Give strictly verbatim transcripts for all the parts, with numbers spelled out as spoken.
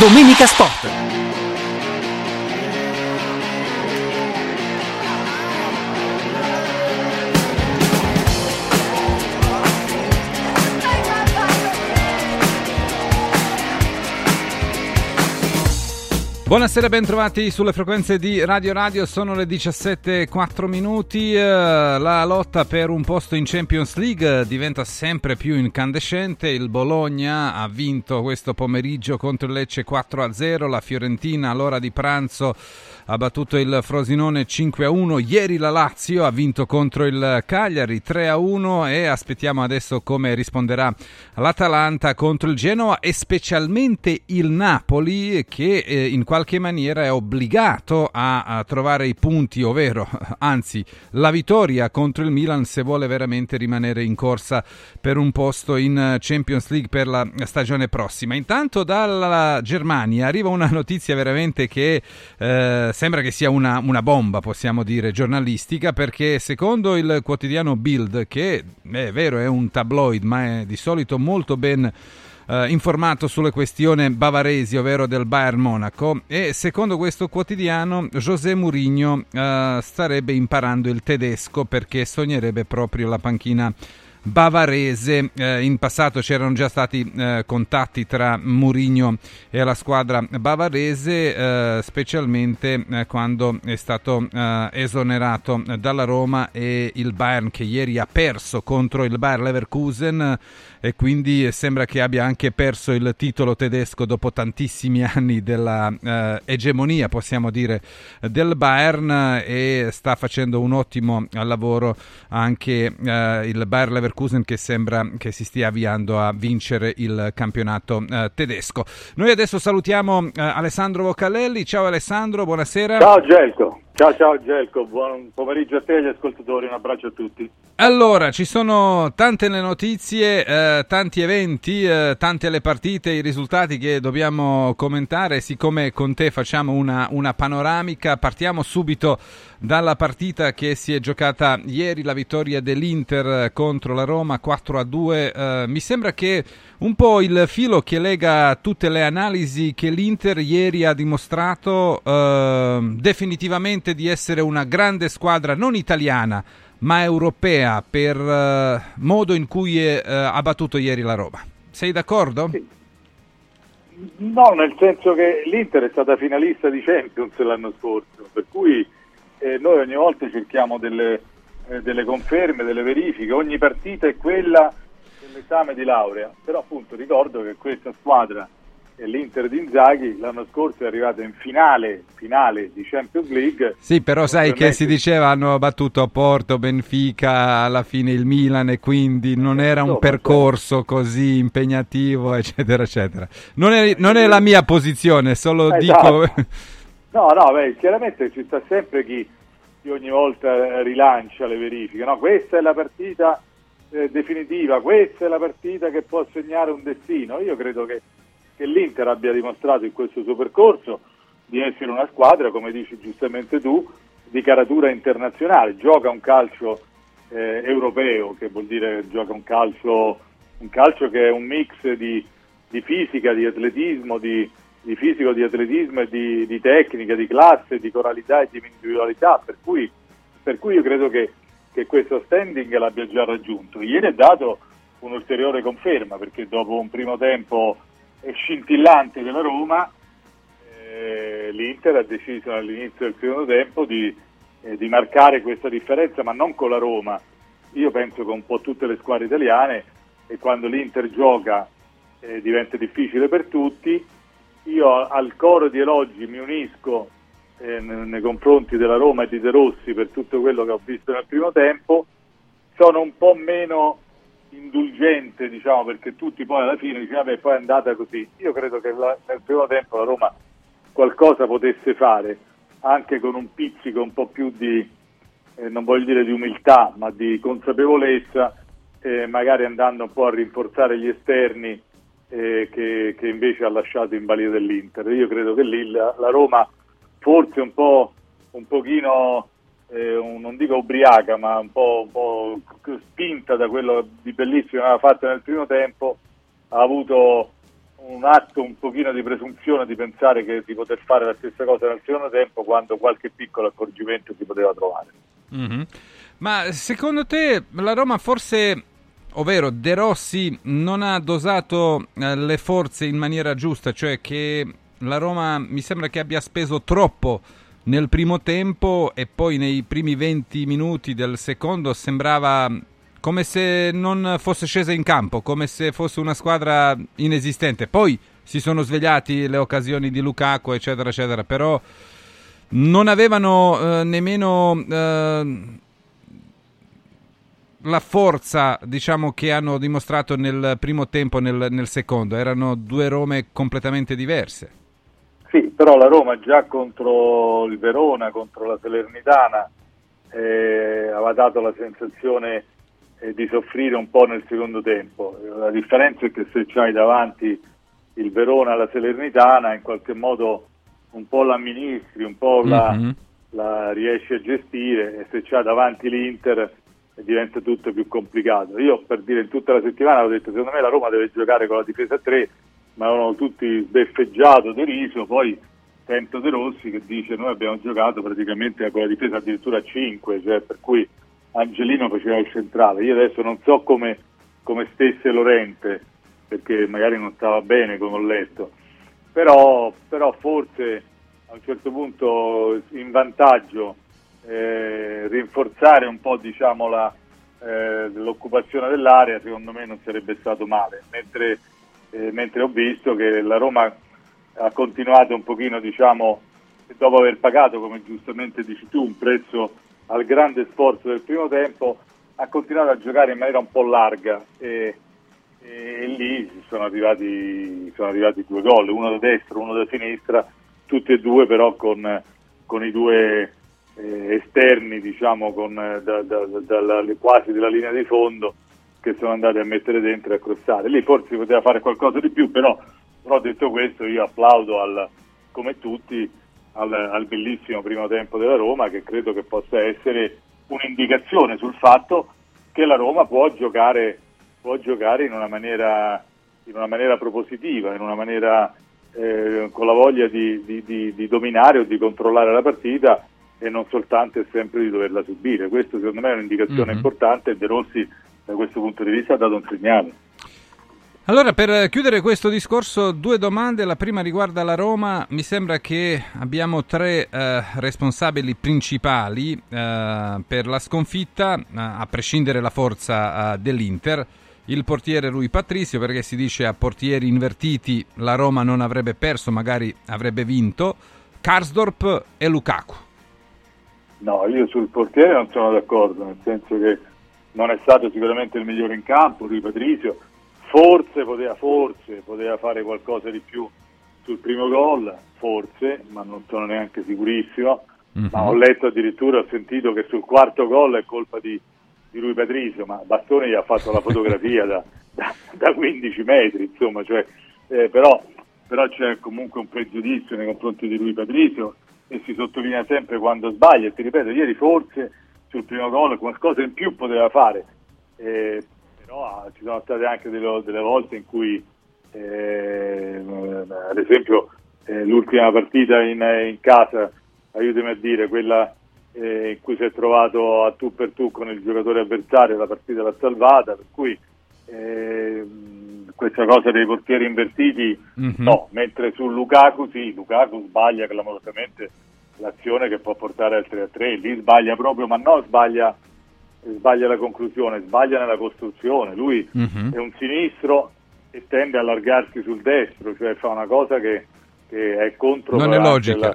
Domenica Sport. Buonasera, bentrovati sulle frequenze di Radio Radio, sono le diciassette e quattro minuti, la lotta per un posto in Champions League diventa sempre più incandescente, il Bologna ha vinto questo pomeriggio contro il Lecce quattro a zero, la Fiorentina all'ora di pranzo ha battuto il Frosinone cinque a uno, ieri la Lazio ha vinto contro il Cagliari tre a uno e aspettiamo adesso come risponderà l'Atalanta contro il Genoa e specialmente il Napoli che eh, in qualche maniera è obbligato a, a trovare i punti, ovvero anzi la vittoria contro il Milan se vuole veramente rimanere in corsa per un posto in Champions League per la stagione prossima. Intanto dalla Germania arriva una notizia veramente che eh, sembra che sia una, una bomba, possiamo dire, giornalistica, perché secondo il quotidiano Bild, che è vero è un tabloid ma è di solito molto ben eh, informato sulle questioni bavaresi, ovvero del Bayern Monaco, e secondo questo quotidiano José Mourinho eh, starebbe imparando il tedesco perché sognerebbe proprio la panchina bavarese. Eh, in passato c'erano già stati eh, contatti tra Mourinho e la squadra bavarese, eh, specialmente eh, quando è stato eh, esonerato dalla Roma e il Bayern, che ieri ha perso contro il Bayer Leverkusen, e quindi sembra che abbia anche perso il titolo tedesco dopo tantissimi anni della eh, egemonia, possiamo dire, del Bayern, e sta facendo un ottimo lavoro anche eh, il Bayer Leverkusen, che sembra che si stia avviando a vincere il campionato eh, tedesco. Noi adesso salutiamo eh, Alessandro Vocalelli. Ciao Alessandro, buonasera. Ciao Gelco. Ciao ciao Gelco, buon pomeriggio a te e agli ascoltatori, un abbraccio a tutti. Allora, ci sono tante le notizie, eh, tanti eventi, eh, tante le partite, i risultati che dobbiamo commentare. Siccome con te facciamo una, una panoramica, partiamo subito dalla partita che si è giocata ieri, la vittoria dell'Inter contro la Roma quattro a due. Eh, mi sembra che un po' il filo che lega tutte le analisi che l'Inter ieri ha dimostrato eh, definitivamente di essere una grande squadra non italiana ma europea per eh, modo in cui è, eh, ha battuto ieri la Roma. Sei d'accordo? Sì. No, nel senso che l'Inter è stata finalista di Champions l'anno scorso, per cui eh, noi ogni volta cerchiamo delle, eh, delle conferme, delle verifiche, ogni partita è quella l'esame di laurea, però appunto ricordo che questa squadra, l'Inter di Inzaghi, l'anno scorso è arrivata in finale finale di Champions League. Sì, però sai che si diceva hanno battuto Porto, Benfica, alla fine il Milan, e quindi non era un percorso così impegnativo, eccetera eccetera. Non è, non è la mia posizione, solo eh, dico no no beh, chiaramente ci sta sempre chi, chi ogni volta rilancia le verifiche, no, questa è la partita definitiva, questa è la partita che può segnare un destino. Io credo che, che l'Inter abbia dimostrato in questo suo percorso di essere una squadra, come dici giustamente tu, di caratura internazionale, gioca un calcio eh, europeo, che vuol dire gioca un calcio un calcio che è un mix di, di fisica, di atletismo, di, di fisico, di atletismo e di, di tecnica, di classe, di coralità e di individualità, per cui, per cui io credo che che questo standing l'abbia già raggiunto. Ieri è dato un'ulteriore conferma, perché dopo un primo tempo scintillante della Roma, eh, l'Inter ha deciso all'inizio del secondo tempo di, eh, di marcare questa differenza, ma non con la Roma. Io penso che un po' tutte le squadre italiane, e quando l'Inter gioca eh, diventa difficile per tutti. Io al coro di elogi mi unisco nei confronti della Roma e di De Rossi per tutto quello che ho visto nel primo tempo. Sono un po' meno indulgente, diciamo, perché tutti poi alla fine dicevano vabbè, poi è andata così. Io credo che la, nel primo tempo la Roma qualcosa potesse fare, anche con un pizzico un po' più di eh, non voglio dire di umiltà, ma di consapevolezza, eh, magari andando un po' a rinforzare gli esterni eh, che, che invece ha lasciato in balia dell'Inter. Io credo che lì la, la Roma forse un po' un pochino eh, un, non dico ubriaca, ma un po', un po' spinta da quello di bellissimo che aveva fatto nel primo tempo, ha avuto un atto un pochino di presunzione di pensare che di poter fare la stessa cosa nel secondo tempo, quando qualche piccolo accorgimento si poteva trovare. Mm-hmm. Ma secondo te la Roma forse, ovvero De Rossi, non ha dosato le forze in maniera giusta, cioè che la Roma mi sembra che abbia speso troppo nel primo tempo e poi nei primi venti minuti del secondo sembrava come se non fosse scesa in campo, come se fosse una squadra inesistente. Poi si sono svegliati le occasioni di Lukaku, eccetera, eccetera, però non avevano eh, nemmeno eh, la forza, diciamo, che hanno dimostrato nel primo tempo, nel, nel secondo. Erano due Rome completamente diverse. Sì, però la Roma già contro il Verona, contro la Salernitana, eh, aveva dato la sensazione di soffrire un po' nel secondo tempo. La differenza è che se c'hai davanti il Verona alla Salernitana, in qualche modo un po' la amministri, un po' la, mm-hmm. la riesci a gestire, e se c'hai davanti l'Inter diventa tutto più complicato. Io, per dire, tutta la settimana ho detto, secondo me la Roma deve giocare con la difesa a tre, ma erano tutti sbeffeggiato, deriso. Poi sento De Rossi che dice, noi abbiamo giocato praticamente con la difesa addirittura a cinque, cioè, per cui Angeliño faceva il centrale. Io adesso non so come, come stesse Lorente, perché magari non stava bene, come ho letto, però, però forse a un certo punto in vantaggio eh, rinforzare un po', diciamo, la, eh, l'occupazione dell'area, secondo me non sarebbe stato male, mentre, eh, mentre ho visto che la Roma ha continuato un pochino, diciamo, dopo aver pagato, come giustamente dici tu, un prezzo al grande sforzo del primo tempo, ha continuato a giocare in maniera un po' larga e, e, e lì sono arrivati sono arrivati due gol, uno da destra, uno da sinistra, tutti e due però con, con i due eh, esterni, diciamo, con, da, da, da, da, quasi della linea di fondo, che sono andati a mettere dentro e a crossare. Lì forse si poteva fare qualcosa di più, però, però detto questo io applaudo, al come tutti, Al, al bellissimo primo tempo della Roma, che credo che possa essere un'indicazione sul fatto che la Roma può giocare può giocare in una maniera in una maniera propositiva, in una maniera eh, con la voglia di, di, di, di dominare o di controllare la partita, e non soltanto e sempre di doverla subire. Questo secondo me è un'indicazione mm-hmm. importante, e De Rossi da questo punto di vista ha dato un segnale. Allora, per chiudere questo discorso, due domande. La prima riguarda la Roma. Mi sembra che abbiamo tre eh, responsabili principali eh, per la sconfitta, eh, a prescindere la forza eh, dell'Inter. Il portiere Rui Patrício, perché si dice a portieri invertiti la Roma non avrebbe perso, magari avrebbe vinto. Karsdorp e Lukaku. No, io sul portiere non sono d'accordo, nel senso che non è stato sicuramente il migliore in campo Rui Patrício. Forse poteva, forse poteva fare qualcosa di più sul primo gol, forse, ma non sono neanche sicurissimo. Mm-hmm. Ma ho letto addirittura, ho sentito che sul quarto gol è colpa di, di Rui Patrício, ma Bastoni gli ha fatto la fotografia da, da, da quindici metri, insomma, cioè, eh, però, però c'è comunque un pregiudizio nei confronti di Rui Patrício, e si sottolinea sempre quando sbaglia. E ti ripeto, ieri forse sul primo gol qualcosa in più poteva fare. Eh, No, ci sono state anche delle, delle volte in cui, eh, ad esempio, eh, l'ultima partita in, in casa, aiutami a dire, quella eh, in cui si è trovato a tu per tu con il giocatore avversario, la partita l'ha salvata, per cui eh, questa cosa dei portieri invertiti, mm-hmm. no, mentre su Lukaku, sì, Lukaku sbaglia clamorosamente l'azione che può portare al tre a tre, lì sbaglia proprio, ma no, sbaglia... sbaglia la conclusione, sbaglia nella costruzione. Lui uh-huh. è un sinistro e tende a allargarsi sul destro, cioè fa una cosa che, che è contro non la, è logica. La,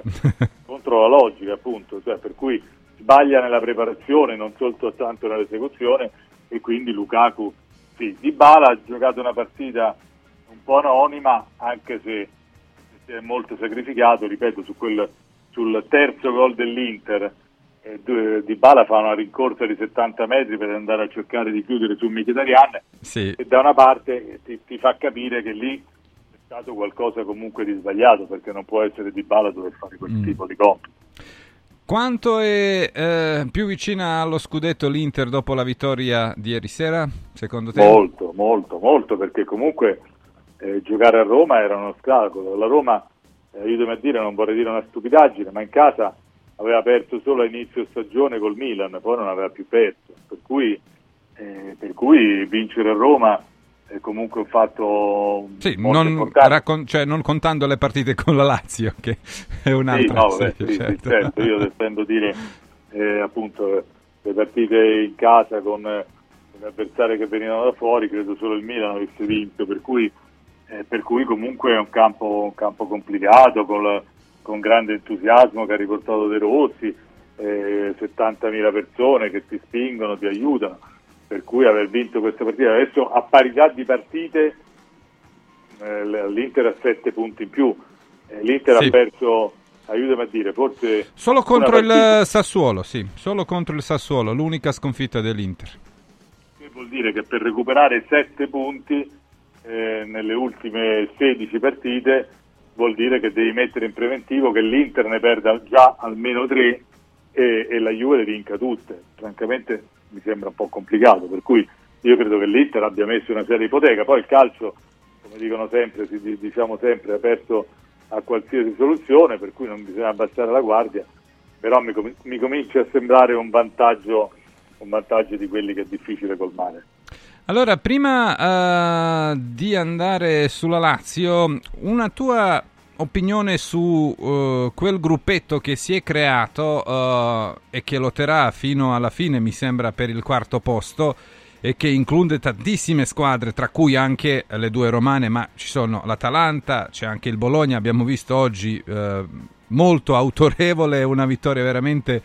contro la logica, appunto, cioè, per cui sbaglia nella preparazione, non soltanto nell'esecuzione, e quindi Lukaku, sì. Dybala ha giocato una partita un po' anonima, anche se si è molto sacrificato, ripeto, su quel, sul terzo gol dell'Inter. Dybala fa una rincorsa di settanta metri per andare a cercare di chiudere su Mkhitaryan, sì. E da una parte ti, ti fa capire che lì è stato qualcosa comunque di sbagliato, perché non può essere Dybala a dover fare quel mm. tipo di compito. Quanto è eh, più vicina allo scudetto l'Inter dopo la vittoria di ieri sera, secondo te? Molto, molto, molto, perché comunque eh, giocare a Roma era uno scalcolo. La Roma, eh, aiutami a dire, non vorrei dire una stupidaggine, ma in casa aveva perso solo a inizio stagione col Milan, poi non aveva più perso, per cui, eh, per cui vincere a Roma è comunque un fatto sì, molto non importante. Raccon- cioè, non contando le partite con la Lazio, che è un'altra sì, no, serie, sì, certo. Sì, certo, io sento dire eh, appunto le partite in casa con gli avversari che venivano da fuori, credo solo il Milan avesse vinto, per cui, eh, per cui comunque è un campo, un campo complicato, col con grande entusiasmo che ha riportato De Rossi, eh, settantamila persone che ti spingono, ti aiutano, per cui aver vinto questa partita, adesso a parità di partite eh, l'Inter ha sette punti in più, eh, l'Inter sì. ha perso, aiutami a dire, forse solo contro il Sassuolo, sì, solo contro il Sassuolo, l'unica sconfitta dell'Inter, che vuol dire che per recuperare sette punti eh, nelle ultime sedici partite vuol dire che devi mettere in preventivo che l'Inter ne perda già almeno tre e, e la Juve le vinca tutte. Francamente mi sembra un po' complicato, per cui io credo che l'Inter abbia messo una seria ipoteca. Poi il calcio, come dicono sempre, si, diciamo sempre, è aperto a qualsiasi soluzione, per cui non bisogna abbassare la guardia, però mi, com- mi comincia a sembrare un vantaggio, un vantaggio di quelli che è difficile colmare. Allora, prima uh, di andare sulla Lazio, una tua opinione su uh, quel gruppetto che si è creato uh, e che lotterà fino alla fine, mi sembra, per il quarto posto, e che include tantissime squadre, tra cui anche le due romane, ma ci sono l'Atalanta, c'è anche il Bologna, abbiamo visto oggi uh, molto autorevole, una vittoria veramente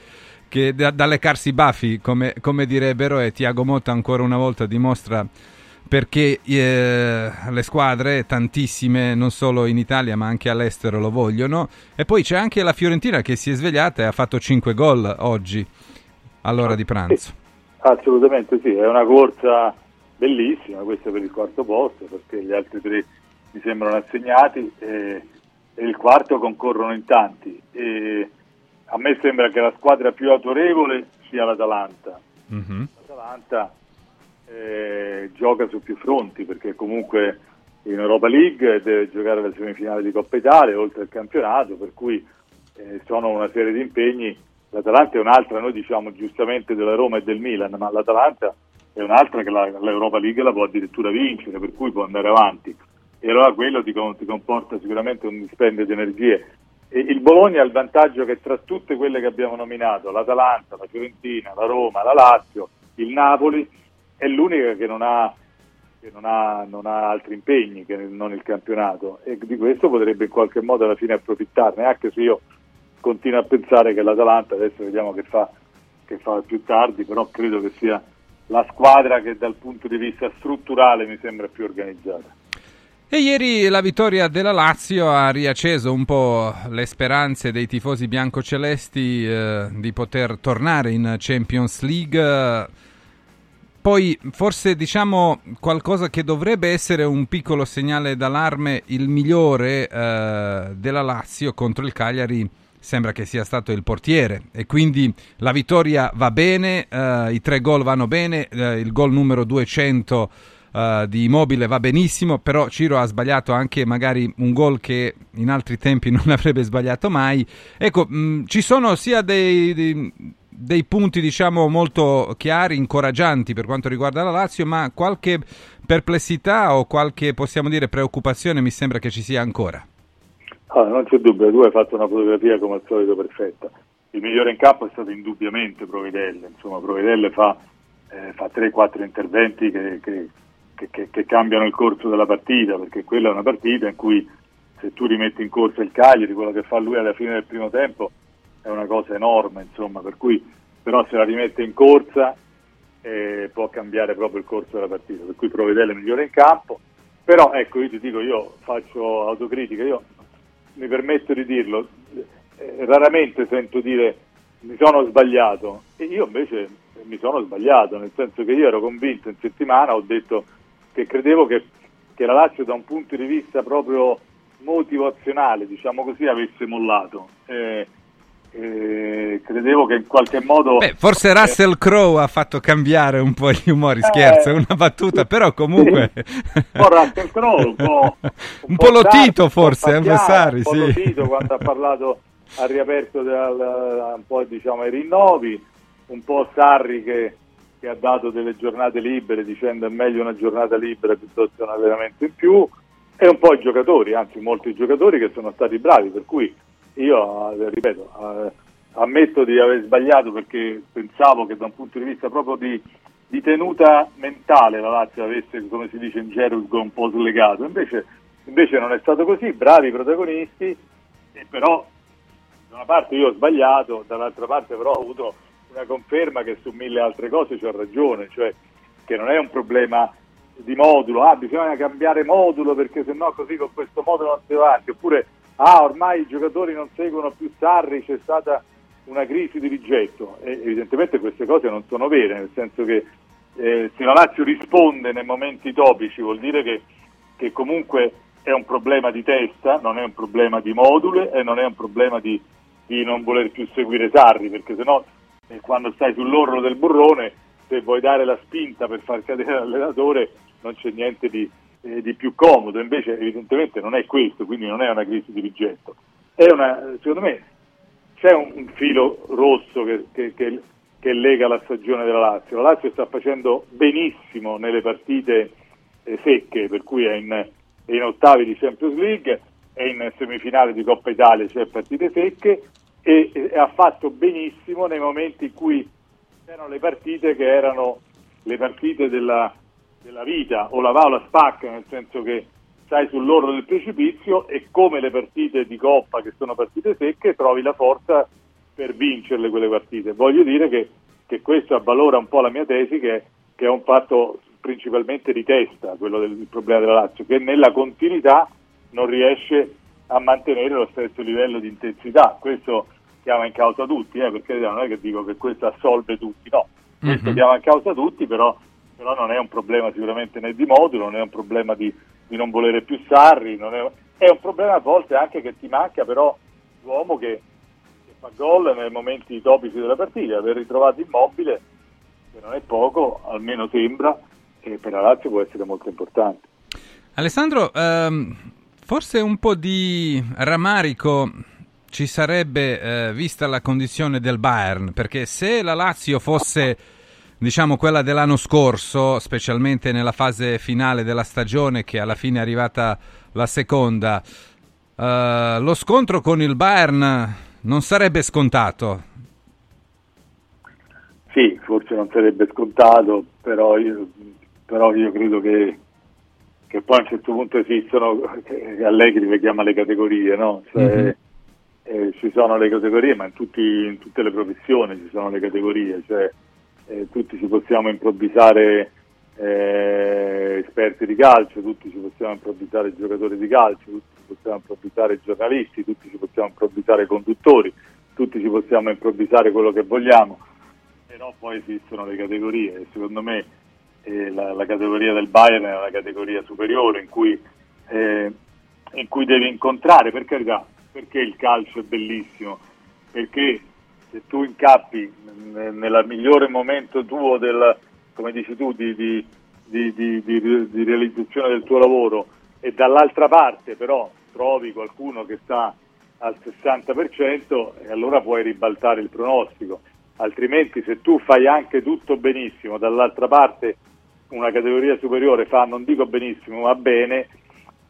che da, da leccarsi i baffi, come, come direbbero, e Tiago Motta ancora una volta dimostra perché eh, le squadre, tantissime, non solo in Italia ma anche all'estero, lo vogliono. E poi c'è anche la Fiorentina che si è svegliata e ha fatto cinque gol oggi all'ora di pranzo. Assolutamente sì, è una corsa bellissima questa per il quarto posto, perché gli altri tre mi sembrano assegnati e, e il quarto concorrono in tanti, e a me sembra che la squadra più autorevole sia l'Atalanta. Mm-hmm. L'Atalanta eh, gioca su più fronti, perché comunque in Europa League deve giocare la semifinale di Coppa Italia, oltre al campionato, per cui eh, sono una serie di impegni. L'Atalanta è un'altra, noi diciamo giustamente della Roma e del Milan, ma l'Atalanta è un'altra che la, l'Europa League la può addirittura vincere, per cui può andare avanti. E allora quello ti, ti comporta sicuramente un dispendio di energie. Il Bologna ha il vantaggio che tra tutte quelle che abbiamo nominato, l'Atalanta, la Fiorentina, la Roma, la Lazio, il Napoli, è l'unica che non ha, che non ha, non ha altri impegni che non il campionato, e di questo potrebbe in qualche modo alla fine approfittarne, anche se io continuo a pensare che l'Atalanta, adesso vediamo che fa, che fa più tardi, però credo che sia la squadra che dal punto di vista strutturale mi sembra più organizzata. E ieri la vittoria della Lazio ha riacceso un po' le speranze dei tifosi biancocelesti eh, di poter tornare in Champions League. Poi forse, diciamo, qualcosa che dovrebbe essere un piccolo segnale d'allarme, il migliore eh, della Lazio contro il Cagliari sembra che sia stato il portiere, e quindi la vittoria va bene, eh, i tre gol vanno bene, eh, il gol numero duecento Uh, di Immobile va benissimo, però Ciro ha sbagliato anche magari un gol che in altri tempi non avrebbe sbagliato mai. Ecco, mh, ci sono sia dei, dei, dei punti, diciamo, molto chiari, incoraggianti per quanto riguarda la Lazio, ma qualche perplessità o qualche, possiamo dire, preoccupazione mi sembra che ci sia ancora. Allora, non c'è dubbio, tu hai fatto una fotografia come al solito perfetta. Il migliore in campo è stato indubbiamente Provedel, insomma Provedel fa, eh, fa tre quattro interventi che... che... Che, che, che cambiano il corso della partita, perché quella è una partita in cui se tu rimetti in corsa il Cagliari, quello che fa lui alla fine del primo tempo è una cosa enorme, insomma, per cui però se la rimette in corsa eh, può cambiare proprio il corso della partita, per cui Provedel è migliore in campo. Però ecco, io ti dico, io faccio autocritica, io mi permetto di dirlo, eh, raramente sento dire mi sono sbagliato, e io invece mi sono sbagliato, nel senso che io ero convinto in settimana, ho detto che credevo che, che la Lazio da un punto di vista proprio motivazionale, diciamo così, avesse mollato, eh, eh, credevo che in qualche modo... Beh, forse Russell Crowe ha fatto cambiare un po' gli umori, eh, scherzo, è una battuta, però comunque... Sì. Un po' Russell Crowe, un po'... Un, un po' Lotito forse, è un po' Sarri, sì. Un po' Lotito quando ha parlato, ha riaperto dal, un po', diciamo, ai rinnovi, un po' Sarri che, che ha dato delle giornate libere dicendo è meglio una giornata libera piuttosto che un allenamento in più, e un po' i giocatori, anzi molti giocatori che sono stati bravi, per cui io, ripeto, eh, ammetto di aver sbagliato, perché pensavo che da un punto di vista proprio di, di tenuta mentale la Lazio avesse, come si dice in gergo, un po' slegato, invece, invece non è stato così, bravi protagonisti, e però da una parte io ho sbagliato, dall'altra parte però ho avuto una conferma che su mille altre cose c'ho ragione, cioè che non è un problema di modulo, ah bisogna cambiare modulo perché sennò così con questo modulo non si va avanti, oppure ah ormai i giocatori non seguono più Sarri, c'è stata una crisi di rigetto, e evidentemente queste cose non sono vere, nel senso che eh, se la Lazio risponde nei momenti topici vuol dire che, che comunque è un problema di testa, non è un problema di moduli e non è un problema di, di non voler più seguire Sarri, perché sennò eh, quando stai sull'orlo del burrone, se vuoi dare la spinta per far cadere l'allenatore non c'è niente di, eh, di più comodo, invece evidentemente non è questo, quindi non è una crisi di rigetto. È una, secondo me c'è un, un filo rosso che, che, che, che lega la stagione della Lazio. La Lazio sta facendo benissimo nelle partite eh, secche, per cui è in, è in ottavi di Champions League, è in semifinale di Coppa Italia, cioè partite secche, e, e ha fatto benissimo nei momenti in cui erano le partite che erano le partite della, della vita, o la va o la spacca, nel senso che stai sull'orlo del precipizio e come le partite di Coppa, che sono partite secche, trovi la forza per vincerle quelle partite. Voglio dire che, che questo avvalora un po' la mia tesi che, che è un fatto principalmente di testa, quello del il problema della Lazio, che nella continuità non riesce a mantenere lo stesso livello di intensità. Questo chiama in causa tutti, eh, perché non è che dico che questo assolve tutti, no, questo mm-hmm. chiama in causa tutti, però, però non è un problema sicuramente né di modulo, non è un problema di, di non volere più Sarri, non è, è un problema a volte anche che ti manca però l'uomo che, che fa gol nei momenti topici della partita. Aver ritrovato Immobile, che non è poco, almeno sembra, e per la Lazio può essere molto importante. Alessandro, ehm, forse un po' di rammarico ci sarebbe eh, vista la condizione del Bayern, perché se la Lazio fosse, diciamo, quella dell'anno scorso, specialmente nella fase finale della stagione, che alla fine è arrivata la seconda, eh, lo scontro con il Bayern non sarebbe scontato. Sì, forse non sarebbe scontato, però io, però io credo che che poi a un certo punto esistono, Allegri le chiama le categorie, no? Cioè, mm-hmm. Eh, ci sono le categorie, ma in, tutti, in tutte le professioni ci sono le categorie, cioè eh, tutti ci possiamo improvvisare eh, esperti di calcio, tutti ci possiamo improvvisare giocatori di calcio, tutti ci possiamo improvvisare giornalisti, tutti ci possiamo improvvisare conduttori, tutti ci possiamo improvvisare quello che vogliamo, però poi esistono le categorie, e secondo me eh, la, la categoria del Bayern è una categoria superiore in cui, eh, in cui devi incontrare, per carità, perché il calcio è bellissimo, perché se tu incappi nel migliore momento tuo, del, come dici tu, di, di, di, di, di realizzazione del tuo lavoro, e dall'altra parte però trovi qualcuno che sta al sessanta per cento, e allora puoi ribaltare il pronostico, altrimenti se tu fai anche tutto benissimo, dall'altra parte una categoria superiore fa, non dico benissimo, ma bene,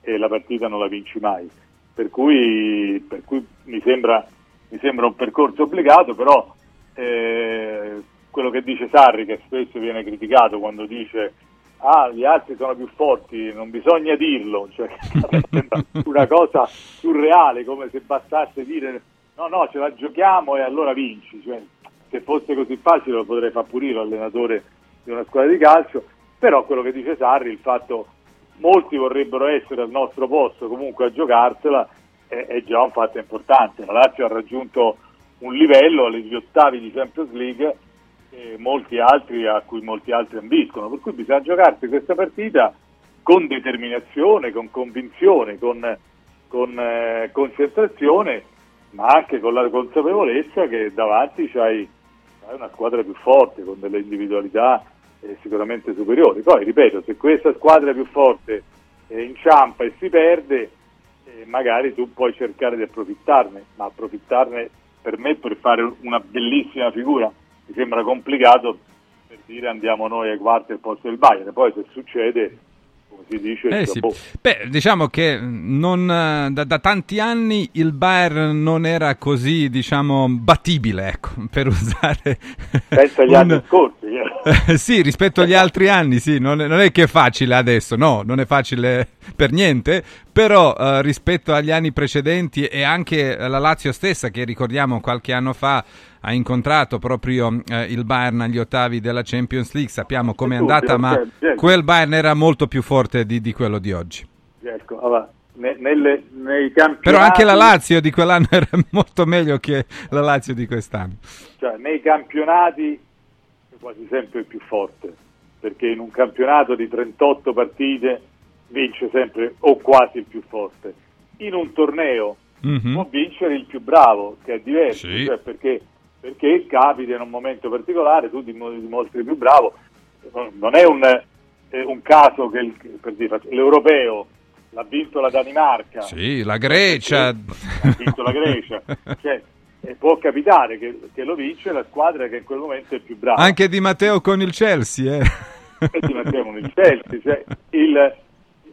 e la partita non la vinci mai. Per cui, per cui mi sembra mi sembra un percorso obbligato, però eh, quello che dice Sarri, che spesso viene criticato quando dice ah gli altri sono più forti, non bisogna dirlo, cioè sembra una cosa surreale, come se bastasse dire no no ce la giochiamo e allora vinci, cioè, se fosse così facile lo potrei far pure io, l'allenatore di una squadra di calcio, però quello che dice Sarri, il fatto molti vorrebbero essere al nostro posto comunque a giocarsela, è, è già un fatto importante. La Lazio ha raggiunto un livello agli ottavi di Champions League e molti altri a cui molti altri ambiscono, per cui bisogna giocarsi questa partita con determinazione, con convinzione, con, con eh, concentrazione, ma anche con la consapevolezza che davanti c'hai, c'hai una squadra più forte, con delle individualità eh, sicuramente superiori. Poi, ripeto, se questa squadra più forte eh, inciampa e si perde, eh, magari tu puoi cercare di approfittarne, ma approfittarne per me per fare una bellissima figura mi sembra complicato, per dire andiamo noi ai quarti al posto del Bayern. Poi se succede, si dice eh sì. Beh, diciamo che non, da, da tanti anni il Bayern non era così, diciamo, battibile, ecco, per usare penso agli un... anni scorsi eh. sì, rispetto agli altri anni sì, non, non è che è facile adesso, no, non è facile per niente, però eh, rispetto agli anni precedenti e anche la Lazio stessa, che ricordiamo qualche anno fa ha incontrato proprio eh, il Bayern agli ottavi della Champions League, sappiamo com'è andata, ma quel Bayern era molto più forte di, di quello di oggi. Certo, allora, ne, nelle, nei campionati... Però anche la Lazio di quell'anno era molto meglio che la Lazio di quest'anno. Cioè, nei campionati è quasi sempre il più forte, perché in un campionato di trentotto partite vince sempre o quasi il più forte. In un torneo mm-hmm. può vincere il più bravo, che è diverso, sì. Cioè, perché... perché capita in un momento particolare, tu dimostri più bravo. Non è un, è un caso che il, per dire, l'europeo l'ha vinto la Danimarca. Sì, la Grecia. Ha vinto la Grecia. Cioè, può capitare che, che lo vince la squadra che in quel momento è più brava. Anche Di Matteo con il Chelsea. Eh. E Di Matteo con il Chelsea. Cioè, il,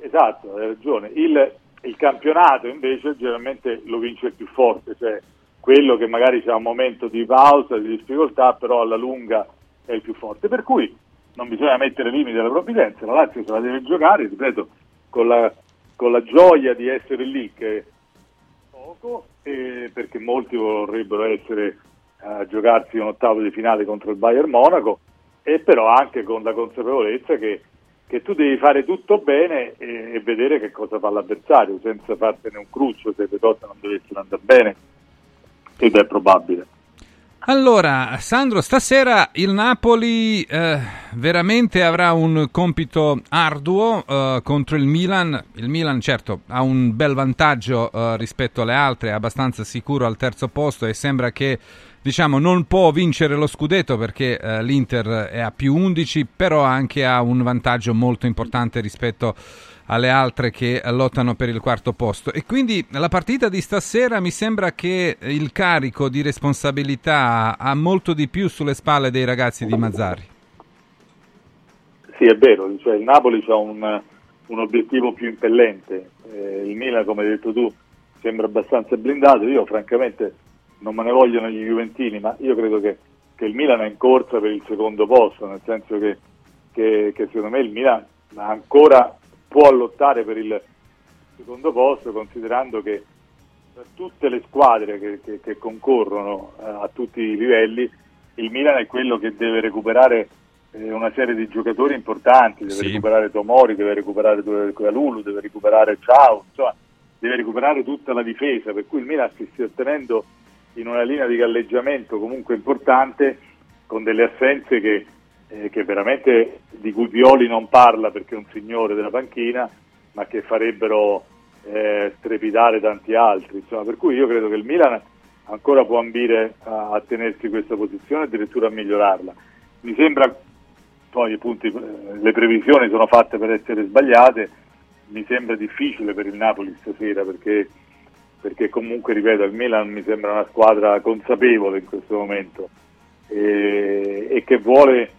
esatto, hai ragione. Il, il campionato invece generalmente lo vince il più forte, cioè quello che magari c'è un momento di pausa, di difficoltà, però alla lunga è il più forte. Per cui non bisogna mettere limiti alla provvidenza, la Lazio se la deve giocare, ripeto, con la, con la gioia di essere lì, che è poco, e perché molti vorrebbero essere a giocarsi un ottavo di finale contro il Bayern Monaco, e però anche con la consapevolezza che, che tu devi fare tutto bene e, e vedere che cosa fa l'avversario, senza fartene un cruccio se le cose non dovessero andare bene. Ed è probabile. Allora, Sandro, stasera il Napoli eh, veramente avrà un compito arduo eh, contro il Milan. Il Milan, certo, ha un bel vantaggio eh, rispetto alle altre, è abbastanza sicuro al terzo posto e sembra che, diciamo, non può vincere lo scudetto perché eh, l'Inter è a più undici, però anche ha un vantaggio molto importante rispetto alle altre che lottano per il quarto posto, e quindi la partita di stasera mi sembra che il carico di responsabilità ha molto di più sulle spalle dei ragazzi di Mazzarri. Sì, è vero, cioè il Napoli ha un, un obiettivo più impellente, eh, il Milan, come hai detto tu, sembra abbastanza blindato. Io francamente non me ne vogliono gli juventini, ma io credo che, che il Milan è in corsa per il secondo posto, nel senso che, che, che secondo me il Milan ha ancora può lottare per il secondo posto, considerando che tra tutte le squadre che, che, che concorrono eh, a tutti i livelli, il Milan è quello che deve recuperare eh, una serie di giocatori importanti, deve sì. recuperare Tomori, deve recuperare Calulu, deve recuperare Ciao, insomma, deve recuperare tutta la difesa, per cui il Milan si sta tenendo in una linea di galleggiamento comunque importante, con delle assenze che che veramente di cui Pioli non parla perché è un signore della panchina, ma che farebbero eh, strepitare tanti altri, insomma, per cui io credo che il Milan ancora può ambire a, a tenersi questa posizione, addirittura a migliorarla. Mi sembra, poi appunto le previsioni sono fatte per essere sbagliate, mi sembra difficile per il Napoli stasera, perché, perché comunque, ripeto, il Milan mi sembra una squadra consapevole in questo momento e, e che vuole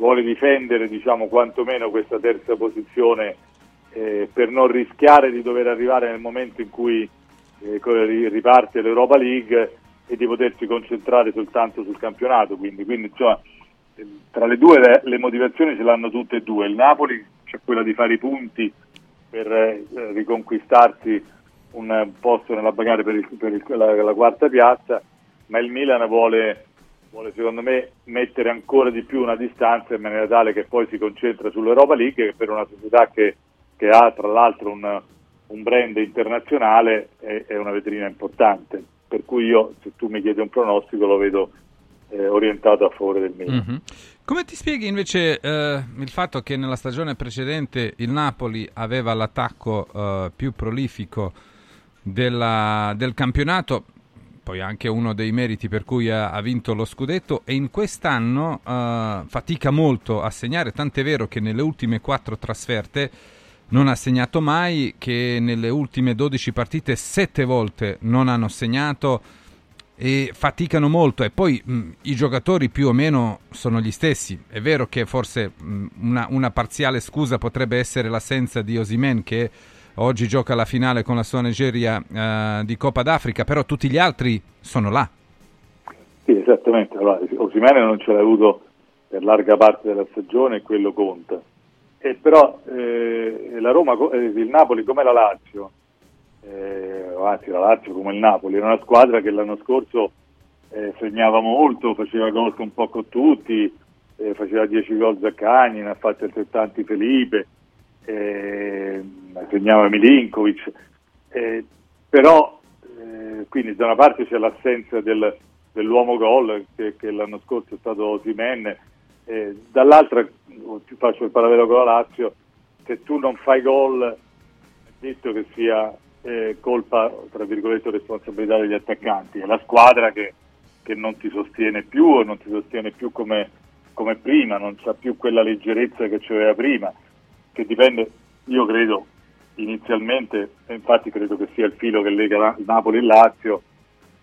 vuole difendere, diciamo, quantomeno questa terza posizione eh, per non rischiare di dover arrivare nel momento in cui eh, riparte l'Europa League e di potersi concentrare soltanto sul campionato. Quindi, quindi insomma, tra le due le, le motivazioni ce l'hanno tutte e due. Il Napoli c'è quella di fare i punti per eh, riconquistarsi un posto nella bagarre per, il, per il, la, la quarta piazza, ma il Milan vuole... vuole secondo me mettere ancora di più una distanza in maniera tale che poi si concentra sull'Europa League, che per una società che, che ha tra l'altro un, un brand internazionale è, è una vetrina importante, per cui io, se tu mi chiedi un pronostico, lo vedo eh, orientato a favore del Milan. Mm-hmm. Come ti spieghi invece eh, il fatto che nella stagione precedente il Napoli aveva l'attacco eh, più prolifico della, del campionato, poi anche uno dei meriti per cui ha, ha vinto lo scudetto, e in quest'anno uh, fatica molto a segnare, tant'è vero che nelle ultime quattro trasferte non ha segnato mai, che nelle ultime dodici partite sette volte non hanno segnato, e faticano molto. E poi mh, i giocatori più o meno sono gli stessi. È vero che forse mh, una, una parziale scusa potrebbe essere l'assenza di Osimhen, che oggi gioca la finale con la sua Nigeria eh, di Coppa d'Africa, però tutti gli altri sono là. Sì, esattamente. Allora, Osimhen non ce l'ha avuto per larga parte della stagione e quello conta. E però eh, la Roma, eh, il Napoli come la Lazio, Eh, anzi la Lazio come il Napoli, era una squadra che l'anno scorso eh, segnava molto, faceva gol un po' con tutti, eh, faceva dieci gol Zaccagni, ne ha fatti altrettanti Felipe, eh, segnava Milinkovic, eh, però eh, quindi da una parte c'è l'assenza del, dell'uomo gol che, che l'anno scorso è stato Osimhen, eh, dall'altra faccio il parallelo con la Lazio: se tu non fai gol è detto che sia Eh, colpa, tra virgolette, responsabilità degli attaccanti, è la squadra che, che non ti sostiene più o non ti sostiene più come, come prima, non c'ha più quella leggerezza che c'aveva prima, che dipende, io credo inizialmente, infatti credo che sia il filo che lega Napoli e Lazio,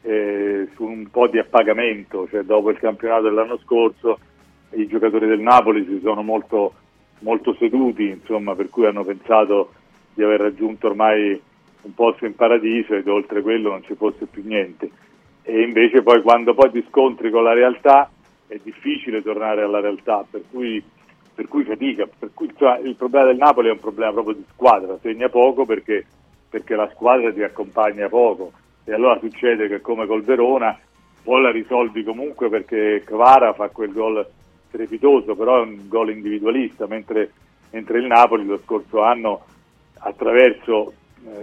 eh, su un po' di appagamento, cioè dopo il campionato dell'anno scorso i giocatori del Napoli si sono molto, molto seduti, insomma, per cui hanno pensato di aver raggiunto ormai un posto in paradiso ed oltre quello non ci fosse più niente, e invece poi quando poi ti scontri con la realtà è difficile tornare alla realtà, per cui, per cui fatica, per cui, cioè, il problema del Napoli è un problema proprio di squadra, segna poco perché, perché la squadra ti accompagna poco, e allora succede che come col Verona poi la risolvi comunque perché Kvara fa quel gol strepitoso, però è un gol individualista, mentre, mentre il Napoli lo scorso anno attraverso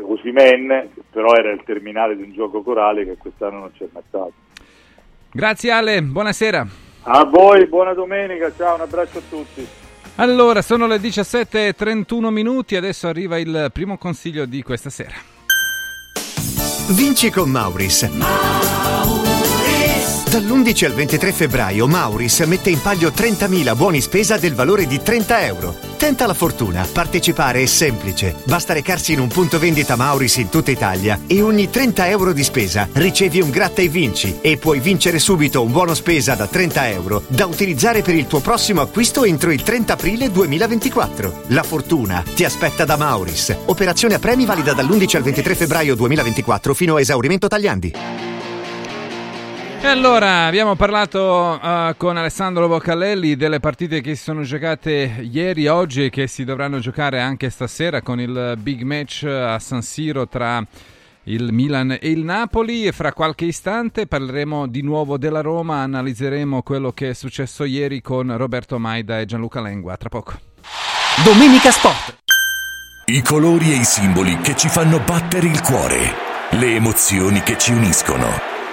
Osimhen, però era il terminale di un gioco corale che quest'anno non c'è mai stato. Grazie Ale, buonasera. A voi, buona domenica, ciao, un abbraccio a tutti. Allora, sono le diciassette e trentuno minuti, adesso arriva il primo consiglio di questa sera. Vinci con Mauris. Dall'undici al ventitré febbraio Mauris mette in palio trentamila buoni spesa del valore di trenta euro. Tenta la fortuna, partecipare è semplice. Basta recarsi in un punto vendita Mauris in tutta Italia e ogni trenta euro di spesa ricevi un gratta e vinci e puoi vincere subito un buono spesa da trenta euro da utilizzare per il tuo prossimo acquisto entro il trenta aprile duemilaventiquattro. La fortuna ti aspetta da Mauris. Operazione a premi valida dall'undici al ventitré febbraio duemilaventiquattro fino a esaurimento tagliandi. E allora abbiamo parlato uh, con Alessandro Boccalelli delle partite che si sono giocate ieri, oggi e che si dovranno giocare anche stasera con il big match a San Siro tra il Milan e il Napoli, e fra qualche istante parleremo di nuovo della Roma, analizzeremo quello che è successo ieri con Roberto Maida e Gianluca Lengua. Tra poco. Domenica Sport. I colori e i simboli che ci fanno battere il cuore, le emozioni che ci uniscono.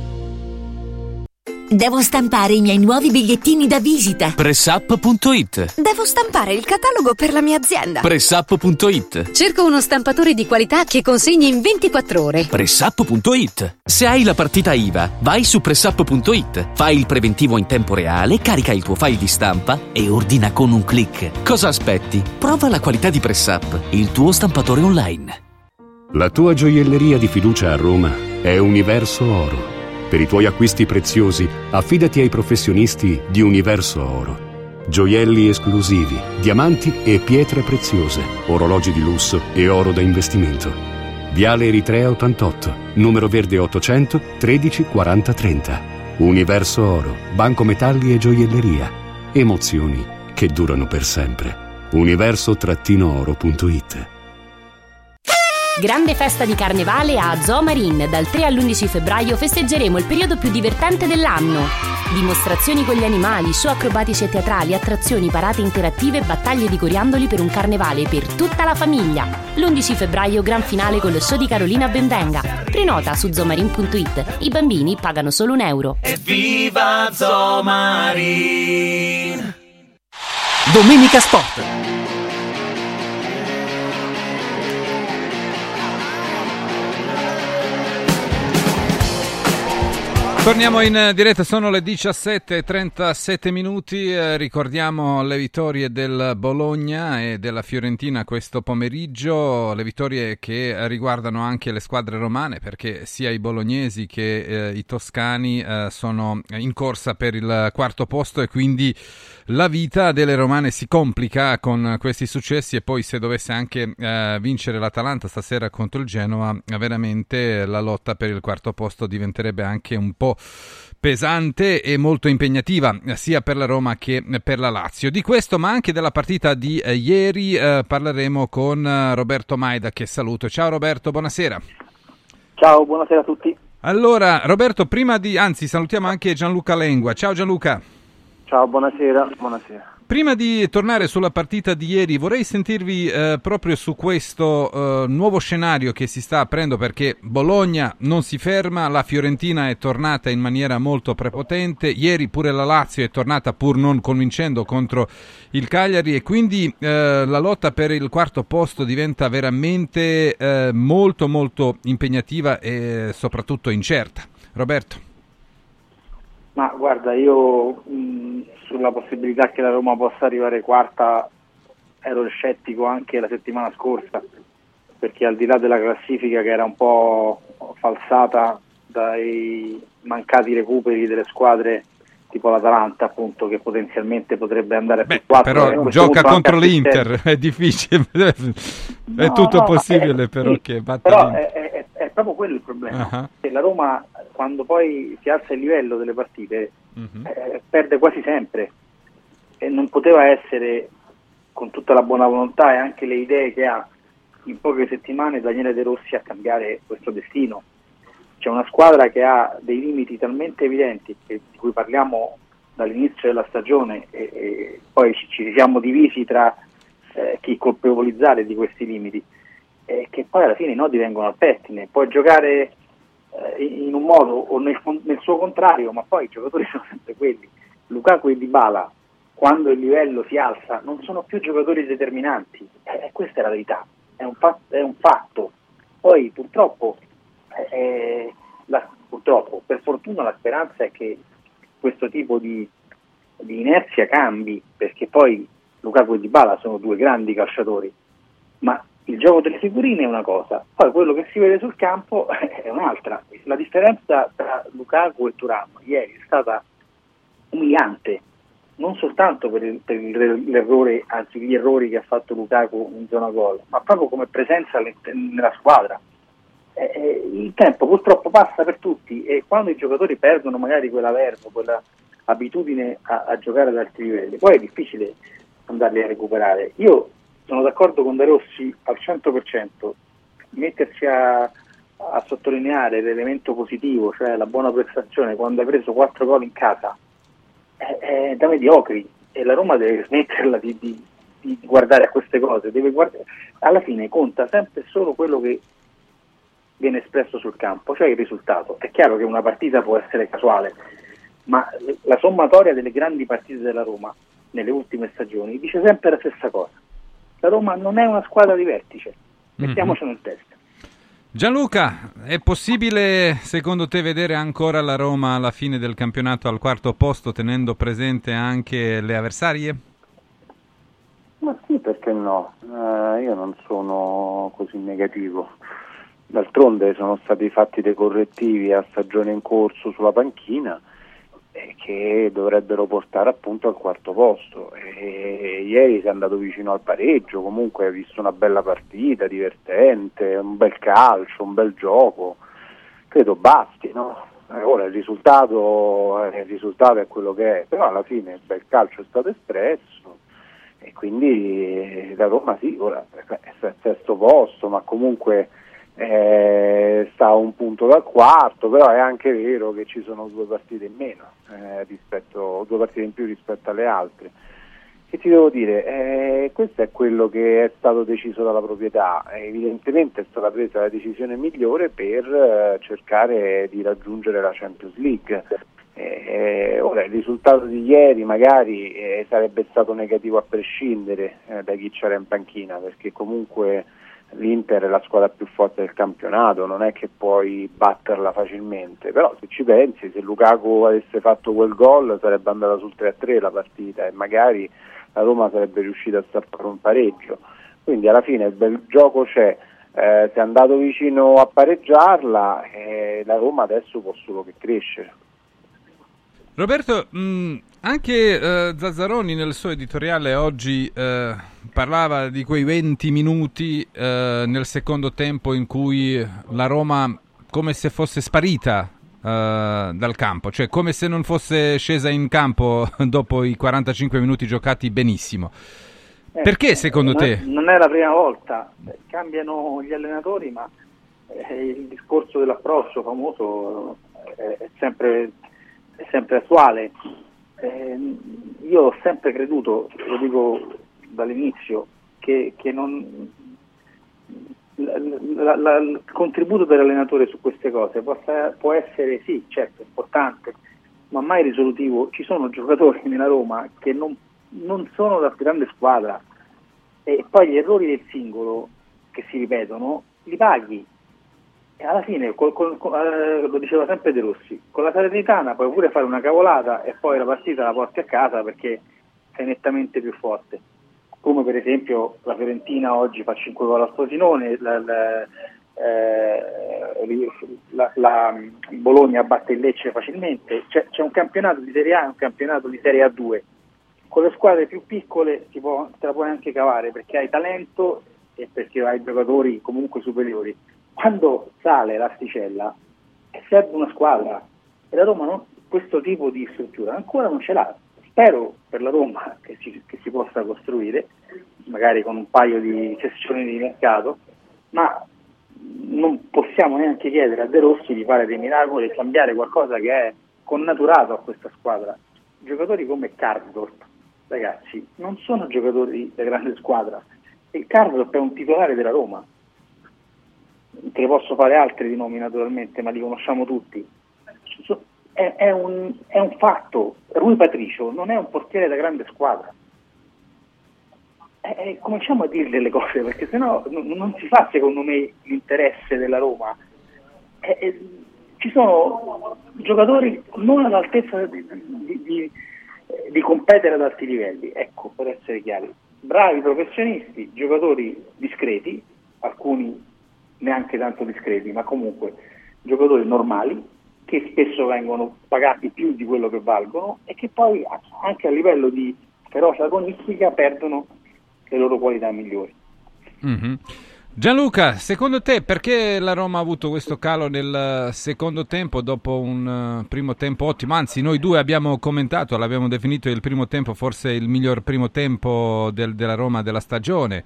Devo stampare i miei nuovi bigliettini da visita. Pressup punto it. Devo stampare il catalogo per la mia azienda. Pressup punto it. Cerco uno stampatore di qualità che consegni in ventiquattro ore. Pressup punto it. Se hai la partita I V A, vai su pressup punto it, fai il preventivo in tempo reale, carica il tuo file di stampa e ordina con un click. Cosa aspetti? Prova la qualità di Pressup, il tuo stampatore online. La tua gioielleria di fiducia a Roma è Universo Oro. Per i tuoi acquisti preziosi, affidati ai professionisti di Universo Oro. Gioielli esclusivi, diamanti e pietre preziose, orologi di lusso e oro da investimento. Viale Eritrea ottantotto, numero verde ottocento tredici quaranta trenta. Universo Oro, banco metalli e gioielleria. Emozioni che durano per sempre. universo oro punto it. Grande festa di carnevale a Zoomarin. Dal tre all'undici febbraio festeggeremo il periodo più divertente dell'anno. Dimostrazioni con gli animali, show acrobatici e teatrali, attrazioni, parate interattive e battaglie di coriandoli per un carnevale per tutta la famiglia. L'undici febbraio gran finale con lo show di Carolina Benvenga. Prenota su zoomarin punto it. I bambini pagano solo un euro. Evviva Zoomarin! Domenica Sport. Torniamo in diretta, sono le diciassette e trentasette minuti, eh, ricordiamo le vittorie del Bologna e della Fiorentina questo pomeriggio, le vittorie che riguardano anche le squadre romane perché sia i bolognesi che eh, i toscani eh, sono in corsa per il quarto posto e quindi la vita delle romane si complica con questi successi e poi se dovesse anche eh, vincere l'Atalanta stasera contro il Genoa, veramente la lotta per il quarto posto diventerebbe anche un po' pesante e molto impegnativa sia per la Roma che per la Lazio. Di questo ma anche della partita di eh, ieri eh, parleremo con eh, Roberto Maida, che saluto. Ciao Roberto, buonasera. Ciao, buonasera a tutti. Allora Roberto, prima di anzi salutiamo anche Gianluca Lengua. Ciao Gianluca. Ciao, buonasera, buonasera. Prima di tornare sulla partita di ieri vorrei sentirvi eh, proprio su questo eh, nuovo scenario che si sta aprendo, perché Bologna non si ferma, la Fiorentina è tornata in maniera molto prepotente, ieri pure la Lazio è tornata pur non convincendo contro il Cagliari, e quindi eh, la lotta per il quarto posto diventa veramente eh, molto molto impegnativa e soprattutto incerta. Roberto. Ma guarda, io mh, sulla possibilità che la Roma possa arrivare quarta ero scettico anche la settimana scorsa, perché al di là della classifica che era un po' falsata dai mancati recuperi delle squadre tipo l'Atalanta, appunto, che potenzialmente potrebbe andare Beh, più quattro, però gioca contro l'Inter, è difficile, no, è tutto no, possibile è, però sì, che batta però è, è, è proprio quello il problema, uh-huh. che la Roma quando poi si alza il livello delle partite uh-huh. eh, perde quasi sempre, e non poteva essere, con tutta la buona volontà e anche le idee che ha, in poche settimane Daniele De Rossi a cambiare questo destino. C'è una squadra che ha dei limiti talmente evidenti, che, di cui parliamo dall'inizio della stagione, e, e poi ci, ci siamo divisi tra eh, chi colpevolizzare di questi limiti, eh, che poi alla fine i nodi vengono al pettine. Puoi giocare eh, in un modo o nel, nel suo contrario, ma poi i giocatori sono sempre quelli. Lukaku e Dybala, quando il livello si alza, non sono più giocatori determinanti. Eh, questa è la verità, è un, fa- è un fatto. Poi purtroppo... Eh, la, purtroppo, per fortuna la speranza è che questo tipo di, di inerzia cambi, perché poi Lukaku e Dybala sono due grandi calciatori, ma il gioco delle figurine è una cosa, poi quello che si vede sul campo è un'altra. La differenza tra Lukaku e Thuram ieri è stata umiliante, non soltanto per, il, per l'errore, anzi gli errori che ha fatto Lukaku in zona gol, ma proprio come presenza nella squadra. Eh, il tempo purtroppo passa per tutti, e quando i giocatori perdono magari quella verba, quella abitudine a, a giocare ad altri livelli, poi è difficile andarli a recuperare. Io sono d'accordo con De Rossi al cento per cento, mettersi a, a sottolineare l'elemento positivo, cioè la buona prestazione quando hai preso quattro gol in casa, è, è da mediocri, e la Roma deve smetterla di, di, di guardare a queste cose, deve guardare. Alla fine conta sempre solo quello che viene espresso sul campo, cioè il risultato. È chiaro che una partita può essere casuale, ma la sommatoria delle grandi partite della Roma nelle ultime stagioni dice sempre la stessa cosa: la Roma non è una squadra di vertice, mettiamocelo in testa. Gianluca, è possibile secondo te vedere ancora la Roma alla fine del campionato al quarto posto, tenendo presente anche le avversarie? Ma sì, perché no? Eh, io non sono così negativo. D'altronde sono stati fatti dei correttivi a stagione in corso sulla panchina eh, che dovrebbero portare appunto al quarto posto. E, e ieri si è andato vicino al pareggio, comunque hai visto una bella partita, divertente, un bel calcio, un bel gioco. Credo basti, no? Ora il risultato, il risultato è quello che è, però alla fine il bel calcio è stato espresso. E quindi la Roma sì, ora è al sesto posto, ma comunque... Eh, sta a un punto dal quarto, però è anche vero che ci sono due partite in meno eh, rispetto, due partite in più rispetto alle altre. Che ti devo dire, eh, questo è quello che è stato deciso dalla proprietà. Evidentemente è stata presa la decisione migliore per eh, cercare di raggiungere la Champions League. Eh, ora il risultato di ieri magari eh, sarebbe stato negativo a prescindere eh, da chi c'era in panchina, perché comunque l'Inter è la squadra più forte del campionato, non è che puoi batterla facilmente, però se ci pensi, se Lukaku avesse fatto quel gol sarebbe andata sul tre a tre la partita e magari la Roma sarebbe riuscita a salvare un pareggio, quindi alla fine il bel gioco c'è, eh, se è andato vicino a pareggiarla eh, la Roma adesso può solo che crescere. Roberto, mh, anche eh, Zazzaroni nel suo editoriale oggi eh, parlava di quei venti minuti eh, nel secondo tempo in cui la Roma come se fosse sparita eh, dal campo, cioè come se non fosse scesa in campo dopo i quarantacinque minuti giocati benissimo. Eh, Perché secondo non te? È, non è la prima volta, cambiano gli allenatori, ma eh, il discorso dell'approccio famoso eh, è sempre... è sempre attuale. eh, io ho sempre creduto, lo dico dall'inizio, che, che non, la, la, la, il contributo dell'allenatore su queste cose possa, può essere sì, certo, importante, ma mai risolutivo. Ci sono giocatori nella Roma che non, non sono la grande squadra, e poi gli errori del singolo che si ripetono li paghi, e alla fine col, col, col, eh, lo diceva sempre De Rossi, con la Salernitana puoi pure fare una cavolata e poi la partita la porti a casa perché sei nettamente più forte, come per esempio la Fiorentina oggi fa cinque gol al Frosinone, la, la, eh, la, la Bologna batte il Lecce facilmente. C'è, c'è un campionato di Serie A e un campionato di Serie A due. Con le squadre più piccole si può, te la puoi anche cavare perché hai talento e perché hai giocatori comunque superiori. Quando sale l'asticella serve una squadra, e la Roma non, questo tipo di struttura ancora non ce l'ha. Spero per la Roma che si, che si possa costruire, magari con un paio di cessioni di mercato, ma non possiamo neanche chiedere a De Rossi di fare dei miracoli e cambiare qualcosa che è connaturato a questa squadra. Giocatori come Karsdorp, ragazzi, non sono giocatori da grande squadra, e Karsdorp è un titolare della Roma. Te ne posso fare altri di nomi naturalmente, ma li conosciamo tutti. È, è, un, è un fatto. Rui Patrício non è un portiere da grande squadra. E, e cominciamo a dirle le cose, perché sennò n- non si fa secondo me l'interesse della Roma. E, e, ci sono giocatori non all'altezza di, di, di, di competere ad alti livelli, ecco, per essere chiari. Bravi professionisti, giocatori discreti, alcuni neanche tanto discreti, ma comunque giocatori normali, che spesso vengono pagati più di quello che valgono e che poi anche a livello di ferocia agonistica perdono le loro qualità migliori. Mm-hmm. Gianluca, secondo te perché la Roma ha avuto questo calo nel secondo tempo dopo un primo tempo ottimo? Anzi, noi due abbiamo commentato, l'abbiamo definito il primo tempo forse il miglior primo tempo del, della Roma della stagione.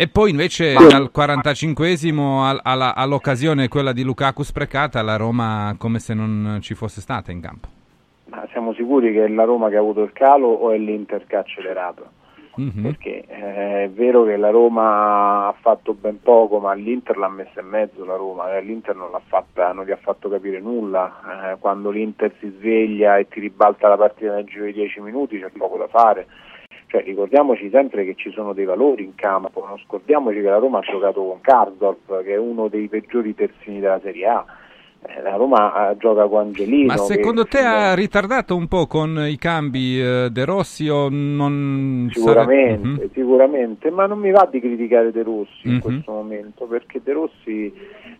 E poi invece al quarantacinquesimo all, alla, all'occasione quella di Lukaku sprecata, la Roma come se non ci fosse stata in campo. Ma siamo sicuri che è la Roma che ha avuto il calo o è l'Inter che ha accelerato? Mm-hmm. Perché eh, è vero che la Roma ha fatto ben poco, ma l'Inter l'ha messa in mezzo la Roma, eh, l'Inter non l'ha fatta, non gli ha fatto capire nulla. Eh, quando l'Inter si sveglia e ti ribalta la partita nel giro di dieci minuti c'è poco da fare. Cioè, ricordiamoci sempre che ci sono dei valori in campo, non scordiamoci che la Roma ha giocato con Karsdorp, che è uno dei peggiori terzini della Serie A, eh, la Roma gioca con Angeliño. Ma secondo che... te ha ritardato un po' con i cambi eh, De Rossi? O non sicuramente, sare... mm-hmm. sicuramente, ma non mi va di criticare De Rossi in mm-hmm. questo momento, perché De Rossi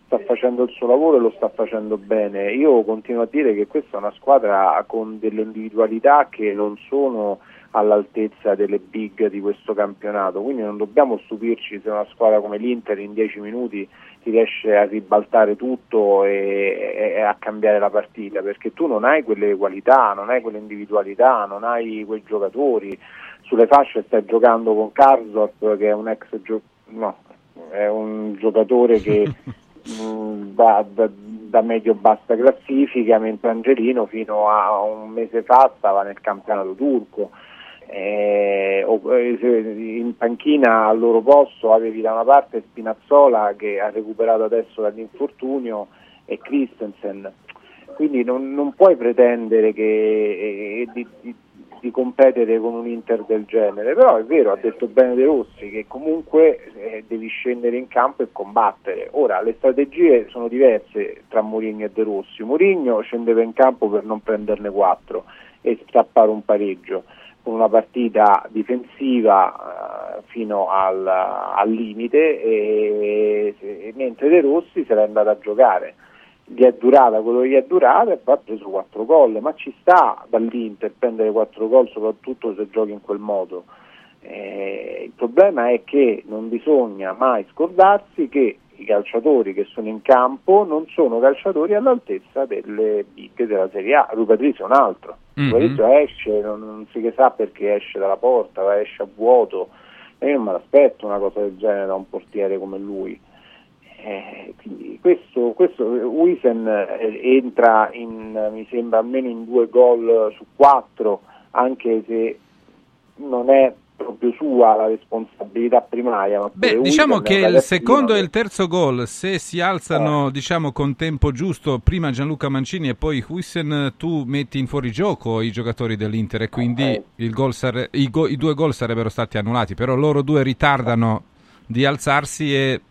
sta facendo il suo lavoro e lo sta facendo bene. Io continuo a dire che questa è una squadra con delle individualità che non sono all'altezza delle big di questo campionato, quindi non dobbiamo stupirci se una squadra come l'Inter in dieci minuti ti riesce a ribaltare tutto e, e a cambiare la partita, perché tu non hai quelle qualità, non hai quelle individualità, non hai quei giocatori. Sulle fasce stai giocando con Karsdorp, che è un ex gio- no, è un giocatore che da, da, da medio-bassa classifica, mentre Angeliño fino a un mese fa stava nel campionato turco. Eh, in panchina al loro posto avevi da una parte Spinazzola, che ha recuperato adesso dall'infortunio, e Christensen, quindi non, non puoi pretendere che, eh, di, di, di competere con un Inter del genere. Però è vero, ha detto bene De Rossi, che comunque eh, devi scendere in campo e combattere. Ora le strategie sono diverse tra Mourinho e De Rossi. Mourinho scendeva in campo per non prenderne quattro e strappare un pareggio, con una partita difensiva uh, fino al, al limite, e, e, mentre De Rossi se l'è andata a giocare. Gli è durata quello che gli è durata e poi ha preso quattro gol, ma ci sta dall'Inter prendere quattro gol, soprattutto se giochi in quel modo. Eh, il problema è che non bisogna mai scordarsi che i calciatori che sono in campo non sono calciatori all'altezza delle big della Serie A. Rui Patrício è un altro. Mm-hmm. Rui Patrício esce, non, non si che sa perché esce dalla porta, esce a vuoto. E io non me l'aspetto una cosa del genere da un portiere come lui. Eh, quindi questo, questo Huijsen entra in, mi sembra, almeno in due gol su quattro, anche se non è proprio sua la responsabilità primaria. Ma beh, diciamo che il secondo e il terzo gol, se si alzano eh. diciamo con tempo giusto, prima Gianluca Mancini e poi Huijsen, tu metti in fuorigioco i giocatori dell'Inter e quindi eh. il gol sare- i, go- i due gol sarebbero stati annullati, però loro due ritardano di alzarsi e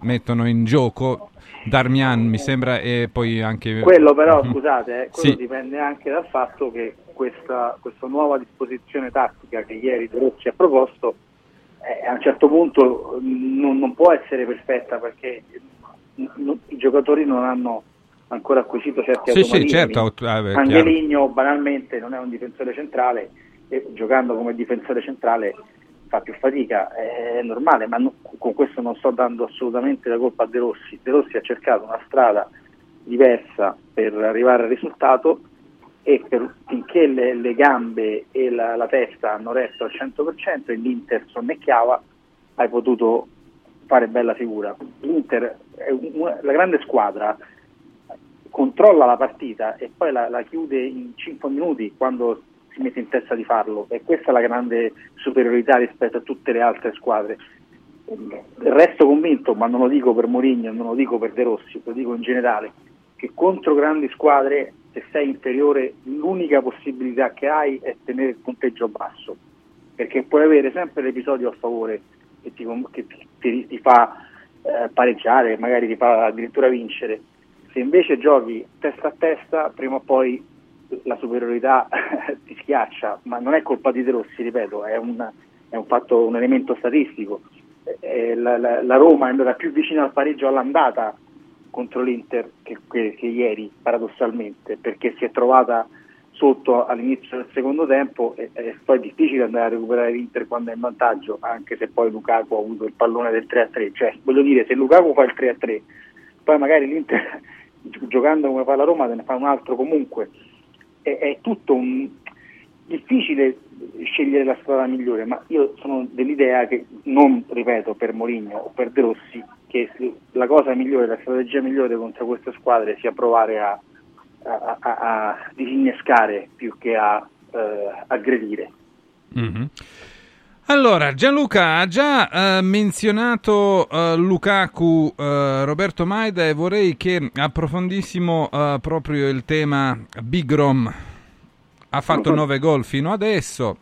mettono in gioco Darmian, mi sembra, e poi anche quello, però scusate, eh, quello sì. dipende anche dal fatto che questa, questa nuova disposizione tattica che ieri De Rossi ha proposto eh, a un certo punto non, non può essere perfetta, perché n- n- i giocatori non hanno ancora acquisito certi sì, automatismi. Sì, certo. ah, Angeliño banalmente non è un difensore centrale e giocando come difensore centrale fa più fatica, è normale, ma non, con questo non sto dando assolutamente la colpa a De Rossi. De Rossi ha cercato una strada diversa per arrivare al risultato e per, finché le, le gambe e la, la testa hanno retto al cento per cento e l'Inter sonnecchiava, hai potuto fare bella figura. L'Inter è una, la grande squadra, controlla la partita e poi la, la chiude in cinque minuti quando si mette in testa di farlo, e questa è la grande superiorità rispetto a tutte le altre squadre. Resto convinto, ma non lo dico per Mourinho, non lo dico per De Rossi, lo dico in generale, che contro grandi squadre, se sei inferiore, l'unica possibilità che hai è tenere il punteggio basso, perché puoi avere sempre l'episodio a favore che ti, che ti, ti fa eh, pareggiare, magari ti fa addirittura vincere. Se invece giochi testa a testa, prima o poi la superiorità ti schiaccia, ma non è colpa di De Rossi, ripeto, è un, è un fatto, un elemento statistico. Eh, la, la, la Roma è andata più vicina al pareggio all'andata contro l'Inter che, che, che ieri, paradossalmente, perché si è trovata sotto all'inizio del secondo tempo e, e poi è difficile andare a recuperare l'Inter quando è in vantaggio, anche se poi Lukaku ha avuto il pallone del tre a tre, cioè voglio dire, se Lukaku fa il tre a tre poi magari l'Inter giocando come fa la Roma te ne fa un altro comunque. È tutto un... difficile scegliere la strada migliore, ma io sono dell'idea che, non ripeto per Mourinho o per De Rossi, che la cosa migliore, la strategia migliore contro queste squadre sia provare a, a, a, a disinnescare più che a uh, aggredire. Mm-hmm. Allora, Gianluca ha già eh, menzionato eh, Lukaku, eh, Roberto Maida, e vorrei che approfondissimo eh, proprio il tema Big Rom. Ha fatto nove gol fino adesso,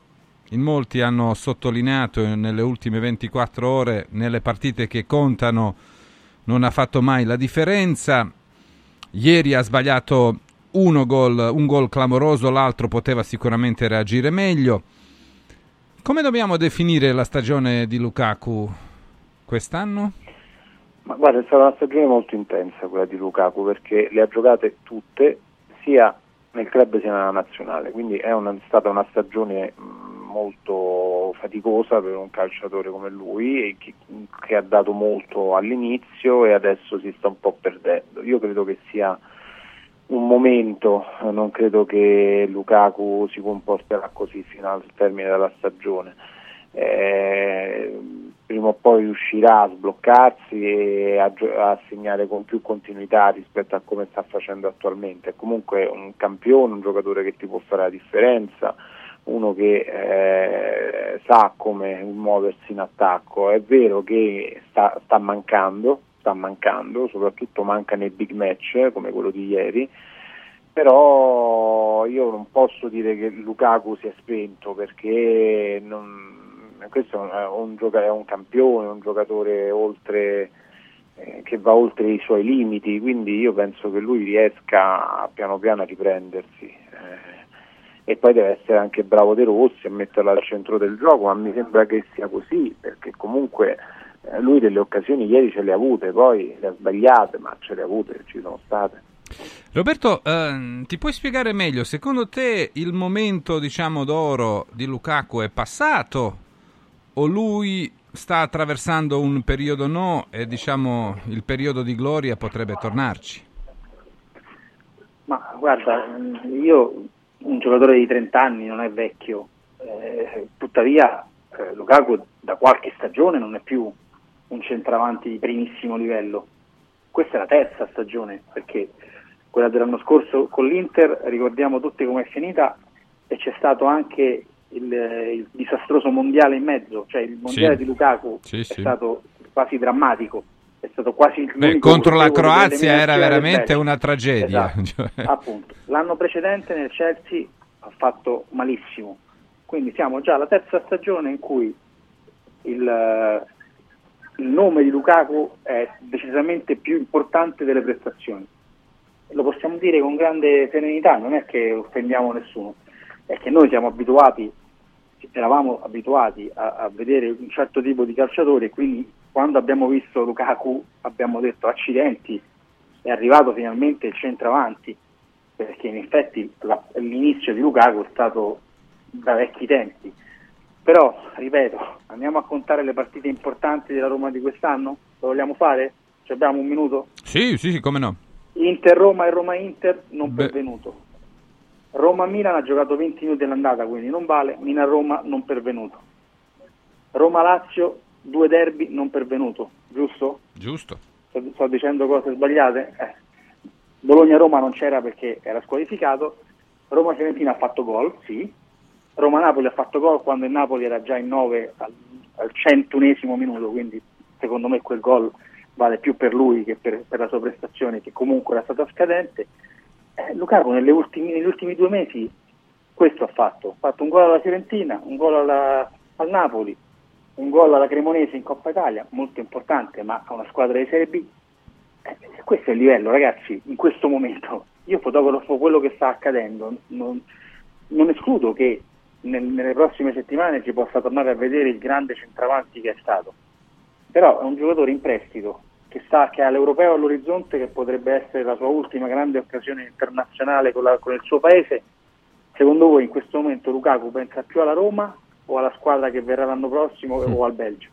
in molti hanno sottolineato nelle ultime ventiquattro ore, nelle partite che contano non ha fatto mai la differenza. Ieri ha sbagliato uno gol, un gol clamoroso, l'altro poteva sicuramente reagire meglio. Come dobbiamo definire la stagione di Lukaku quest'anno? Ma guarda, è stata una stagione molto intensa quella di Lukaku, perché le ha giocate tutte, sia nel club sia nella nazionale, quindi è una, stata una stagione molto faticosa per un calciatore come lui, e che, che ha dato molto all'inizio e adesso si sta un po' perdendo. Io credo che sia un momento, non credo che Lukaku si comporterà così fino al termine della stagione. Eh, prima o poi riuscirà a sbloccarsi e a, a segnare con più continuità rispetto a come sta facendo attualmente. È comunque un campione, un giocatore che ti può fare la differenza, uno che eh, sa come muoversi in attacco. È vero che sta, sta mancando sta mancando, soprattutto manca nei big match come quello di ieri, però io non posso dire che Lukaku si è spento, perché non, questo è un, è un campione, un giocatore oltre, eh, che va oltre i suoi limiti, quindi io penso che lui riesca piano piano a riprendersi, eh, e poi deve essere anche bravo De Rossi a metterla al centro del gioco, ma mi sembra che sia così, perché comunque lui delle occasioni ieri ce le ha avute, poi le ha sbagliate, ma ce le ha avute, ci sono state. Roberto, ehm, ti puoi spiegare meglio, secondo te il momento, diciamo, d'oro di Lukaku è passato, o lui sta attraversando un periodo no e, diciamo, il periodo di gloria potrebbe tornarci? Ma guarda, io un giocatore di trenta anni non è vecchio, eh, tuttavia eh, Lukaku da qualche stagione non è più un centravanti di primissimo livello, questa è la terza stagione, perché quella dell'anno scorso con l'Inter ricordiamo tutti com'è finita, e c'è stato anche il, il disastroso mondiale in mezzo, cioè il mondiale sì. di Lukaku sì, è sì. stato quasi drammatico, è stato quasi il Beh, contro la Croazia era veramente una tragedia. Esatto. Appunto, l'anno precedente nel Chelsea ha fatto malissimo, quindi siamo già alla terza stagione in cui il, il nome di Lukaku è decisamente più importante delle prestazioni. Lo possiamo dire con grande serenità, non è che offendiamo nessuno, è che noi siamo abituati, eravamo abituati a, a vedere un certo tipo di calciatore, quindi quando abbiamo visto Lukaku abbiamo detto accidenti, è arrivato finalmente il centravanti, perché in effetti la, l'inizio di Lukaku è stato da vecchi tempi. Però, ripeto, andiamo a contare le partite importanti della Roma di quest'anno? Lo vogliamo fare? Ci abbiamo un minuto? Sì, sì, sì, come no. Inter-Roma e Roma-Inter non Beh. pervenuto. Roma-Milan ha giocato venti minuti all'andata, quindi non vale. Milan-Roma non pervenuto. Roma-Lazio, due derby non pervenuto, giusto? Giusto. Sto, sto dicendo cose sbagliate? Eh. Bologna-Roma non c'era perché era squalificato. Roma-Fiorentina ha fatto gol, sì. Roma-Napoli ha fatto gol quando il Napoli era già in nove al, al centunesimo minuto, quindi secondo me quel gol vale più per lui che per, per la sua prestazione, che comunque era stata scadente. Eh, Lukaku nelle ultimi, negli ultimi due mesi questo ha fatto, ha fatto un gol alla Fiorentina, un gol alla, al Napoli, un gol alla Cremonese in Coppa Italia, molto importante, ma a una squadra di Serie B. Eh, questo è il livello, ragazzi, in questo momento. Io fotografo quello che sta accadendo, non, non escludo che nelle prossime settimane ci possa tornare a vedere il grande centravanti che è stato, però è un giocatore in prestito che sa che ha l'Europeo all'orizzonte, che potrebbe essere la sua ultima grande occasione internazionale con, la, con il suo paese. Secondo voi in questo momento Lukaku pensa più alla Roma o alla squadra che verrà l'anno prossimo o al Belgio?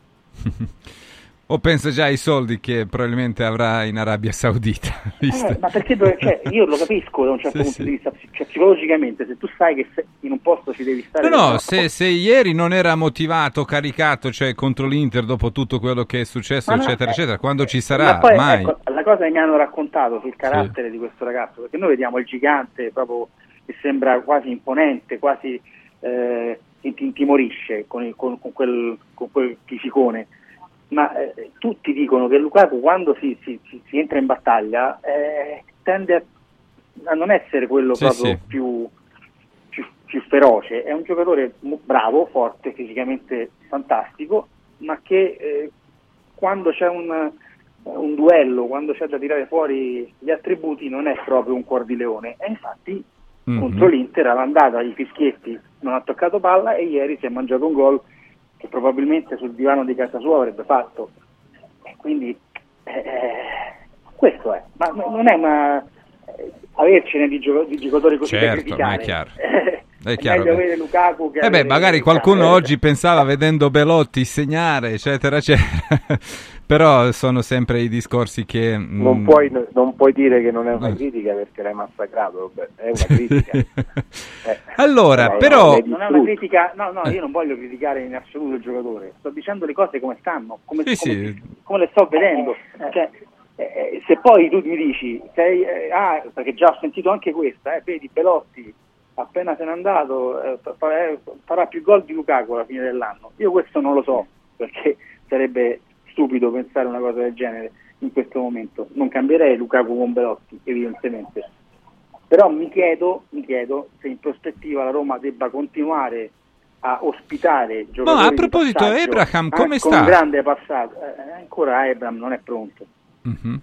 O pensa già ai soldi che probabilmente avrà in Arabia Saudita? Eh, ma perché cioè, io lo capisco da un certo sì, punto sì. di vista, cioè, psicologicamente, se tu sai che se in un posto ci devi stare... No, no, se, se ieri non era motivato, caricato, cioè contro l'Inter dopo tutto quello che è successo, ma eccetera, no, eccetera, eh, quando eh, ci sarà? Ma poi, mai. Ecco, la cosa che mi hanno raccontato sul carattere sì. di questo ragazzo, perché noi vediamo il gigante proprio che sembra quasi imponente, quasi eh, ti intimorisce con, il, con, con, quel, con quel fisicone. Ma eh, tutti dicono che Lukaku quando si, si, si, si entra in battaglia eh, tende a, a non essere quello sì, proprio sì. Più, più, più feroce, è un giocatore bravo, forte, fisicamente fantastico, ma che eh, quando c'è un, un duello, quando c'è da tirare fuori gli attributi non è proprio un cuor di leone, e infatti mm-hmm. contro l'Inter all'andata ai fischietti non ha toccato palla e ieri si è mangiato un gol che probabilmente sul divano di casa sua avrebbe fatto, e quindi eh, questo è, ma non è una eh, avercene di, gio- di giocatori così certo, da criticare, ma è chiaro. È chiaro, meglio avere Lukaku che eh beh, magari qualcuno eh, oggi pensava vedendo Belotti segnare eccetera eccetera però sono sempre i discorsi che mh... non puoi non puoi dire che non è una critica perché l'hai massacrato, è una critica eh. Allora eh, però no, non è una critica, no no io non voglio criticare in assoluto il giocatore, sto dicendo le cose come stanno, come, sì, come, sì. come le sto vedendo eh. Cioè, eh, se poi tu mi dici sei, eh, ah perché già ho sentito anche questa eh, vedi Belotti appena se n'è andato eh, farà più gol di Lukaku alla fine dell'anno. Io questo non lo so, perché sarebbe stupido pensare una cosa del genere in questo momento. Non cambierei Lukaku con Belotti, evidentemente. Però mi chiedo, mi chiedo se in prospettiva la Roma debba continuare a ospitare giocatori. No, a proposito di Abraham, come sta? Con grande passato. Eh, ancora Abraham non è pronto. Mm-hmm.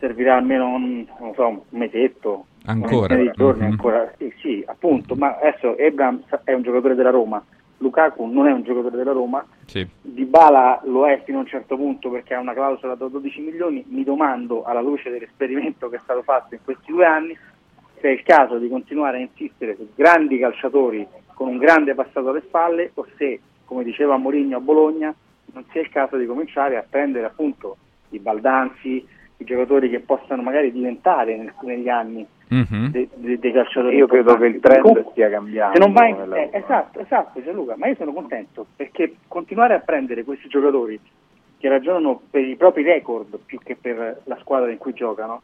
Servirà almeno un, non so, un mesetto. Ancora, giorni, mm-hmm. ancora sì, sì, appunto. Ma adesso Abraham è un giocatore della Roma, Lukaku non è un giocatore della Roma, sì. Dybala lo è fino a un certo punto perché ha una clausola da dodici milioni. Mi domando, alla luce dell'esperimento che è stato fatto in questi due anni, se è il caso di continuare a insistere su grandi calciatori con un grande passato alle spalle, o se, come diceva Mourinho a Bologna, non sia il caso di cominciare a prendere appunto i baldanzi, i giocatori che possano magari diventare nel, negli anni mm-hmm. dei de, de calciatori. Io credo che il trend Com- stia cambiando. Se non vai in, eh, esatto, esatto Gianluca, ma io sono contento perché continuare a prendere questi giocatori che ragionano per i propri record più che per la squadra in cui giocano,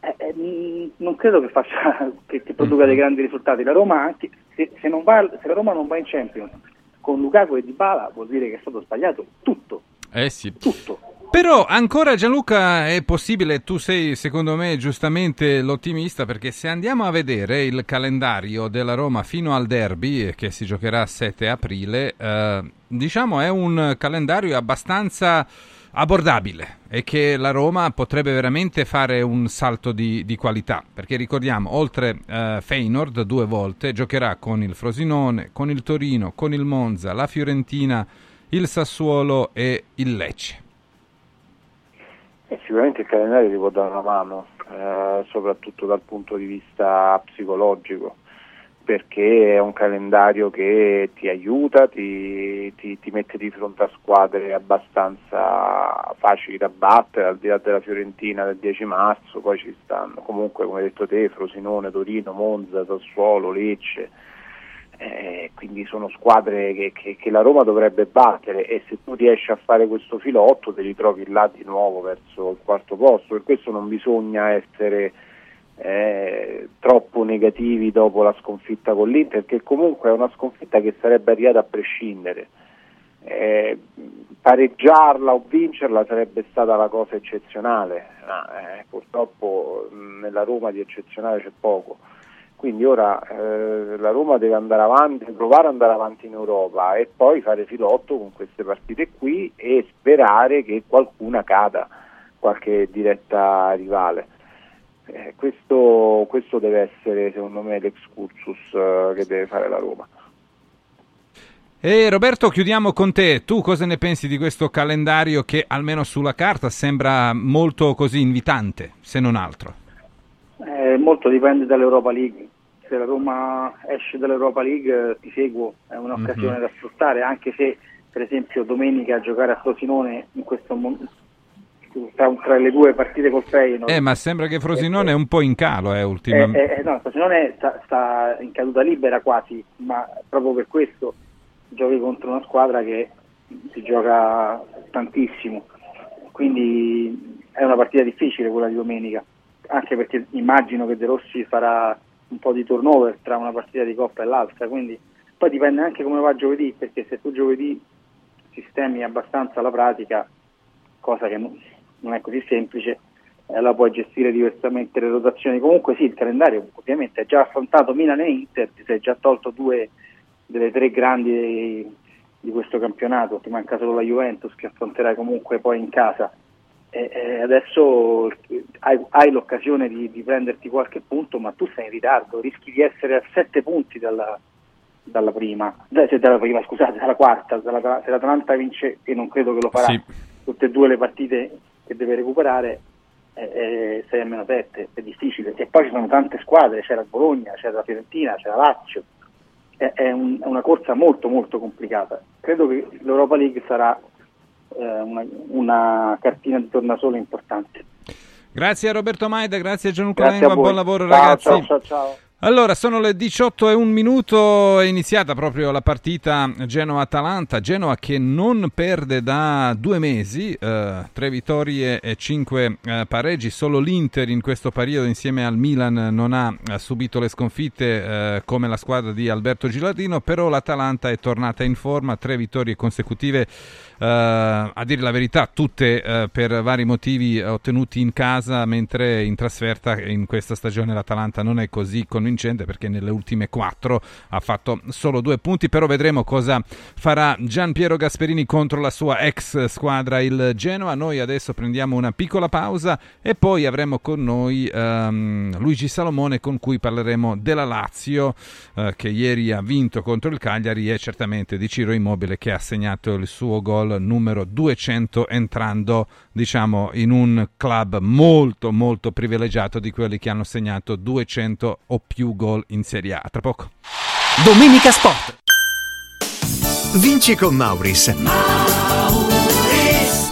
eh, eh, non credo che faccia che, che produca dei grandi risultati. La Roma anche, se, se, non va, se la Roma non va in Champions con Lukaku e Dybala vuol dire che è stato sbagliato tutto. Eh sì. Tutto. Però ancora, Gianluca, è possibile, tu sei secondo me giustamente l'ottimista, perché se andiamo a vedere il calendario della Roma fino al derby che si giocherà a sette aprile, eh, diciamo è un calendario abbastanza abbordabile e che la Roma potrebbe veramente fare un salto di, di qualità, perché ricordiamo oltre eh, Feyenoord due volte giocherà con il Frosinone, con il Torino, con il Monza, la Fiorentina, il Sassuolo e il Lecce. Eh, sicuramente il calendario ti può dare una mano, eh, soprattutto dal punto di vista psicologico, perché è un calendario che ti aiuta, ti, ti, ti mette di fronte a squadre abbastanza facili da battere, al di là della Fiorentina del dieci marzo, poi ci stanno comunque, come hai detto te, Frosinone, Torino, Monza, Sassuolo, Lecce. Eh, quindi sono squadre che, che, che la Roma dovrebbe battere, e se tu riesci a fare questo filotto te li trovi là di nuovo verso il quarto posto. Per questo non bisogna essere eh, troppo negativi dopo la sconfitta con l'Inter, che comunque è una sconfitta che sarebbe arrivata a prescindere. Eh, pareggiarla o vincerla sarebbe stata la cosa eccezionale, ma eh, purtroppo nella Roma di eccezionale c'è poco. Quindi ora eh, la Roma deve andare avanti, provare ad andare avanti in Europa e poi fare filotto con queste partite qui e sperare che qualcuna cada, qualche diretta rivale. Eh, questo, questo deve essere secondo me l'excursus eh, che deve fare la Roma. E Roberto, chiudiamo con te. Tu cosa ne pensi di questo calendario che almeno sulla carta sembra molto così invitante, se non altro? Eh, molto dipende dall'Europa League. Se la Roma esce dall'Europa League eh, ti seguo, è un'occasione mm-hmm. da sfruttare, anche se per esempio domenica giocare a Frosinone in questo mon- tra, tra le due partite col Feyenoord. Eh ma sembra che Frosinone eh, è un po' in calo eh, ultimamente. Eh, eh, no, Frosinone sta, sta in caduta libera quasi, ma proprio per questo giochi contro una squadra che si gioca tantissimo, quindi è una partita difficile quella di domenica, anche perché immagino che De Rossi farà un po' di turnover tra una partita di Coppa e l'altra, quindi poi dipende anche come va giovedì, perché se tu giovedì sistemi abbastanza la pratica, cosa che non è così semplice, eh, la puoi gestire diversamente le rotazioni. Comunque sì, il calendario ovviamente è già affrontato Milan e Inter, ti sei già tolto due delle tre grandi dei, di questo campionato, ti manca solo la Juventus che affronterai comunque poi in casa. E adesso hai, hai l'occasione di, di prenderti qualche punto, ma tu sei in ritardo, rischi di essere a sette punti dalla, dalla prima, dalla prima scusate, dalla quarta, dalla, se l'Atalanta vince, e non credo che lo farà, sì. Tutte e due le partite che deve recuperare, eh, eh, sei a meno sette, è difficile. E poi ci sono tante squadre, c'è la Bologna, c'è la Fiorentina, c'è la Lazio, è, è, un, è una corsa molto molto complicata. Credo che l'Europa League sarà Una, una cartina di tornasole importante. Grazie a Roberto Maida, grazie a Gianluca Lengua, buon lavoro, ciao, ragazzi. Ciao, ciao, ciao. Allora, sono le diciotto e un minuto, è iniziata proprio la partita Genoa-Atalanta. Genoa che non perde da due mesi, eh, tre vittorie e cinque eh, pareggi. Solo l'Inter in questo periodo insieme al Milan non ha eh, subito le sconfitte eh, come la squadra di Alberto Gilardino, però l'Atalanta è tornata in forma, tre vittorie consecutive, eh, a dire la verità tutte eh, per vari motivi ottenuti in casa, mentre in trasferta in questa stagione l'Atalanta non è così convincente, perché nelle ultime quattro ha fatto solo due punti. Però vedremo cosa farà Gian Piero Gasperini contro la sua ex squadra, il Genoa. Noi adesso prendiamo una piccola pausa e poi avremo con noi ehm, Luigi Salomone, con cui parleremo della Lazio eh, che ieri ha vinto contro il Cagliari, e certamente di Ciro Immobile che ha segnato il suo gol numero duecento, entrando diciamo in un club molto molto privilegiato di quelli che hanno segnato duecento o più gol in Serie A. Tra poco Domenica Sport. Vinci con Mauris. Mauris.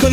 Con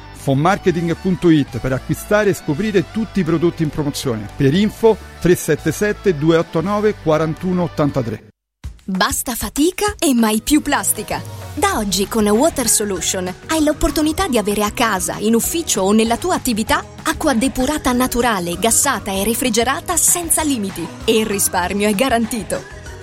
Fonmarketing punto it per acquistare e scoprire tutti i prodotti in promozione. Per info tre sette sette due otto nove quattro uno otto tre. Basta fatica e mai più plastica. Da oggi con Water Solution hai l'opportunità di avere a casa, in ufficio o nella tua attività acqua depurata naturale, gassata e refrigerata senza limiti. E il risparmio è garantito.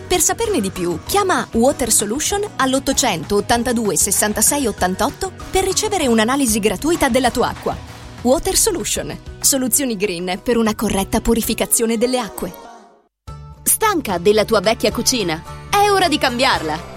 Per saperne di più, chiama Water Solution all'ottocento ottantadue sessantasei ottantotto per ricevere un'analisi gratuita della tua acqua. Water Solution, soluzioni green per una corretta purificazione delle acque. Stanca della tua vecchia cucina? È ora di cambiarla!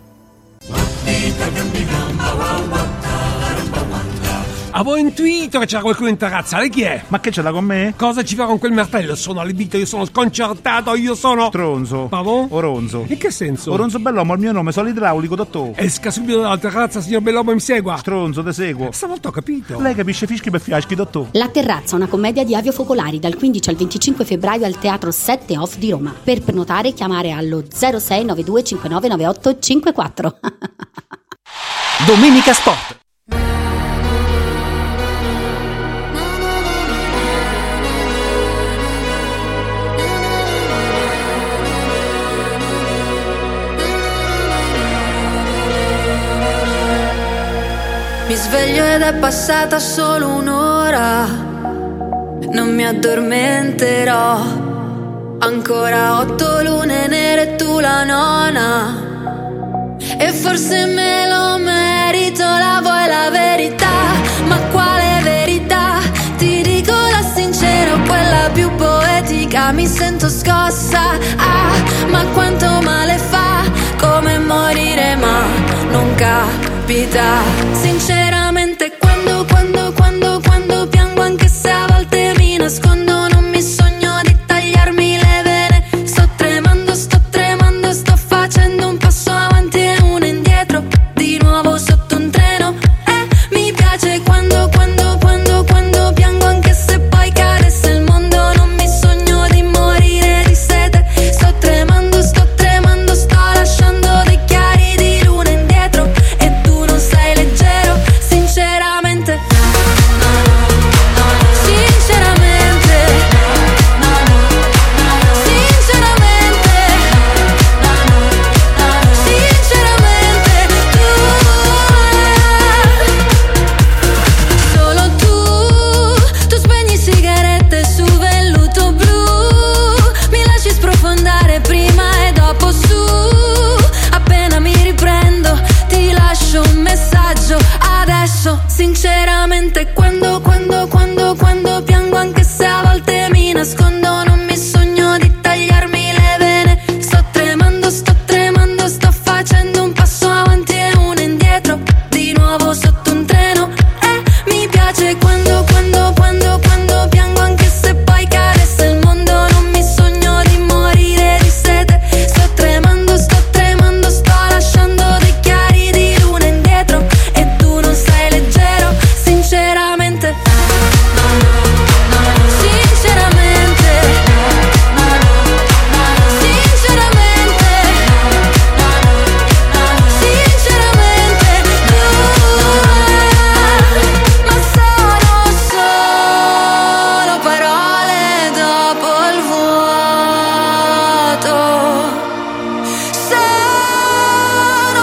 Avevo intuito che c'era qualcuno in terrazza, lei chi è? Ma che ce l'ha con me? Cosa ci fa con quel martello? Sono allibito, io sono sconcertato, io sono... Tronzo. Pavò? Oronzo. In che senso? Oronzo Bellomo, il mio nome, sono l'idraulico, dottore. Esca subito dalla terrazza, signor Bellomo, mi segua. Tronzo, te seguo. Stavolta ho capito. Lei capisce fischi per fiaschi, dottore. La terrazza, una commedia di Avio Focolari, dal quindici al venticinque febbraio al Teatro sette Off di Roma. Per prenotare, chiamare allo zero sei novantadue cinquantanove novantotto cinquantaquattro. Domenica Sport. Mi sveglio ed è passata solo un'ora, non mi addormenterò, ancora otto lune nere e tu la nona, e forse me lo merito, la vuoi la verità, ma quale verità? scossa, ah, ma quanto male fa, come morire ma non capita. Sinceramente quando, quando, quando, quando piango, anche se a volte mi nascondo, non mi sogno di tagliarmi le vene. Sto tremando, sto tremando, sto facendo un passo avanti e uno indietro, di nuovo sotto un treno. Eh, mi piace quando, quando, quando, quando piango, anche se poi cadesse il mondo, non mi sogno di morire di sete. Sto tremando, sto tremando, sto lasciando dei chiari di luna indietro, e tu non sei leggero, sinceramente. Sinceramente, sinceramente, sinceramente, tu. Solo tu, tu spegni sigarette su velluto blu, mi lasci sprofondare prima e dopo su. Appena mi riprendo ti lascio un messaggio adesso. Sinceramente quando, quando, quando, quando piango, anche se a volte mi nascondo, non mi sogno di tagliarmi le vene. Sto tremando, sto tremando, sto facendo un passo avanti e uno indietro, di nuovo sotto un treno. Eh, mi piace quando, quando, quando, quando piango, anche se poi cadesse il mondo, non mi sogno di morire di sete. Sto tremando, sto tremando, sto lasciando dei chiari di luna indietro, e tu non sei leggero, sinceramente. Sinceramente, sinceramente, sinceramente tu. Ma sono solo parole dopo il vuoto, sono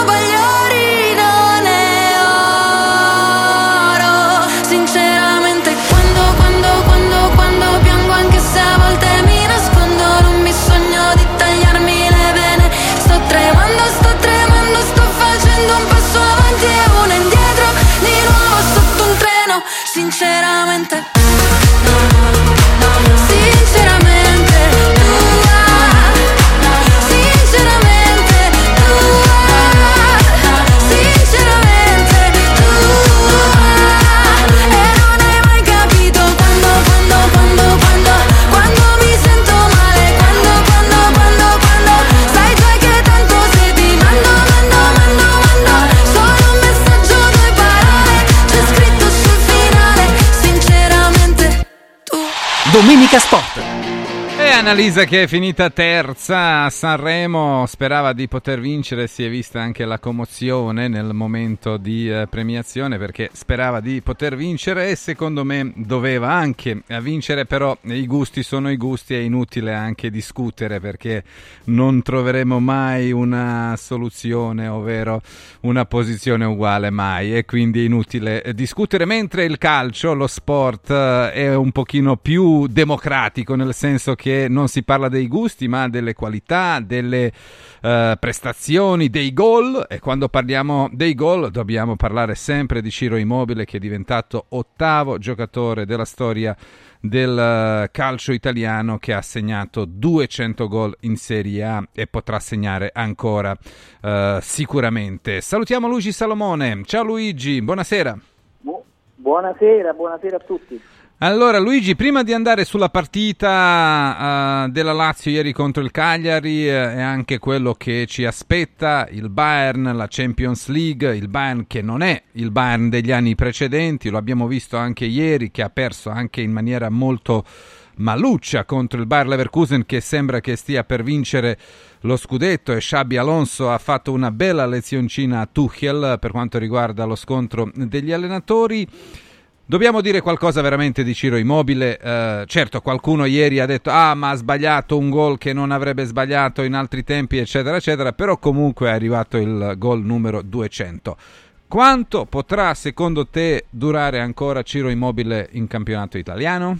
bagliori, non è oro. Sinceramente quando, quando, quando, quando piango, anche se a volte mi nascondo, non mi sogno di tagliarmi le vene. Sto tremando, sto tremando, sto facendo un passo avanti e uno indietro, di nuovo sotto un treno, sinceramente. Sinceramente tua, sinceramente tua, sinceramente tua. E non hai mai capito quando, quando, quando, quando, quando mi sento male, quando, quando, quando, quando. Sai già che tanto se ti mando, mando, mando, mando, solo un messaggio, due parole, c'è scritto sul finale, sinceramente tu. Domenica Sport. E Annalisa, che è finita terza a Sanremo, sperava di poter vincere, si è vista anche la commozione nel momento di eh, premiazione, perché sperava di poter vincere e secondo me doveva anche eh, vincere, però i gusti sono i gusti, è inutile anche discutere perché non troveremo mai una soluzione, ovvero una posizione uguale mai, e quindi è inutile discutere, mentre il calcio, lo sport eh, è un pochino più democratico, nel senso che non si parla dei gusti ma delle qualità, delle eh, prestazioni, dei gol, e quando parliamo dei gol dobbiamo parlare sempre di Ciro Immobile, che è diventato ottavo giocatore della storia del calcio italiano che ha segnato duecento gol in Serie A e potrà segnare ancora eh, sicuramente. Salutiamo Luigi Salomone. Ciao Luigi, buonasera. Bu- buonasera, buonasera a tutti. Allora Luigi, prima di andare sulla partita uh, della Lazio ieri contro il Cagliari uh, e anche quello che ci aspetta, il Bayern, la Champions League, il Bayern che non è il Bayern degli anni precedenti, lo abbiamo visto anche ieri che ha perso anche in maniera molto maluccia contro il Bayer Leverkusen, che sembra che stia per vincere lo scudetto, e Xabi Alonso ha fatto una bella lezioncina a Tuchel per quanto riguarda lo scontro degli allenatori. Dobbiamo dire qualcosa veramente di Ciro Immobile, eh, certo qualcuno ieri ha detto ah ma ha sbagliato un gol che non avrebbe sbagliato in altri tempi eccetera eccetera, però comunque è arrivato il gol numero duecento. Quanto potrà secondo te durare ancora Ciro Immobile in campionato italiano?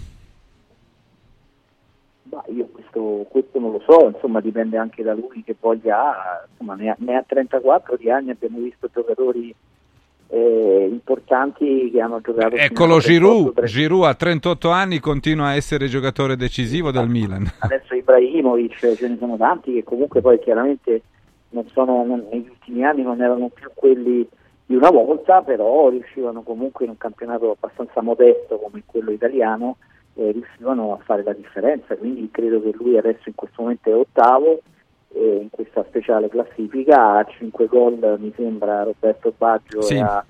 Bah, io questo, questo non lo so, insomma dipende anche da lui che voglia ha, insomma ne ha, ne ha trentaquattro di anni, abbiamo visto giocatori eh, importanti che hanno giocato. Eccolo Giroud, Giroud a trentotto anni continua a essere giocatore decisivo del Milan. Adesso Ibrahimovic, ce ne sono tanti che comunque poi chiaramente non sono, non, negli ultimi anni non erano più quelli di una volta, però riuscivano comunque in un campionato abbastanza modesto come quello italiano, eh, riuscivano a fare la differenza, quindi credo che lui adesso in questo momento è ottavo eh, in questa speciale classifica, ha cinque gol mi sembra Roberto Baggio, sì. A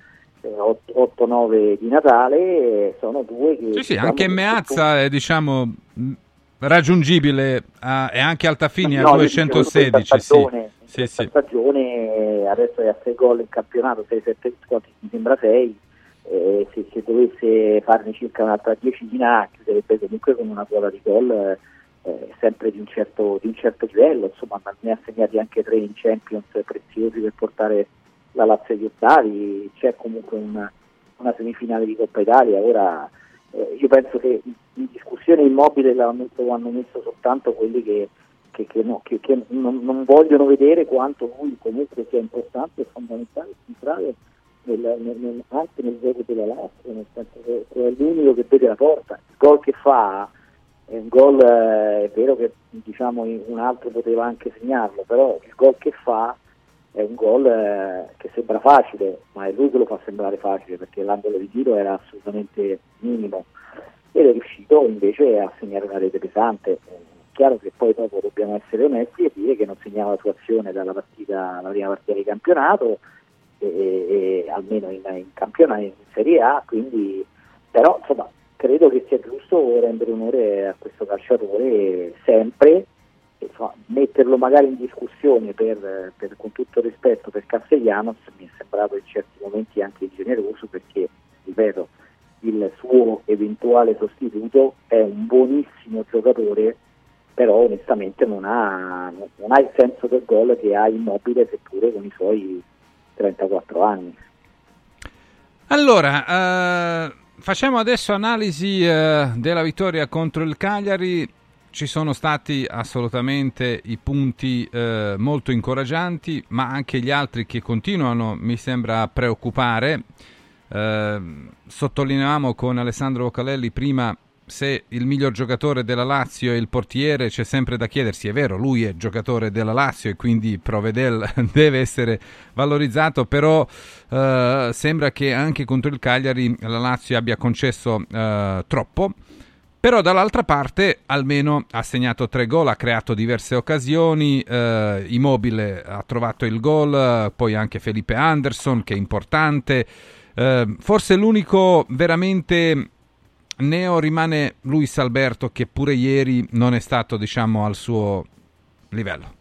otto nove di Natale, sono due che... Sì, sì, anche Meazza è diciamo raggiungibile a, e anche Altafini no, a duecentosedici, stagione, sì, sì, stagione, adesso è a sei gol in campionato, sei sette mi sembra sei, eh, se, se dovesse farne circa un'altra diecina chiuderebbe comunque con una quota di gol eh, sempre di un certo di un certo livello, insomma ne ha segnati anche tre in Champions preziosi per portare la Lazio agli ottavi, c'è comunque una, una semifinale di Coppa Italia, ora Eh, io penso che in discussione Immobile l'hanno messo, l'hanno messo soltanto quelli che, che, che, no, che, che non, non vogliono vedere quanto lui comunque sia importante e fondamentale centrale nel, nel, nel, anche nel gioco della Lazio, nel senso che è l'unico che vede la porta. Il gol che fa è un gol, eh, è vero che diciamo un altro poteva anche segnarlo, però il gol che fa è un gol eh, che sembra facile, ma è lui che lo fa sembrare facile perché l'angolo di tiro era assolutamente minimo ed è riuscito invece a segnare una rete pesante. È chiaro che poi dopo dobbiamo essere onesti e dire che non segnava la sua azione dalla partita, la prima partita di campionato e, e, e, almeno in, in campionato in Serie A, quindi però insomma credo che sia giusto rendere onore a questo calciatore sempre. Insomma, metterlo magari in discussione per, per, con tutto rispetto per Castellanos mi è sembrato in certi momenti anche ingeneroso, perché ripeto il suo eventuale sostituto è un buonissimo giocatore, però onestamente non ha, non ha il senso del gol che ha Immobile seppure con i suoi trentaquattro anni. Allora eh, facciamo adesso analisi eh, della vittoria contro il Cagliari. Ci sono stati assolutamente i punti eh, molto incoraggianti, ma anche gli altri che continuano, mi sembra, a preoccupare. Eh, sottolineavamo con Alessandro Vocalelli prima se il miglior giocatore della Lazio è il portiere, c'è sempre da chiedersi, è vero, lui è giocatore della Lazio e quindi Provedel deve essere valorizzato, però eh, sembra che anche contro il Cagliari la Lazio abbia concesso eh, troppo. Però dall'altra parte almeno ha segnato tre gol, ha creato diverse occasioni, eh, Immobile ha trovato il gol, poi anche Felipe Anderson che è importante, eh, forse l'unico veramente neo rimane Luis Alberto che pure ieri non è stato diciamo al suo livello.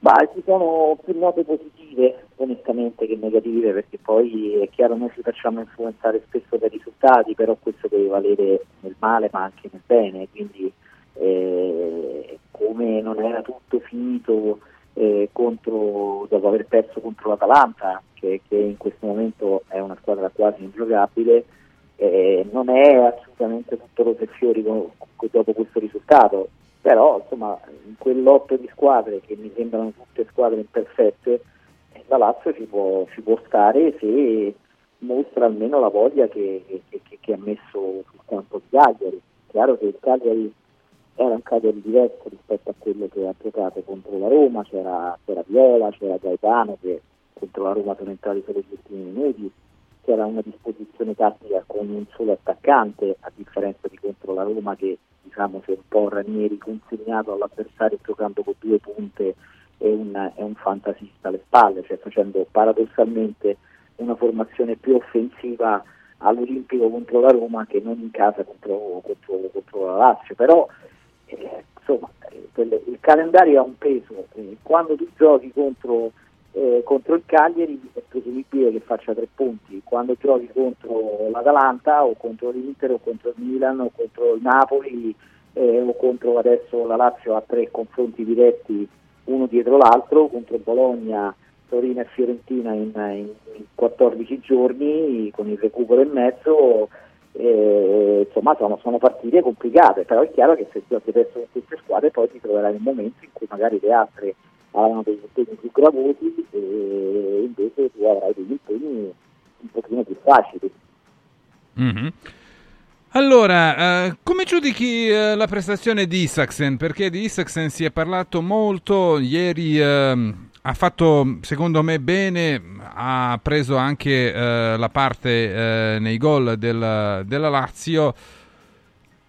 Ma ci sono più note positive onestamente che negative, perché poi è chiaro noi ci facciamo influenzare spesso dai risultati, però questo deve valere nel male ma anche nel bene, quindi eh, come non era tutto finito eh, contro, dopo aver perso contro l'Atalanta che, che in questo momento è una squadra quasi ingiocabile, eh, non è assolutamente tutto rose e fiori con, con, dopo questo risultato, però insomma in quell'otto di squadre che mi sembrano tutte squadre imperfette la Lazio ci può, ci può stare se mostra almeno la voglia che, che, che, che ha messo sul campo di Cagliari. Chiaro che il Cagliari era un Cagliari diverso rispetto a quello che ha giocato contro la Roma, c'era, c'era Viola, c'era Gaetano che contro la Roma sono entrati solo gli ultimi minuti, c'era una disposizione tattica con un solo attaccante a differenza di contro la Roma che diciamo si è un po' Ranieri consegnato all'avversario giocando con due punte e un, un fantasista alle spalle, cioè facendo paradossalmente una formazione più offensiva all'Olimpico contro la Roma che non in casa contro, contro, contro la Lazio, però eh, insomma quelle, il calendario ha un peso, eh, quando tu giochi contro, eh, contro il Cagliari è presumibile che faccia tre punti, quando giochi contro l'Atalanta o contro l'Inter o contro il Milan o contro il Napoli eh, o contro adesso la Lazio ha tre confronti diretti uno dietro l'altro, contro Bologna, Torino e Fiorentina in, in, in quattordici giorni con il recupero e mezzo, eh, insomma sono, sono partite complicate, però è chiaro che se giochi verso queste squadre poi ti troverai in momenti in cui magari le altre hanno degli impegni più gravosi e invece tu avrai degli impegni un pochino più facili. Mm-hmm. Allora, eh, come giudichi eh, la prestazione di Isaksen? Perché di Isaksen si è parlato molto, ieri eh, ha fatto secondo me bene, ha preso anche eh, la parte eh, nei gol del, della Lazio.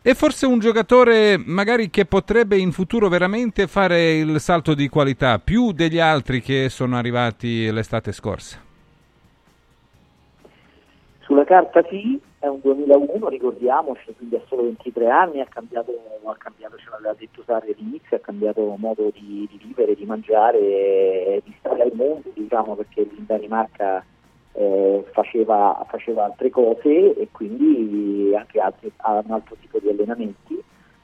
È forse un giocatore magari che potrebbe in futuro veramente fare il salto di qualità, più degli altri che sono arrivati l'estate scorsa? Sulla carta sì, è un duemilauno, ricordiamoci, quindi ha solo ventitré anni, ha cambiato, ha cambiato, ce l'aveva detto Sarri all'inizio, ha cambiato modo di, di vivere, di mangiare, di stare al mondo, diciamo, perché in Danimarca eh, faceva, faceva altre cose e quindi anche altri, ha un altro tipo di allenamenti,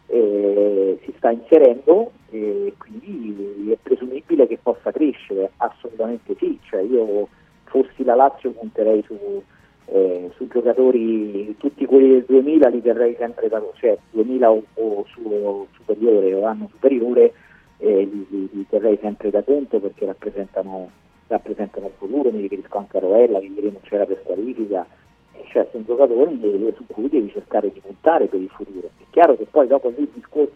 eh, si sta inserendo e quindi è presumibile che possa crescere, assolutamente sì, cioè io fossi la Lazio punterei su... Eh, su giocatori, tutti quelli del duemila li terrei sempre da, cioè duemila o, o su, superiore o anno superiore eh, li, li, li terrei sempre da conto perché rappresentano rappresentano il futuro. Mi riferisco anche a Roella, che diremo c'era per qualifica, cioè sono giocatori che, su cui devi cercare di puntare per il futuro. È chiaro che poi dopo il discorso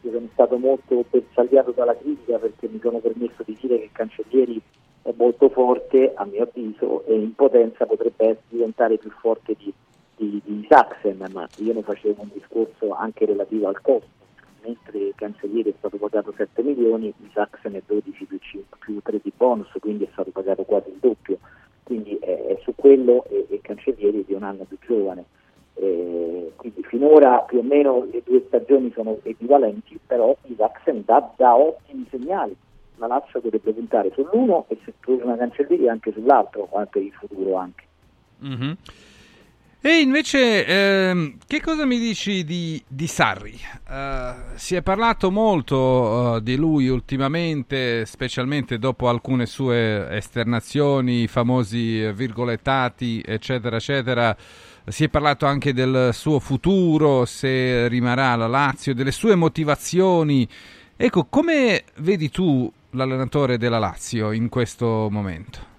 io sono stato molto bersagliato dalla critica perché mi sono permesso di dire che Cancellieri è molto forte, a mio avviso, e in potenza potrebbe diventare più forte di, di, di Isaksen, ma io ne facevo un discorso anche relativo al costo. Mentre Cancellieri è stato pagato sette milioni, Isaksen è dodici più, cinque, più tre di bonus, quindi è stato pagato quasi il doppio, quindi è, è su quello e, e Cancellieri è di un anno più giovane, e quindi finora più o meno le due stagioni sono equivalenti, però Isaksen dà, dà ottimi segnali. La Lazio dovrebbe puntare sull'uno e se torna Cancellieri anche sull'altro, anche in futuro anche. Mm-hmm. E invece ehm, che cosa mi dici di, di Sarri? Uh, si è parlato molto uh, di lui ultimamente, specialmente dopo alcune sue esternazioni, i famosi virgolettati eccetera eccetera. Si è parlato anche del suo futuro, se rimarrà la Lazio, delle sue motivazioni. Ecco, come vedi tu l'allenatore della Lazio in questo momento?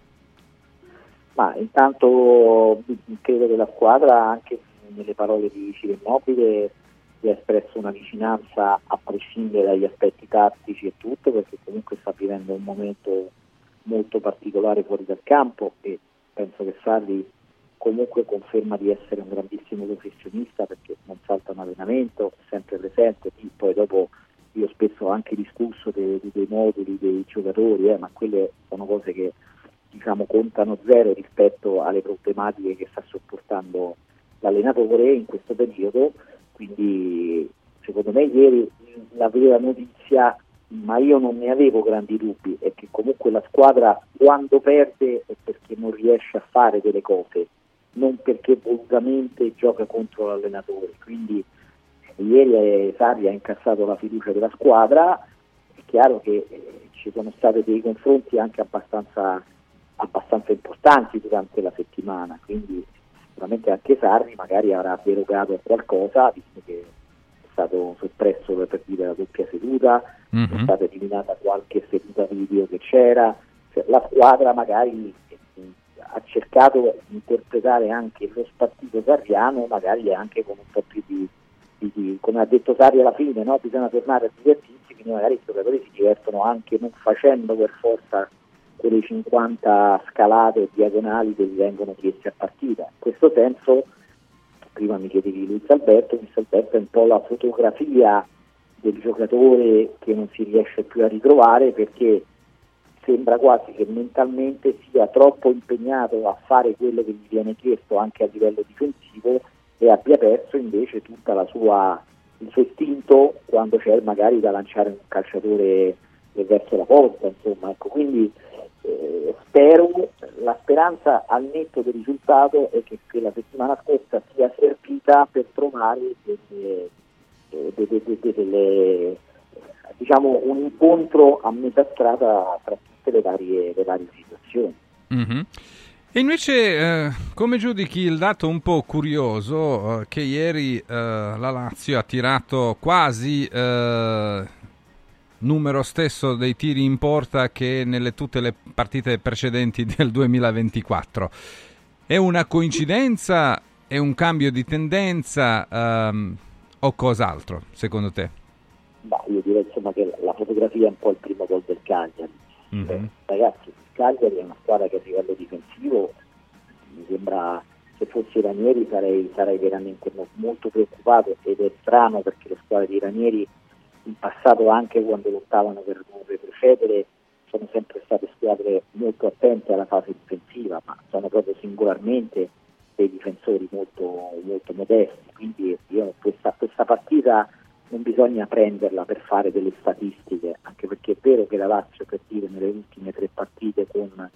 Ma intanto credo che la squadra, anche nelle parole di Ciro Immobile, abbia espresso una vicinanza a prescindere dagli aspetti tattici e tutto, perché comunque sta vivendo un momento molto particolare fuori dal campo e penso che Sarri comunque conferma di essere un grandissimo professionista perché non salta un allenamento, è sempre presente, poi dopo io spesso ho anche discusso dei, dei moduli dei giocatori, eh, ma quelle sono cose che diciamo contano zero rispetto alle problematiche che sta sopportando l'allenatore in questo periodo. Quindi secondo me ieri la vera notizia, ma io non ne avevo grandi dubbi, è che comunque la squadra quando perde è perché non riesce a fare delle cose, non perché volutamente gioca contro l'allenatore. Quindi ieri Sarri ha incassato la fiducia della squadra, è chiaro che ci sono stati dei confronti anche abbastanza, abbastanza importanti durante la settimana, quindi sicuramente anche Sarri magari avrà derogato qualcosa, visto che è stato soppresso per dire la doppia seduta, mm-hmm. è stata eliminata qualche seduta video che c'era, cioè, la squadra magari ha cercato di interpretare anche lo spartito sarriano, magari anche con un po' più di come ha detto Sarri alla fine, no? Bisogna tornare a divertirsi, quindi magari i giocatori si divertono anche non facendo per forza quelle cinquanta scalate diagonali che gli vengono chieste a partita. In questo senso, prima mi chiedevi Luis Alberto, Luis Alberto è un po' la fotografia del giocatore che non si riesce più a ritrovare perché sembra quasi che mentalmente sia troppo impegnato a fare quello che gli viene chiesto anche a livello difensivo e abbia perso invece tutta la sua il suo istinto quando c'è magari da lanciare un calciatore verso la porta, insomma, ecco, quindi eh, spero, la speranza al netto del risultato è che, che la settimana scorsa sia servita per trovare delle, delle, delle, delle, diciamo un incontro a metà strada tra tutte le varie, le varie situazioni. Mm-hmm. E invece eh, come giudichi il dato un po' curioso eh, che ieri eh, la Lazio ha tirato quasi eh, numero stesso dei tiri in porta che nelle tutte le partite precedenti del duemilaventiquattro. È una coincidenza? È un cambio di tendenza? Um, o cos'altro, secondo te? Bah, io direi insomma che la fotografia è un po' il primo gol del Cagliari. Mm-hmm. Eh, ragazzi, il Cagliari è una squadra che a livello difensivo mi sembra, se fossi Ranieri sarei, sarei veramente molto preoccupato, ed è strano perché le squadre di Ranieri in passato, anche quando lottavano per non retrocedere, sono sempre state squadre molto attente alla fase difensiva, ma sono proprio singolarmente dei difensori molto, molto modesti. Quindi io, questa, questa partita non bisogna prenderla per fare delle statistiche, anche perché è vero che la Lazio, per dire, nelle ultime tre partite con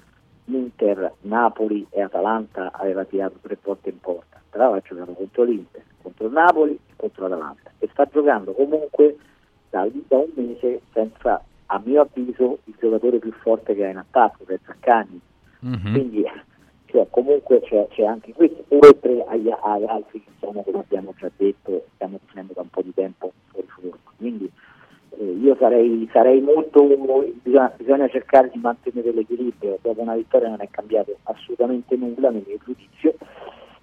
Inter, Napoli e Atalanta aveva tirato tre volte in porta, però ha giocato contro l'Inter, contro il Napoli e contro l'Atalanta, e sta giocando comunque da un mese senza, a mio avviso, il giocatore più forte che ha in attacco, che è Zaccagni. Mm-hmm. Quindi cioè, comunque c'è, c'è anche questo, oltre agli, agli altri che sono, come abbiamo già detto, stiamo finendo da un po' di tempo fuori forma. Quindi eh, io sarei, sarei molto, bisogna, bisogna cercare di mantenere l'equilibrio. Dopo una vittoria non è cambiato assolutamente nulla nel mio giudizio,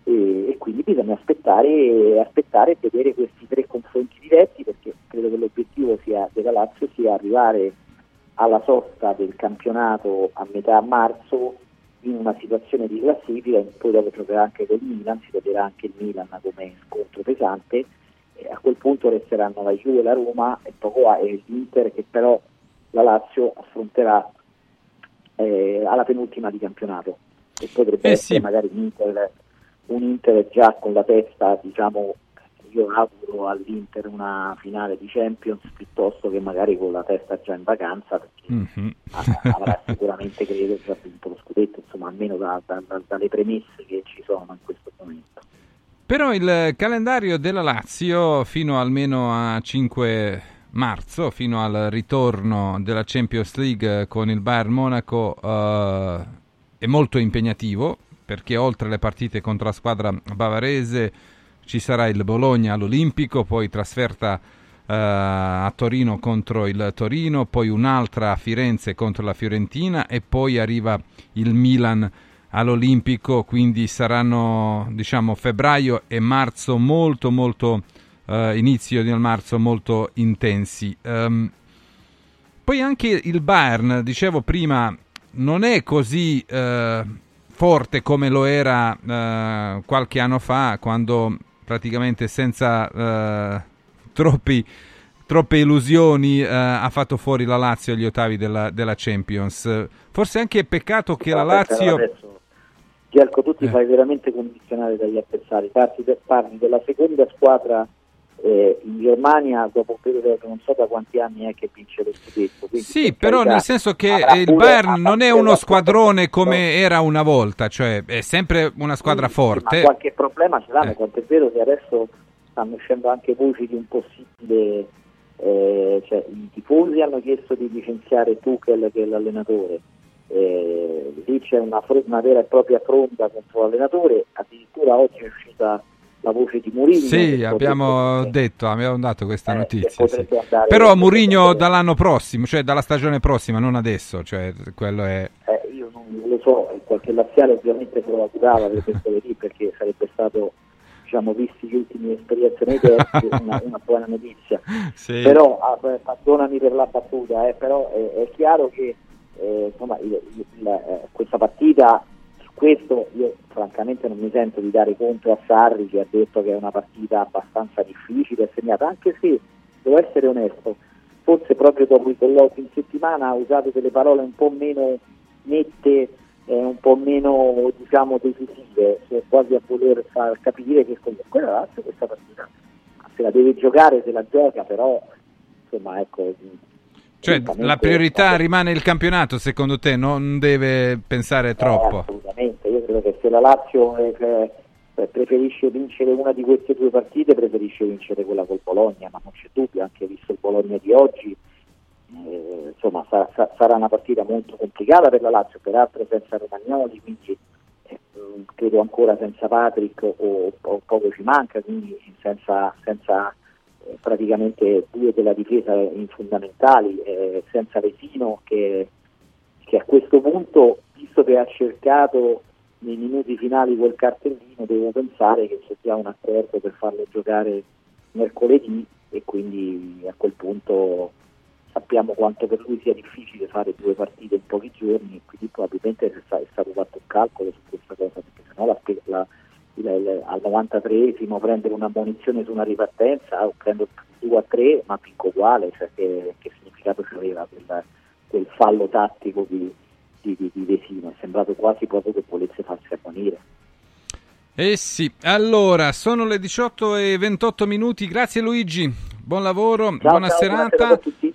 e, e quindi bisogna aspettare, aspettare e vedere questi tre confronti diretti, perché credo che l'obiettivo sia, della Lazio sia arrivare alla sosta del campionato a metà marzo in una situazione di classifica, e poi dopo giocherà anche con il Milan, si vedrà anche il Milan come scontro pesante, e a quel punto resteranno la Juve, la Roma e poco e l'Inter, che però la Lazio affronterà eh, alla penultima di campionato, e potrebbe eh essere sì. magari un Inter, un Inter già con la testa, diciamo, io auguro all'Inter una finale di Champions piuttosto che magari con la testa già in vacanza, perché mm-hmm. avrà sicuramente, credo, già vinto lo scudetto, insomma, almeno da, da, da, dalle premesse che ci sono in questo momento. Però il calendario della Lazio fino almeno a cinque marzo, fino al ritorno della Champions League con il Bayern Monaco, eh, è molto impegnativo, perché oltre le partite contro la squadra bavarese ci sarà il Bologna all'Olimpico, poi trasferta uh, a Torino contro il Torino, poi un'altra a Firenze contro la Fiorentina, e poi arriva il Milan all'Olimpico. Quindi saranno, diciamo, febbraio e marzo molto molto uh, inizio di marzo molto intensi. Um, poi anche il Bayern, dicevo prima, non è così uh, forte come lo era uh, qualche anno fa, quando praticamente senza uh, troppi, troppe illusioni uh, ha fatto fuori la Lazio agli ottavi della, della Champions. Forse anche è peccato che la Lazio... Adesso, Gianco, tu ti eh. fai veramente condizionare dagli avversari. Parti, de, parli della seconda squadra eh, in Germania dopo un periodo che non so da quanti anni è che vince lo scudetto. Sì, però carità, nel senso che il Bayern non è uno squadrone come era una volta, cioè è sempre una squadra sì, forte. Ma qualche problema ce l'hanno, eh. quanto è vero che adesso stanno uscendo anche voci di un possibile... Eh, cioè, i tifosi hanno chiesto di licenziare Tuchel, che è l'allenatore. Eh, lì c'è una, una vera e propria fronda contro l'allenatore, addirittura oggi è uscita la voce di Mourinho. Sì, abbiamo potrebbe... detto, abbiamo dato questa eh, notizia. Sì. Però Mourinho per... dall'anno prossimo, cioè dalla stagione prossima, non adesso. Cioè, quello è... eh, io non lo so, qualche laziale ovviamente se lo augurava per questo lì, perché sarebbe stato, diciamo, visti gli ultimi esperienze nei test, una, una buona notizia. Sì. Però, ah, perdonami per la battuta, eh, però è, è chiaro che eh, insomma, il, il, il, questa partita... Questo io francamente non mi sento di dare contro a Sarri, che ha detto che è una partita abbastanza difficile e segnata, anche se, devo essere onesto, forse proprio dopo i colloqui in settimana ha usato delle parole un po' meno nette, eh, un po' meno, diciamo, decisive, cioè quasi a voler far capire che comunque la Lazio questa partita se la deve giocare, se la gioca, però insomma, ecco... Cioè la priorità rimane il campionato, secondo te? Non deve pensare troppo? Eh, assolutamente, io credo che se la Lazio eh, preferisce vincere una di queste due partite, preferisce vincere quella col Bologna, ma non c'è dubbio, anche visto il Bologna di oggi, eh, insomma sa, sa, sarà una partita molto complicata per la Lazio, peraltro senza Romagnoli, quindi eh, credo ancora senza Patrick, o, o poco ci manca, quindi senza... senza praticamente due della difesa in fondamentali, eh, senza Vesino che, che a questo punto, visto che ha cercato nei minuti finali quel cartellino, devo pensare che ci sia un accordo per farlo giocare mercoledì, e quindi a quel punto sappiamo quanto per lui sia difficile fare due partite in pochi giorni, quindi probabilmente è stato fatto un calcolo su questa cosa, perché sennò la, la, la, la, al novantatreesimo prendere una ammonizione su una ripartenza, o prendo due a tre ma picco uguale, cioè che, che significato ci aveva quel, quel fallo tattico di, di, di, di Vesino? È sembrato quasi proprio che volesse farsi ammonire. Eh sì, allora sono le diciotto e ventotto minuti, grazie Luigi, buon lavoro, ciao, buona ciao, serata, buona sera a tutti.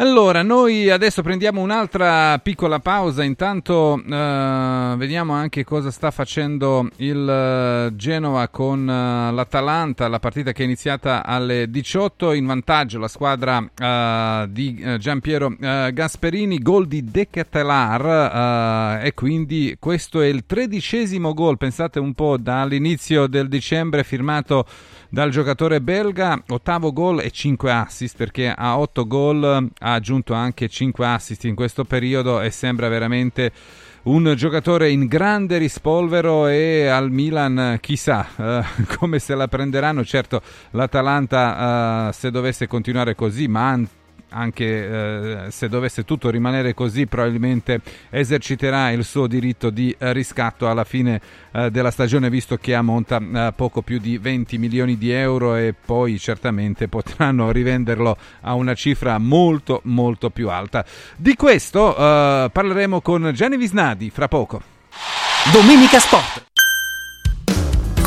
Allora, noi adesso prendiamo un'altra piccola pausa, intanto eh, vediamo anche cosa sta facendo il eh, Genoa con eh, l'Atalanta, la partita che è iniziata alle diciotto, in vantaggio la squadra eh, di eh, Giampiero eh, Gasperini, gol di De Ketelaere, eh, e quindi questo è il tredicesimo gol, pensate un po', dall'inizio del dicembre, firmato dal giocatore belga, ottavo gol e cinque assist, perché a otto gol ha aggiunto anche cinque assist in questo periodo e sembra veramente un giocatore in grande rispolvero, e al Milan chissà eh, come se la prenderanno. Certo, l'Atalanta eh, se dovesse continuare così, ma anzi anche eh, se dovesse tutto rimanere così, probabilmente eserciterà il suo diritto di eh, riscatto alla fine eh, della stagione, visto che ammonta eh, poco più di venti milioni di euro, e poi certamente potranno rivenderlo a una cifra molto molto più alta. Di questo eh, parleremo con Gianni Visnadi fra poco. Domenica Sport.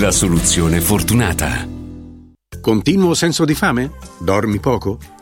la soluzione fortunata. Continuo senso di fame? Dormi poco?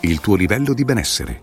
il tuo livello di benessere.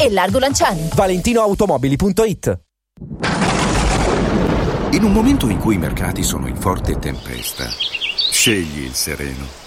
e Largo Lanciani. valentinoautomobili punto it. In un momento in cui i mercati sono in forte tempesta, scegli il sereno.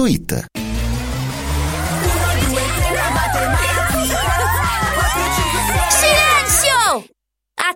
it. Silenzio! A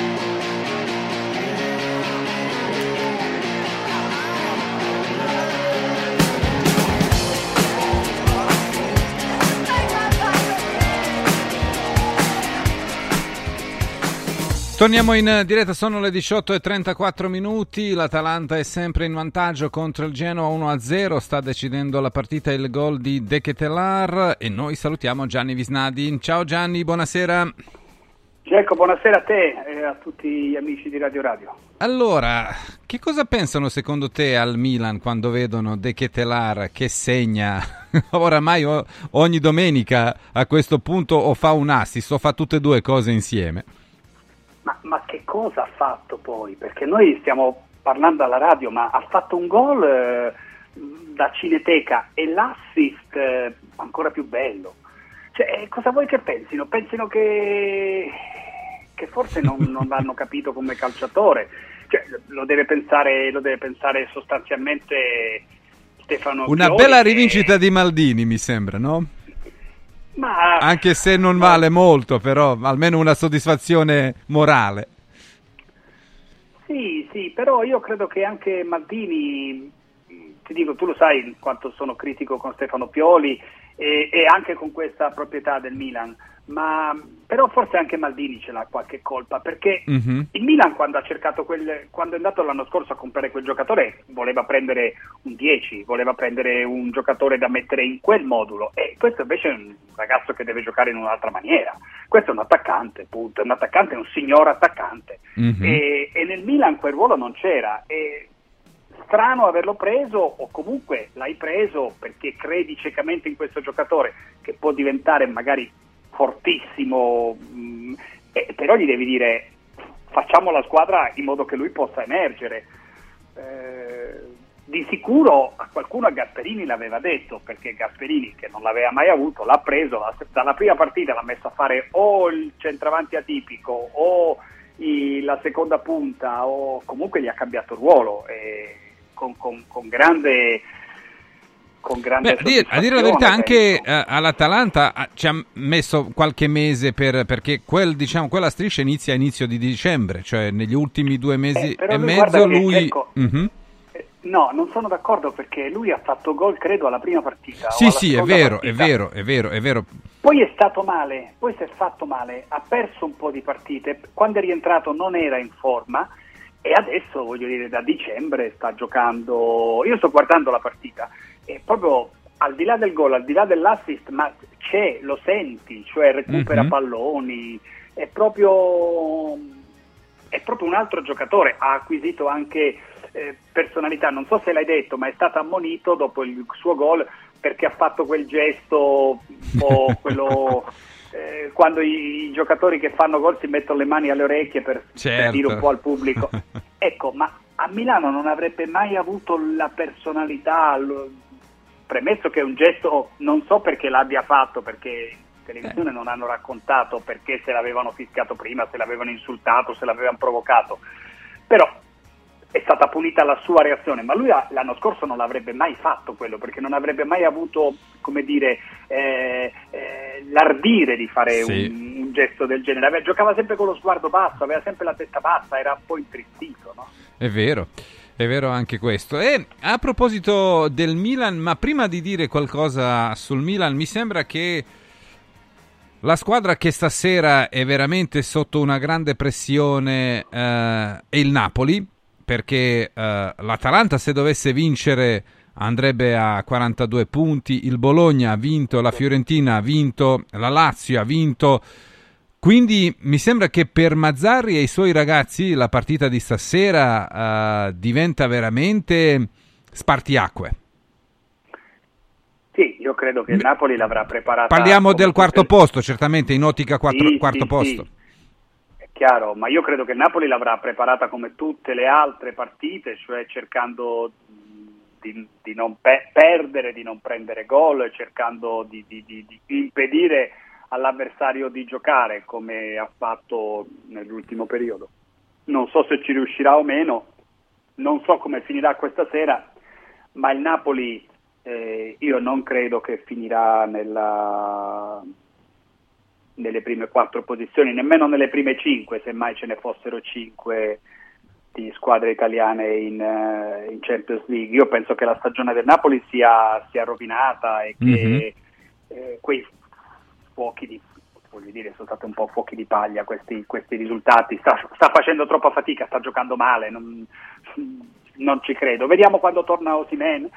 Torniamo in diretta, sono le diciotto e trentaquattro minuti, l'Atalanta è sempre in vantaggio contro il Genoa uno a zero, sta decidendo la partita il gol di De Ketelaere e noi salutiamo Gianni Visnadi. Ciao Gianni, buonasera. Ecco, buonasera a te e a tutti gli amici di Radio Radio. Allora, che cosa pensano secondo te al Milan quando vedono De Ketelaere che segna oramai ogni domenica a questo punto, o fa un assist o fa tutte e due cose insieme? Ma, ma che cosa ha fatto poi? Perché noi stiamo parlando alla radio, ma ha fatto un gol eh, da cineteca e l'assist eh, ancora più bello. Cioè, cosa vuoi che pensino? Pensino che, che forse non, non l'hanno capito come calciatore. Cioè, lo deve pensare, lo deve pensare sostanzialmente Stefano Una Chiori bella rivincita e... di Maldini, mi sembra, no? Ma, anche se non vale molto, però almeno una soddisfazione morale. Sì, sì, però io credo che anche Maldini, ti dico, tu lo sai quanto sono critico con Stefano Pioli e, e anche con questa proprietà del Milan, ma però forse anche Maldini ce l'ha qualche colpa, perché uh-huh. il Milan quando ha cercato quel, quando è andato l'anno scorso a comprare quel giocatore voleva prendere un dieci, voleva prendere un giocatore da mettere in quel modulo, e questo invece è un ragazzo che deve giocare in un'altra maniera. Questo è un attaccante, punto, è un attaccante, è un signor attaccante uh-huh. e, e nel Milan quel ruolo non c'era, e strano averlo preso, o comunque l'hai preso perché credi ciecamente in questo giocatore che può diventare magari fortissimo, mh, eh, però gli devi dire facciamo la squadra in modo che lui possa emergere. Eh, di sicuro a qualcuno a Gasperini l'aveva detto, perché Gasperini, che non l'aveva mai avuto, l'ha preso, l'ha, dalla prima partita l'ha messo a fare o il centravanti atipico o i, la seconda punta, o comunque gli ha cambiato ruolo eh, con, con, con grande... Con grande Beh, a dire la verità anche eh, all'Atalanta a, ci ha messo qualche mese per, perché quel, diciamo, quella striscia inizia a inizio di dicembre, cioè negli ultimi due mesi eh, e lui, mezzo lui che, ecco, uh-huh. eh, no, non sono d'accordo, perché lui ha fatto gol credo alla prima partita. Sì, sì, è vero, partita. è vero, è vero, è vero. Poi è stato male, poi si è fatto male, ha perso un po' di partite, quando è rientrato non era in forma e adesso, voglio dire, da dicembre sta giocando. Io sto guardando la partita e proprio al di là del gol, al di là dell'assist, ma c'è, lo senti, cioè recupera mm-hmm. palloni, è proprio è proprio un altro giocatore, ha acquisito anche eh, personalità. Non so se l'hai detto, ma è stato ammonito dopo il suo gol perché ha fatto quel gesto un po' quello eh, quando i, i giocatori che fanno gol si mettono le mani alle orecchie per, certo. per dire un po' al pubblico. Ecco, ma a Milano non avrebbe mai avuto la personalità, lo, premesso che è un gesto, non so perché l'abbia fatto, perché televisione eh. non hanno raccontato perché se l'avevano fischiato prima, se l'avevano insultato, se l'avevano provocato, però è stata punita la sua reazione, ma lui l'anno scorso non l'avrebbe mai fatto quello, perché non avrebbe mai avuto, come dire, eh, eh, l'ardire di fare sì. un, un gesto del genere. Aveva, giocava sempre con lo sguardo basso, aveva sempre la testa bassa, era un po' intristito, no? È vero. È vero anche questo. E a proposito del Milan, ma prima di dire qualcosa sul Milan, mi sembra che la squadra che stasera è veramente sotto una grande pressione eh, è il Napoli, perché eh, l'Atalanta, se dovesse vincere, andrebbe a quarantadue punti, il Bologna ha vinto, la Fiorentina ha vinto, la Lazio ha vinto. Quindi mi sembra che per Mazzarri e i suoi ragazzi la partita di stasera uh, diventa veramente spartiacque. Sì, io credo che il Napoli l'avrà preparata. Parliamo del quarto per... posto, certamente, in ottica quattro, sì, quarto sì, posto. Sì. È chiaro, ma io credo che il Napoli l'avrà preparata come tutte le altre partite, cioè cercando di, di non pe- perdere, di non prendere gol, cercando di, di, di, di impedire all'avversario di giocare, come ha fatto nell'ultimo periodo. Non so se ci riuscirà o meno, non so come finirà questa sera, ma il Napoli eh, io non credo che finirà nella, nelle prime quattro posizioni, nemmeno nelle prime cinque, semmai ce ne fossero cinque di squadre italiane in, uh, in Champions League. Io penso che la stagione del Napoli sia, sia rovinata e che mm-hmm. eh, quei fuochi di, voglio dire, sono stati un po' fuochi di paglia questi, questi risultati. Sta, sta facendo troppa fatica, sta giocando male, non, non ci credo. Vediamo quando torna Osimhen,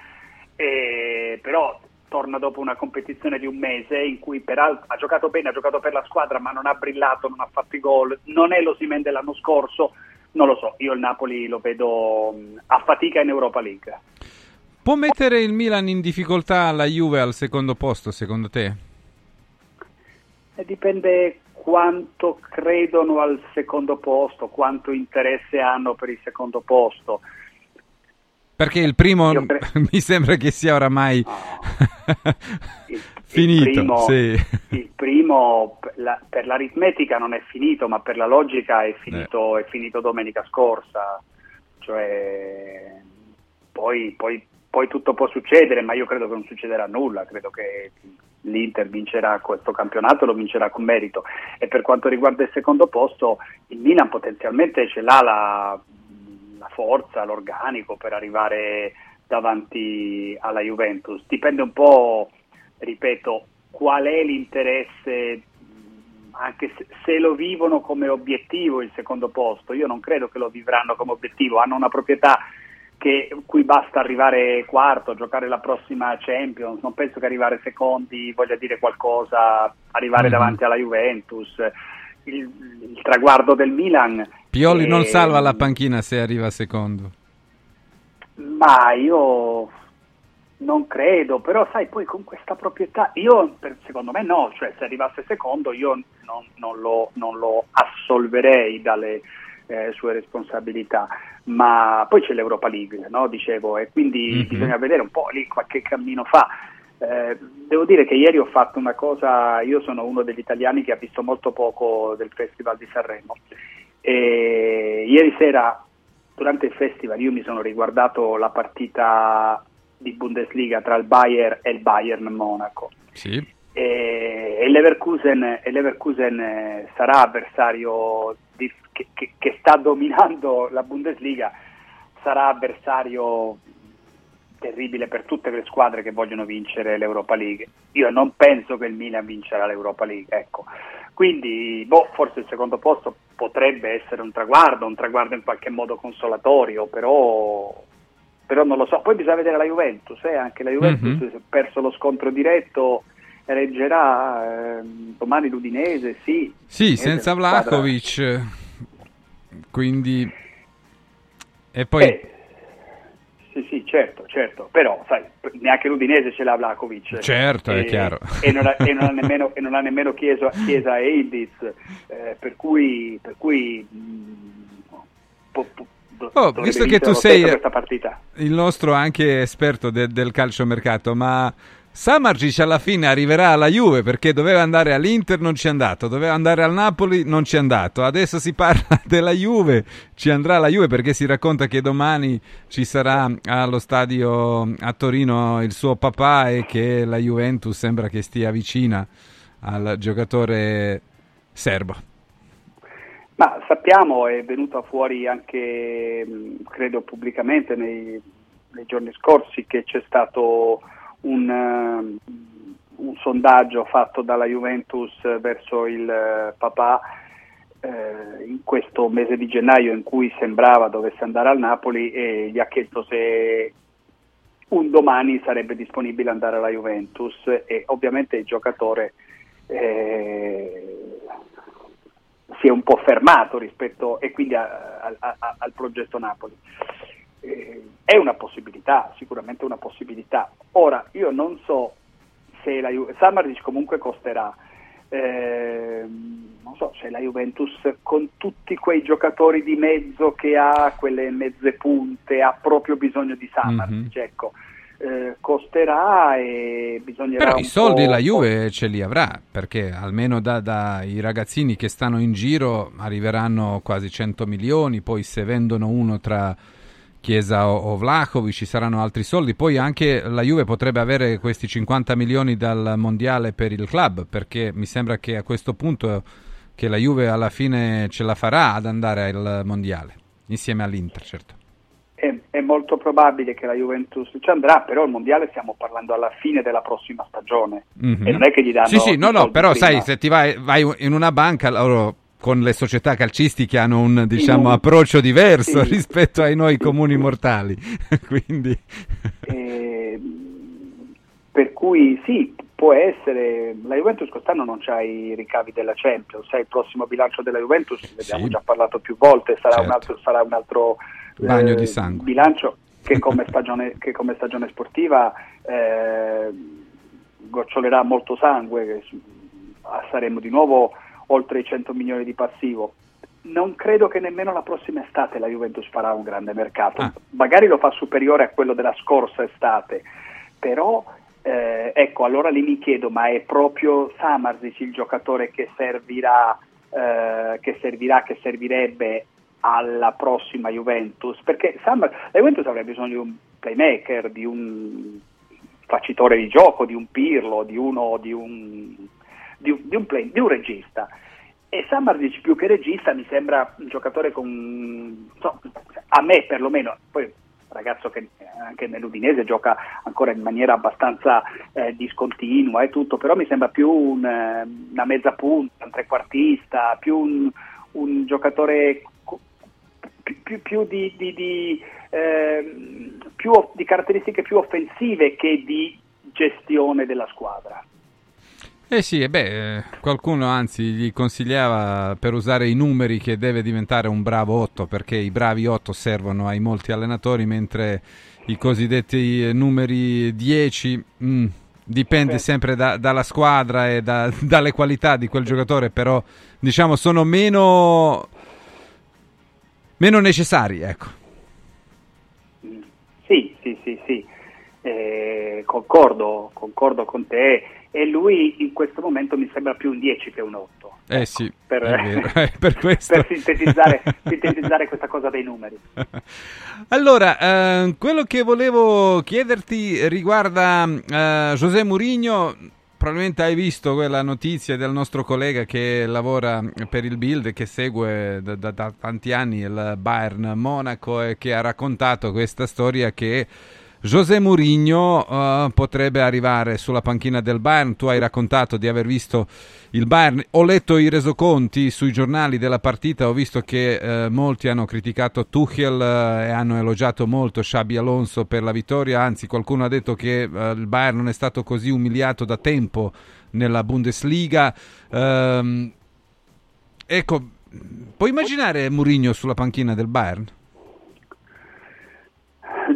eh, però torna dopo una competizione di un mese in cui peraltro ha giocato bene, ha giocato per la squadra, ma non ha brillato, non ha fatto i gol, non è l'Osimhen dell'anno scorso. Non lo so, io il Napoli lo vedo a fatica in Europa League. Può mettere il Milan in difficoltà la Juve al secondo posto, secondo te? Dipende quanto credono al secondo posto, quanto interesse hanno per il secondo posto. Perché il primo pre... mi sembra che sia oramai no. il, finito. Il primo, sì. il primo la, per l'aritmetica non è finito, ma per la logica è finito, eh. è finito domenica scorsa. Cioè, poi, poi, poi tutto può succedere, ma io credo che non succederà nulla, credo che l'Inter vincerà questo campionato, lo vincerà con merito. E per quanto riguarda il secondo posto, il Milan potenzialmente ce l'ha la, la forza, l'organico per arrivare davanti alla Juventus. Dipende un po', ripeto, qual è l'interesse, anche se, se lo vivono come obiettivo il secondo posto. Io non credo che lo vivranno come obiettivo, hanno una proprietà che cui basta arrivare quarto, giocare la prossima Champions, non penso che arrivare secondi voglia dire qualcosa, arrivare mm. davanti alla Juventus. Il, il traguardo del Milan... Pioli è... non salva la panchina se arriva secondo. Ma io non credo, però sai, poi con questa proprietà, io secondo me no, cioè se arrivasse secondo io non, non, lo, non lo assolverei dalle... Eh, sue responsabilità, ma poi c'è l'Europa League, no? Dicevo, e quindi mm-hmm. bisogna vedere un po' lì qualche cammino fa. Eh, devo dire che ieri ho fatto una cosa, io sono uno degli italiani che ha visto molto poco del Festival di Sanremo, e ieri sera durante il Festival io mi sono riguardato la partita di Bundesliga tra il Bayern e il Bayern Monaco. Sì. E, e Leverkusen, e Leverkusen sarà avversario di Che, che, che sta dominando la Bundesliga, sarà avversario terribile per tutte le squadre che vogliono vincere l'Europa League. Io non penso che il Milan vincerà l'Europa League, ecco. Quindi boh, forse il secondo posto potrebbe essere un traguardo, un traguardo in qualche modo consolatorio, però, però non lo so. Poi bisogna vedere la Juventus, eh? Anche la Juventus mm-hmm. si è perso lo scontro diretto, reggerà eh, domani l'Udinese, sì. Sì, senza Vlahović, quindi... E poi... Eh. Sì, sì, certo, certo, però sai, neanche l'Udinese ce l'ha Vlahović. Certo, e, è chiaro. E non ha, e non ha nemmeno, e non ha nemmeno Chiesa, Chiesa e Ildiz, eh, per cui... Per cui mh, po, po, Oh, visto che tu sei il nostro anche esperto de, del calciomercato, ma Samardžić alla fine arriverà alla Juve, perché doveva andare all'Inter, non ci è andato, doveva andare al Napoli, non ci è andato, adesso si parla della Juve, ci andrà la Juve, perché si racconta che domani ci sarà allo stadio a Torino il suo papà e che la Juventus sembra che stia vicina al giocatore serbo. Ma sappiamo, è venuta fuori anche, credo pubblicamente, nei, nei giorni scorsi, che c'è stato un, un sondaggio fatto dalla Juventus verso il papà eh, in questo mese di gennaio, in cui sembrava dovesse andare al Napoli, e gli ha chiesto se un domani sarebbe disponibile andare alla Juventus, e ovviamente il giocatore... Eh, si è un po' fermato rispetto, e quindi a, a, a, al progetto Napoli. Eh, è una possibilità, sicuramente una possibilità. Ora, io non so se la Ju- Samardžić comunque costerà, eh, non so se la Juventus, con tutti quei giocatori di mezzo che ha, quelle mezze punte, ha proprio bisogno di Samardžić, mm-hmm. ecco. Eh, costerà e bisognerà. Però i soldi la Juve ce li avrà, perché almeno da, dai ragazzini che stanno in giro arriveranno quasi cento milioni, poi se vendono uno tra Chiesa o, o Vlahović ci saranno altri soldi, poi anche la Juve potrebbe avere questi cinquanta milioni dal mondiale per il club, perché mi sembra che a questo punto che la Juve alla fine ce la farà ad andare al mondiale insieme all'Inter, certo. È molto probabile che la Juventus ci andrà, però il mondiale stiamo parlando alla fine della prossima stagione, mm-hmm. e non è che gli danno. Sì, sì, no, no, però prima. Sai, se ti vai, vai in una banca, loro con le società calcistiche hanno un, diciamo, un... approccio diverso, sì, rispetto ai noi comuni mortali. Quindi, eh, per cui sì, può essere. La Juventus quest'anno non c'ha i ricavi della Champions, sai, il prossimo bilancio della Juventus, ne abbiamo sì. già parlato più volte, sarà certo. un altro, sarà un altro bagno di sangue. Eh, bilancio che come stagione che come stagione sportiva eh, gocciolerà molto sangue, saremo di nuovo oltre i cento milioni di passivo. Non credo che nemmeno la prossima estate la Juventus farà un grande mercato, ah. magari lo fa superiore a quello della scorsa estate, però eh, ecco, allora lì mi chiedo, ma è proprio Samardžić il giocatore che servirà eh, che servirà che servirebbe alla prossima Juventus? Perché Samar, la Juventus avrebbe bisogno di un playmaker, di un facitore di gioco, di un Pirlo, di uno di un di un, di un, play, di un regista. E Samardžić più che regista mi sembra un giocatore con, so, a me perlomeno, poi ragazzo che anche nell'Udinese gioca ancora in maniera abbastanza eh, discontinua e tutto, però mi sembra più un, una mezza punta, un trequartista, più un, un giocatore più, più, di, di, di, ehm, più di caratteristiche più offensive che di gestione della squadra. Eh sì, e beh, qualcuno anzi gli consigliava, per usare i numeri, che deve diventare un bravo otto, perché i bravi otto servono ai molti allenatori, mentre i cosiddetti numeri dieci mh, dipende sempre da, dalla squadra e da, dalle qualità di quel giocatore, però diciamo sono meno... meno necessari, ecco. Sì, sì, sì, sì, eh, concordo, concordo con te. E lui in questo momento mi sembra più un dieci che un otto. Eh ecco, sì, per, eh, per, questo. per sintetizzare, sintetizzare questa cosa dei numeri. Allora, eh, quello che volevo chiederti riguarda eh, José Mourinho. Probabilmente hai visto quella notizia del nostro collega che lavora per il Bild e che segue da, da, da tanti anni il Bayern Monaco, e che ha raccontato questa storia che José Mourinho uh, potrebbe arrivare sulla panchina del Bayern. Tu hai raccontato di aver visto il Bayern, ho letto i resoconti sui giornali della partita, ho visto che uh, molti hanno criticato Tuchel uh, e hanno elogiato molto Xabi Alonso per la vittoria, anzi qualcuno ha detto che uh, il Bayern non è stato così umiliato da tempo nella Bundesliga. Uh, ecco, puoi immaginare Mourinho sulla panchina del Bayern?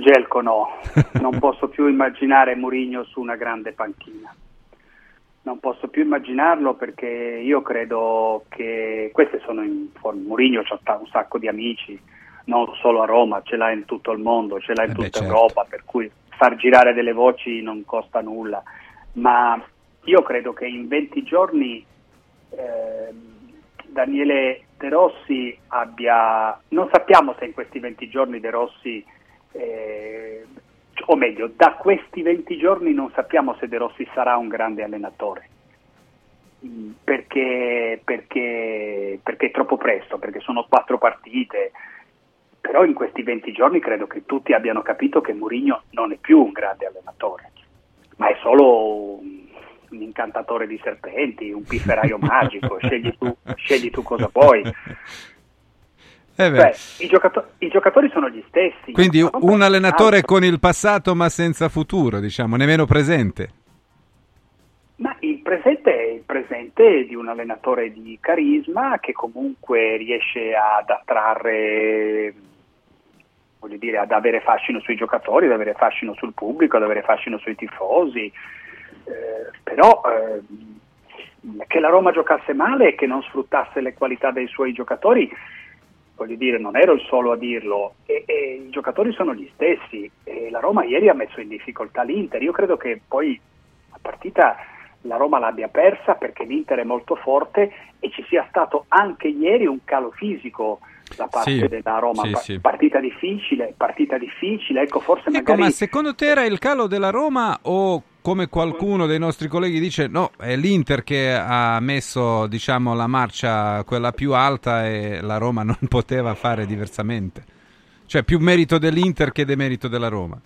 Gelco no, non posso più immaginare Mourinho su una grande panchina, non posso più immaginarlo, perché io credo che queste sono in forma. Mourinho ha un sacco di amici, non solo a Roma, ce l'ha in tutto il mondo, ce l'ha in eh tutta beh, certo. Europa, per cui far girare delle voci non costa nulla, ma io credo che in venti giorni eh, Daniele De Rossi abbia, non sappiamo se in questi venti giorni De Rossi Eh, o meglio, da questi venti giorni non sappiamo se De Rossi sarà un grande allenatore, perché, perché, perché è troppo presto, perché sono quattro partite, però in questi venti giorni credo che tutti abbiano capito che Mourinho non è più un grande allenatore, ma è solo un, un incantatore di serpenti, un pifferaio magico, scegli tu, scegli tu cosa vuoi. Eh Beh, i, giocato- i giocatori sono gli stessi. Quindi un allenatore con il passato ma senza futuro, diciamo, nemmeno presente. Ma il presente è il presente di un allenatore di carisma che comunque riesce ad attrarre, voglio dire, ad avere fascino sui giocatori, ad avere fascino sul pubblico, ad avere fascino sui tifosi, eh, però... Eh, che la Roma giocasse male e che non sfruttasse le qualità dei suoi giocatori, voglio dire, non ero il solo a dirlo, e, e i giocatori sono gli stessi, e la Roma ieri ha messo in difficoltà l'Inter. Io credo che poi la partita la Roma l'abbia persa perché l'Inter è molto forte e ci sia stato anche ieri un calo fisico da parte sì, della Roma, sì, pa- sì. partita difficile, partita difficile, ecco forse ecco, magari... Ma secondo te era il calo della Roma o... come qualcuno dei nostri colleghi dice, no, è l'Inter che ha messo, diciamo, la marcia quella più alta e la Roma non poteva fare diversamente? Cioè più merito dell'Inter che demerito della Roma?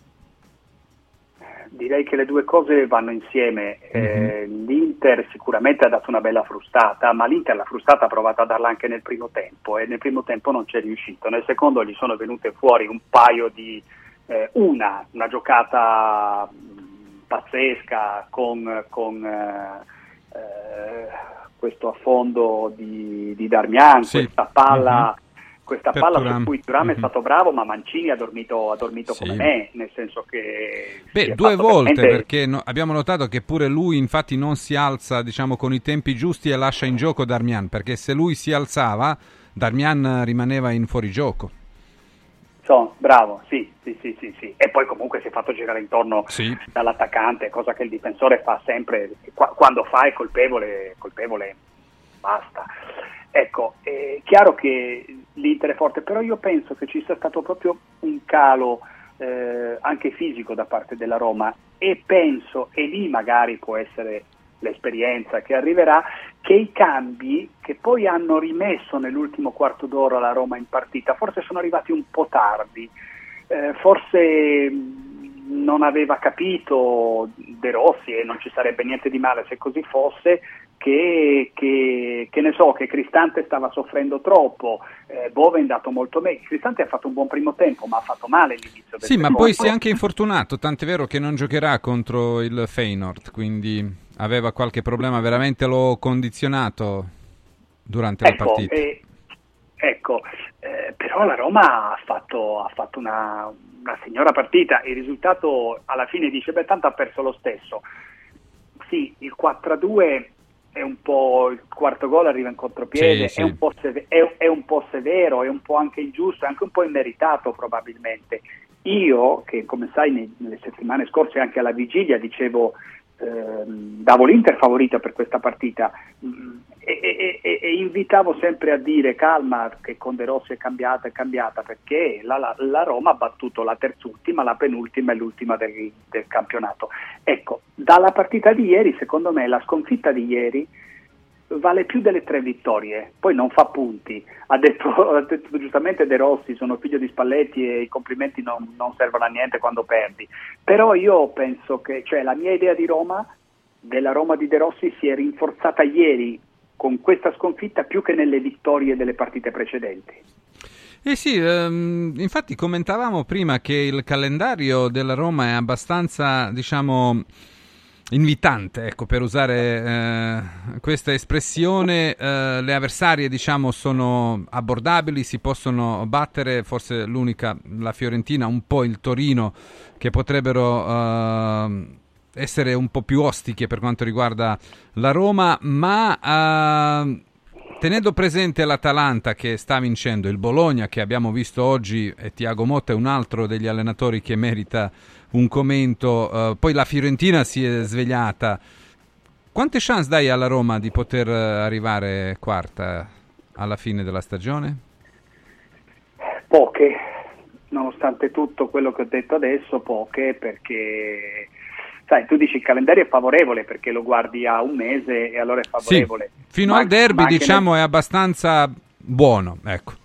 Direi che le due cose vanno insieme. Mm-hmm. Eh, L'Inter sicuramente ha dato una bella frustata, ma l'Inter la frustata ha provato a darla anche nel primo tempo e nel primo tempo non c'è riuscito. Nel secondo gli sono venute fuori un paio di... Eh, una, una giocata... pazzesca con, con eh, eh, questo affondo di, di Darmian, sì. questa palla mm-hmm. questa per palla Thuram. Su cui Thuram mm-hmm. è stato bravo, ma Mancini ha dormito, ha dormito sì. come me, nel senso che... Beh, due volte, veramente... perché no, abbiamo notato che pure lui infatti non si alza, diciamo, con i tempi giusti e lascia in gioco Darmian, perché se lui si alzava Darmian rimaneva in fuorigioco. So, bravo, sì, sì, sì, sì, sì. E poi comunque si è fatto girare intorno sì. dall'attaccante, cosa che il difensore fa sempre, qu- quando fa è colpevole, colpevole, basta. Ecco, è chiaro che l'Inter è forte, però io penso che ci sia stato proprio un calo eh, anche fisico da parte della Roma, e penso, e lì magari può essere l'esperienza che arriverà, che i cambi che poi hanno rimesso nell'ultimo quarto d'ora la Roma in partita forse sono arrivati un po' tardi, eh, forse non aveva capito De Rossi, e non ci sarebbe niente di male se così fosse, che, che, che ne so, che Cristante stava soffrendo troppo, eh, Bove è andato molto meglio. Cristante ha fatto un buon primo tempo, ma ha fatto male all'inizio del sì, tempo. Ma poi si è anche infortunato, tant'è vero che non giocherà contro il Feyenoord, quindi aveva qualche problema, veramente l'ho condizionato durante ecco, la partita. Eh, ecco, eh, però la Roma ha fatto, ha fatto una, una signora partita, il risultato alla fine dice, beh, tanto ha perso lo stesso. Sì, il quattro a due... è un po' il quarto gol arriva in contropiede, sì, sì. È, un po sever- è, è un po' severo, è un po' anche ingiusto, è anche un po' immeritato probabilmente. Io, che come sai nei, nelle settimane scorse anche alla vigilia dicevo, ehm, davo l'Inter favorita per questa partita mh, e, e, e invitavo sempre a dire calma, che con De Rossi è cambiata, è cambiata, perché la, la, la Roma ha battuto la terzultima, la penultima e l'ultima del, del campionato. Ecco, dalla partita di ieri, secondo me, la sconfitta di ieri, vale più delle tre vittorie, poi non fa punti, ha detto, ha detto giustamente De Rossi, sono figlio di Spalletti e i complimenti non, non servono a niente quando perdi, però io penso che, cioè, la mia idea di Roma, della Roma di De Rossi, si è rinforzata ieri con questa sconfitta più che nelle vittorie delle partite precedenti. Eh sì, ehm, infatti commentavamo prima che il calendario della Roma è abbastanza, diciamo, invitante, ecco, per usare eh, questa espressione. Eh, le avversarie, diciamo, sono abbordabili, si possono battere, forse l'unica la Fiorentina, un po' il Torino, che potrebbero eh, essere un po' più ostiche per quanto riguarda la Roma, ma eh, tenendo presente l'Atalanta che sta vincendo, il Bologna che abbiamo visto oggi, e Tiago Motta è un altro degli allenatori che merita un commento, uh, poi la Fiorentina si è svegliata. Quante chance dai alla Roma di poter arrivare quarta alla fine della stagione? Poche, nonostante tutto quello che ho detto adesso, poche, perché sai, tu dici il calendario è favorevole perché lo guardi a un mese e allora è favorevole. Sì, fino ma, al derby, diciamo, nel... è abbastanza buono, ecco.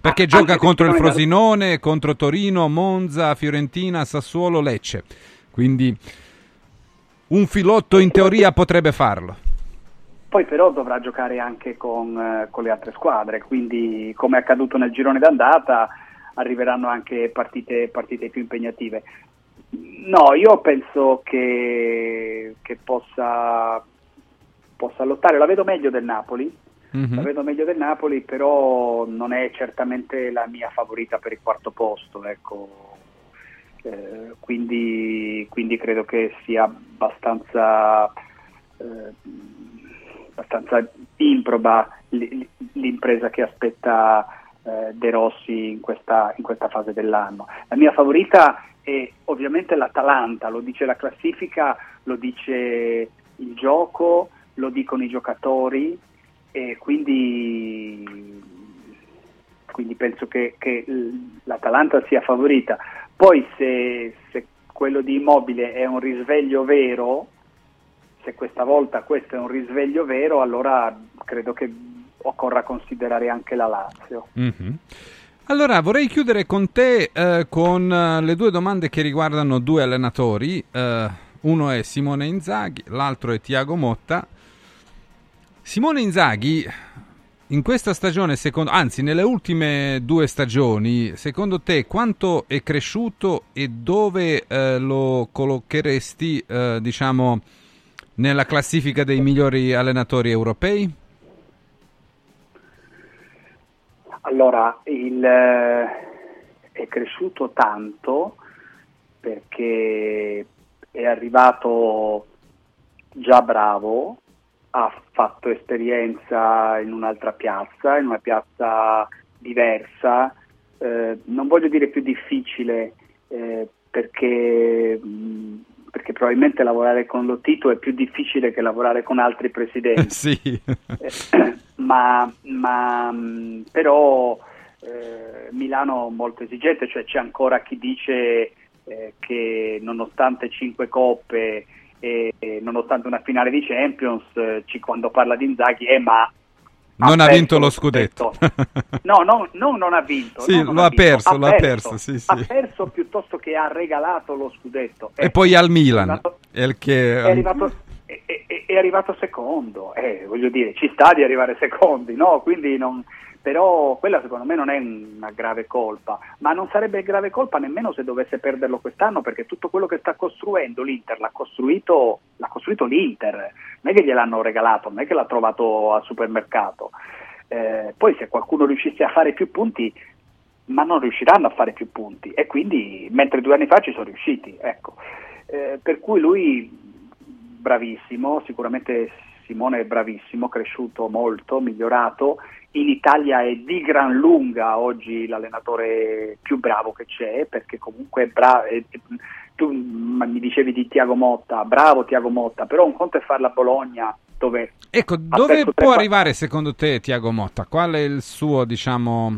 Perché ah, gioca contro il Frosinone, contro Torino, Monza, Fiorentina, Sassuolo, Lecce. Quindi un filotto in teoria potrebbe farlo. Poi però dovrà giocare anche con, eh, con le altre squadre, quindi come è accaduto nel girone d'andata arriveranno anche partite, partite più impegnative. No, io penso che, che possa, possa lottare, la vedo meglio del Napoli. Mm-hmm. La vedo meglio del Napoli, però non è certamente la mia favorita per il quarto posto, ecco. eh, quindi, quindi credo che sia abbastanza, eh, abbastanza improba l'impresa che aspetta eh, De Rossi in questa, in questa fase dell'anno. La mia favorita è ovviamente l'Atalanta, lo dice la classifica, lo dice il gioco, lo dicono i giocatori. E quindi, quindi penso che, che l'Atalanta sia favorita. Poi se, se quello di Immobile è un risveglio vero, se questa volta questo è un risveglio vero, allora credo che occorra considerare anche la Lazio. Mm-hmm. Allora vorrei chiudere con te eh, con le due domande che riguardano due allenatori, eh, uno è Simone Inzaghi, l'altro è Tiago Motta. Simone Inzaghi in questa stagione, secondo, anzi nelle ultime due stagioni, secondo te quanto è cresciuto e dove eh, lo collocheresti eh, diciamo nella classifica dei migliori allenatori europei? Allora, il, eh, è cresciuto tanto perché è arrivato già bravo, ha fatto esperienza in un'altra piazza, in una piazza diversa, eh, non voglio dire più difficile, eh, perché, mh, perché probabilmente lavorare con Lotito è più difficile che lavorare con altri presidenti, sì. eh, ma, ma mh, però eh, Milano molto esigente, cioè c'è ancora chi dice eh, che nonostante cinque coppe e nonostante una finale di Champions, ci, quando parla di Inzaghi, eh, ma non ha vinto lo scudetto. No, no, no, non ha vinto. Sì, no, non lo ha perso, vinto. Lo ha perso, perso sì, sì. Ha perso piuttosto che ha regalato lo scudetto. Eh, e poi al Milan, è arrivato, il che... è, arrivato, è, è, è arrivato secondo. Eh, voglio dire, ci sta di arrivare secondi, no? Quindi non. Però quella secondo me non è una grave colpa, ma non sarebbe grave colpa nemmeno se dovesse perderlo quest'anno, perché tutto quello che sta costruendo l'Inter l'ha costruito, l'ha costruito l'Inter, non è che gliel'hanno regalato, non è che l'ha trovato al supermercato. Eh, poi se qualcuno riuscisse a fare più punti, ma non riusciranno a fare più punti, e quindi mentre due anni fa ci sono riusciti, ecco. Eh, per cui lui bravissimo, sicuramente Simone è bravissimo, cresciuto molto, migliorato. In Italia è di gran lunga oggi l'allenatore più bravo che c'è, perché comunque è bravo. Tu mi dicevi di Tiago Motta, bravo Tiago Motta, però un conto è farla a Bologna, dove ecco, dove può tre... arrivare secondo te Tiago Motta? Qual è il suo, diciamo,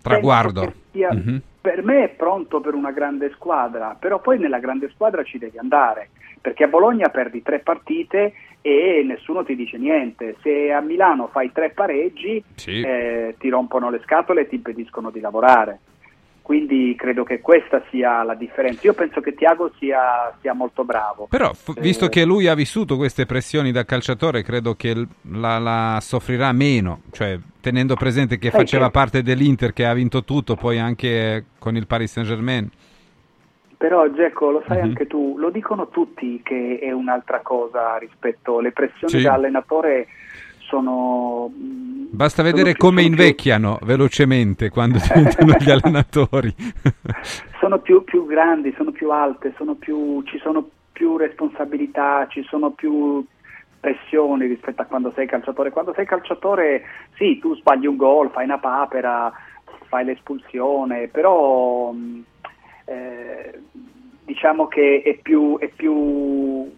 traguardo? Penso che sia, mm-hmm. per me è pronto per una grande squadra, però poi nella grande squadra ci devi andare, perché a Bologna perdi tre partite e nessuno ti dice niente. Se a Milano fai tre pareggi, sì, eh, ti rompono le scatole e ti impediscono di lavorare. Quindi credo che questa sia la differenza. Io penso che Tiago sia, sia molto bravo. Però, f- visto eh... che lui ha vissuto queste pressioni da calciatore, credo che la, la soffrirà meno. Cioè, tenendo presente che faceva che... parte dell'Inter, che ha vinto tutto, poi anche con il Paris Saint-Germain. Però, Gecco, lo sai, uh-huh, anche tu, lo dicono tutti che è un'altra cosa rispetto alle pressioni, sì, da allenatore. Sono Basta vedere sono come più, invecchiano più... velocemente quando diventano gli allenatori. Sono più, più grandi, sono più alte, sono più, ci sono più responsabilità, ci sono più pressioni rispetto a quando sei calciatore. Quando sei calciatore, sì, tu sbagli un gol, fai una papera, fai l'espulsione, però eh, diciamo che è più... È più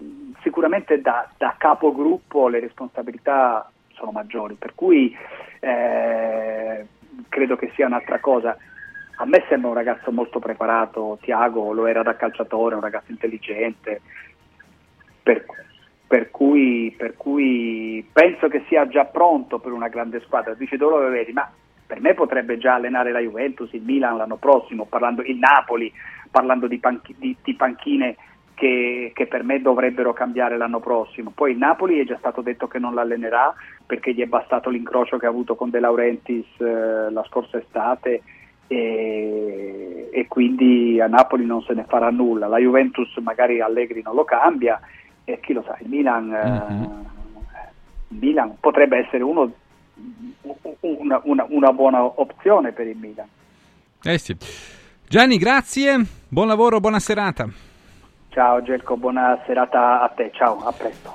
sicuramente da, da capogruppo le responsabilità sono maggiori, per cui eh, credo che sia un'altra cosa. A me sembra un ragazzo molto preparato, Tiago lo era da calciatore, un ragazzo intelligente, per, per, cui, per cui penso che sia già pronto per una grande squadra. Dici, dove lo vedi? Ma per me potrebbe già allenare la Juventus, il Milan l'anno prossimo, parlando il Napoli, parlando di, panchi, di, di panchine Che, che per me dovrebbero cambiare l'anno prossimo. Poi il Napoli è già stato detto che non l'allenerà perché gli è bastato l'incrocio che ha avuto con De Laurentiis eh, la scorsa estate e, e quindi a Napoli non se ne farà nulla. La Juventus magari Allegri non lo cambia e chi lo sa, il Milan, mm-hmm. eh, Milan potrebbe essere uno, una, una, una buona opzione per il Milan. Eh sì. Gianni, grazie, buon lavoro, buona serata. Ciao Gelco, buona serata a te, ciao, a presto.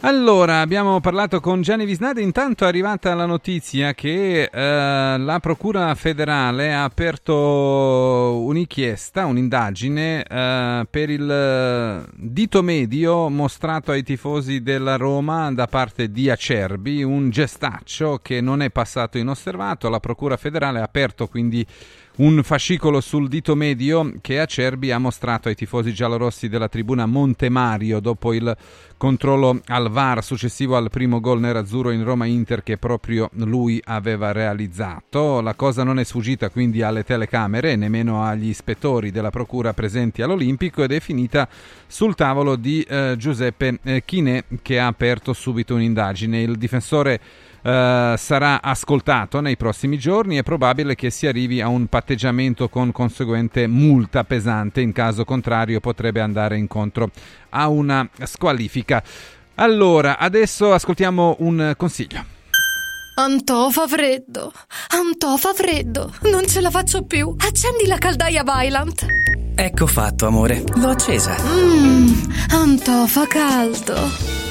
Allora, abbiamo parlato con Gianni Visnade, intanto è arrivata la notizia che eh, la Procura federale ha aperto un'inchiesta, un'indagine eh, per il dito medio mostrato ai tifosi della Roma da parte di Acerbi, un gestaccio che non è passato inosservato. La Procura federale ha aperto quindi un fascicolo sul dito medio che Acerbi ha mostrato ai tifosi giallorossi della tribuna Montemario dopo il controllo al V A R successivo al primo gol nerazzurro in Roma-Inter che proprio lui aveva realizzato. La cosa non è sfuggita quindi alle telecamere, nemmeno agli ispettori della procura presenti all'Olimpico, ed è finita sul tavolo di eh, Giuseppe Chinè, che ha aperto subito un'indagine. Il difensore Uh, sarà ascoltato nei prossimi giorni, è probabile che si arrivi a un patteggiamento con conseguente multa pesante, in caso contrario potrebbe andare incontro a una squalifica. Allora, adesso ascoltiamo un consiglio. Antò fa freddo, Antò fa freddo, non ce la faccio più, accendi la caldaia Vaillant. Ecco fatto, amore, l'ho accesa. Mmm, Antò fa caldo.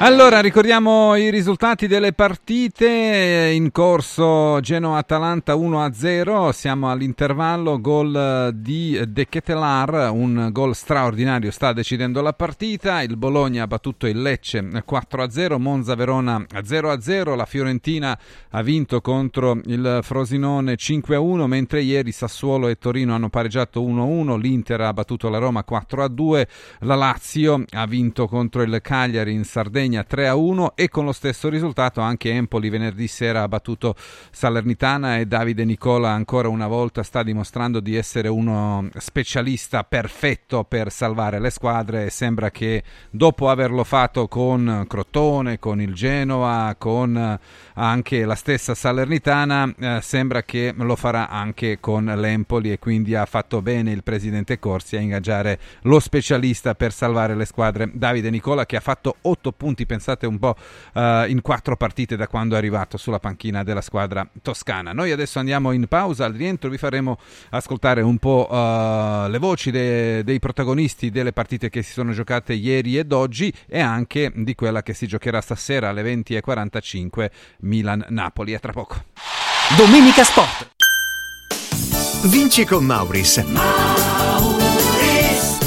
Allora, ricordiamo i risultati delle partite in corso. Genoa-Atalanta uno a zero, siamo all'intervallo, gol di De Ketelaere, un gol straordinario, sta decidendo la partita. Il Bologna ha battuto il Lecce quattro a zero, Monza-Verona zero a zero, la Fiorentina ha vinto contro il Frosinone cinque a uno, mentre ieri Sassuolo e Torino hanno pareggiato uno a uno, l'Inter ha battuto la Roma quattro a due, la Lazio ha vinto contro il Cagliari in Sardegna tre a uno e con lo stesso risultato anche Empoli venerdì sera ha battuto Salernitana, e Davide Nicola ancora una volta sta dimostrando di essere uno specialista perfetto per salvare le squadre. Sembra che dopo averlo fatto con Crotone, con il Genoa, con anche la stessa Salernitana, eh, sembra che lo farà anche con l'Empoli, e quindi ha fatto bene il presidente Corsi a ingaggiare lo specialista per salvare le squadre Davide Nicola, che ha fatto otto punti punti, pensate un po', eh, in quattro partite da quando è arrivato sulla panchina della squadra toscana. Noi adesso andiamo in pausa, al rientro vi faremo ascoltare un po' eh, le voci de- dei protagonisti delle partite che si sono giocate ieri ed oggi, e anche di quella che si giocherà stasera alle venti e quarantacinque, Milan-Napoli. A tra poco. Domenica Sport. Vinci con Mauris.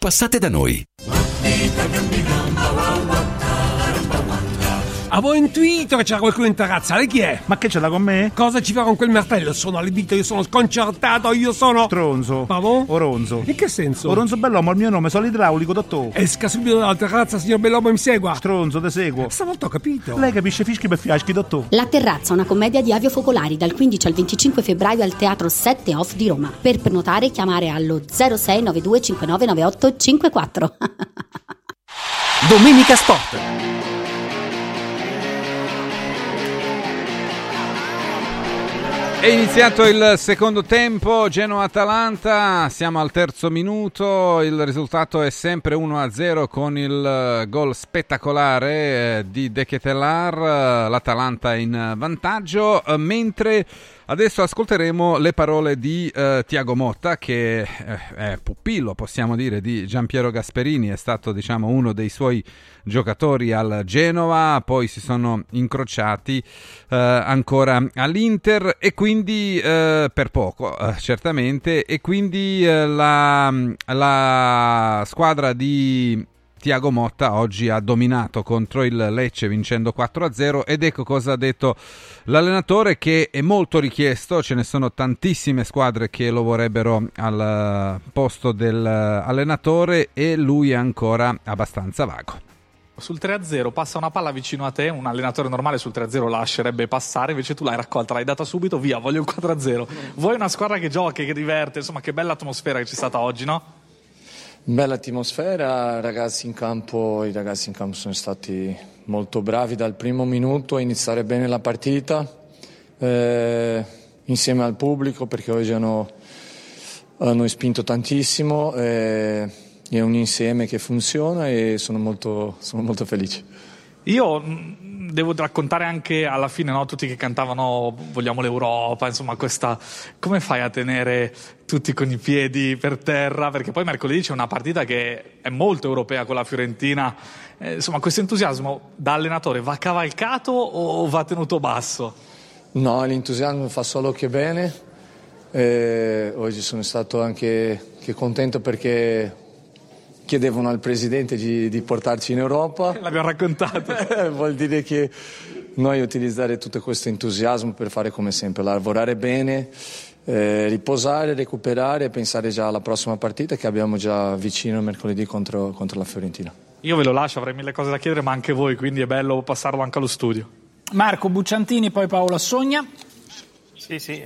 Passate da noi. Avevo intuito che c'era qualcuno in terrazza, lei chi è? Ma che ce l'ha con me? Cosa ci fa con quel martello? Sono alle dita, io sono sconcertato, io sono... Tronzo. Pavon? Oronzo. In che senso? Oronzo Bellomo, il mio nome, sono l'idraulico, dottore. Esca subito dalla terrazza, signor Bellomo, mi segua. Tronzo, te seguo. Stavolta ho capito. Lei capisce fischi per fiaschi, dottore. La terrazza, una commedia di Avio Focolari, dal quindici al venticinque febbraio al Teatro sette Off di Roma. Per prenotare chiamare allo zero sei novantadue cinquantanove novantotto cinquantaquattro. Domenica Sport. È iniziato il secondo tempo, Genoa-Atalanta, siamo al terzo minuto, il risultato è sempre uno a zero con il gol spettacolare di De Ketelaere, l'Atalanta in vantaggio, mentre adesso ascolteremo le parole di eh, Tiago Motta, che eh, è pupillo, possiamo dire, di Giampiero Gasperini, è stato diciamo uno dei suoi giocatori al Genova, poi si sono incrociati eh, ancora all'Inter e quindi eh, per poco eh, certamente, e quindi eh, la, la squadra di Tiago Motta oggi ha dominato contro il Lecce vincendo quattro a zero, ed ecco cosa ha detto l'allenatore, che è molto richiesto, ce ne sono tantissime squadre che lo vorrebbero al posto dell'allenatore e lui è ancora abbastanza vago. Sul tre a zero passa una palla vicino a te, un allenatore normale sul tre a zero la lascerebbe passare, invece tu l'hai raccolta, l'hai data subito, via, voglio il quattro a zero. Vuoi una squadra che giochi, che diverte, insomma che bella atmosfera che c'è stata oggi, no? Bella atmosfera, ragazzi in campo, i ragazzi in campo sono stati molto bravi dal primo minuto a iniziare bene la partita, eh, insieme al pubblico, perché oggi hanno, hanno spinto tantissimo, eh, è un insieme che funziona e sono molto, sono molto felice. Io devo raccontare anche alla fine, no? Tutti che cantavano vogliamo l'Europa, insomma questa, come fai a tenere tutti con i piedi per terra, perché poi mercoledì c'è una partita che è molto europea con la Fiorentina, eh, insomma questo entusiasmo da allenatore va cavalcato o va tenuto basso? No, l'entusiasmo fa solo che bene, eh, oggi sono stato anche che contento perché chiedevano al presidente di, di portarci in Europa. L'abbiamo raccontato. Vuol dire che noi utilizzare tutto questo entusiasmo per fare come sempre, lavorare bene, eh, riposare, recuperare e pensare già alla prossima partita che abbiamo già vicino mercoledì contro, contro la Fiorentina. Io ve lo lascio, avrei mille cose da chiedere, ma anche voi, quindi è bello passarlo anche allo studio. Marco Bucciantini, poi Paolo Assogna. Sì, sì,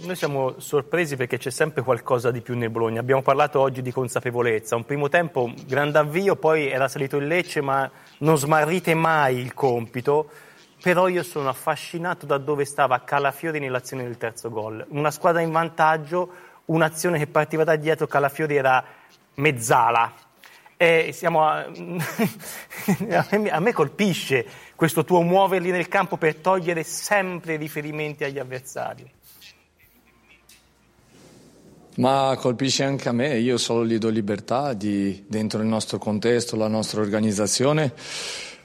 noi siamo sorpresi perché c'è sempre qualcosa di più nel Bologna. Abbiamo parlato oggi di consapevolezza, un primo tempo grande avvio, poi era salito il Lecce, ma non smarrite mai il compito. Però io sono affascinato da dove stava Calafiori nell'azione del terzo gol. Una squadra in vantaggio, un'azione che partiva da dietro, Calafiori era mezzala. E siamo a... a me colpisce questo tuo muoverli nel campo per togliere sempre riferimenti agli avversari. Ma colpisce anche a me, io solo gli do libertà di, dentro il nostro contesto, la nostra organizzazione,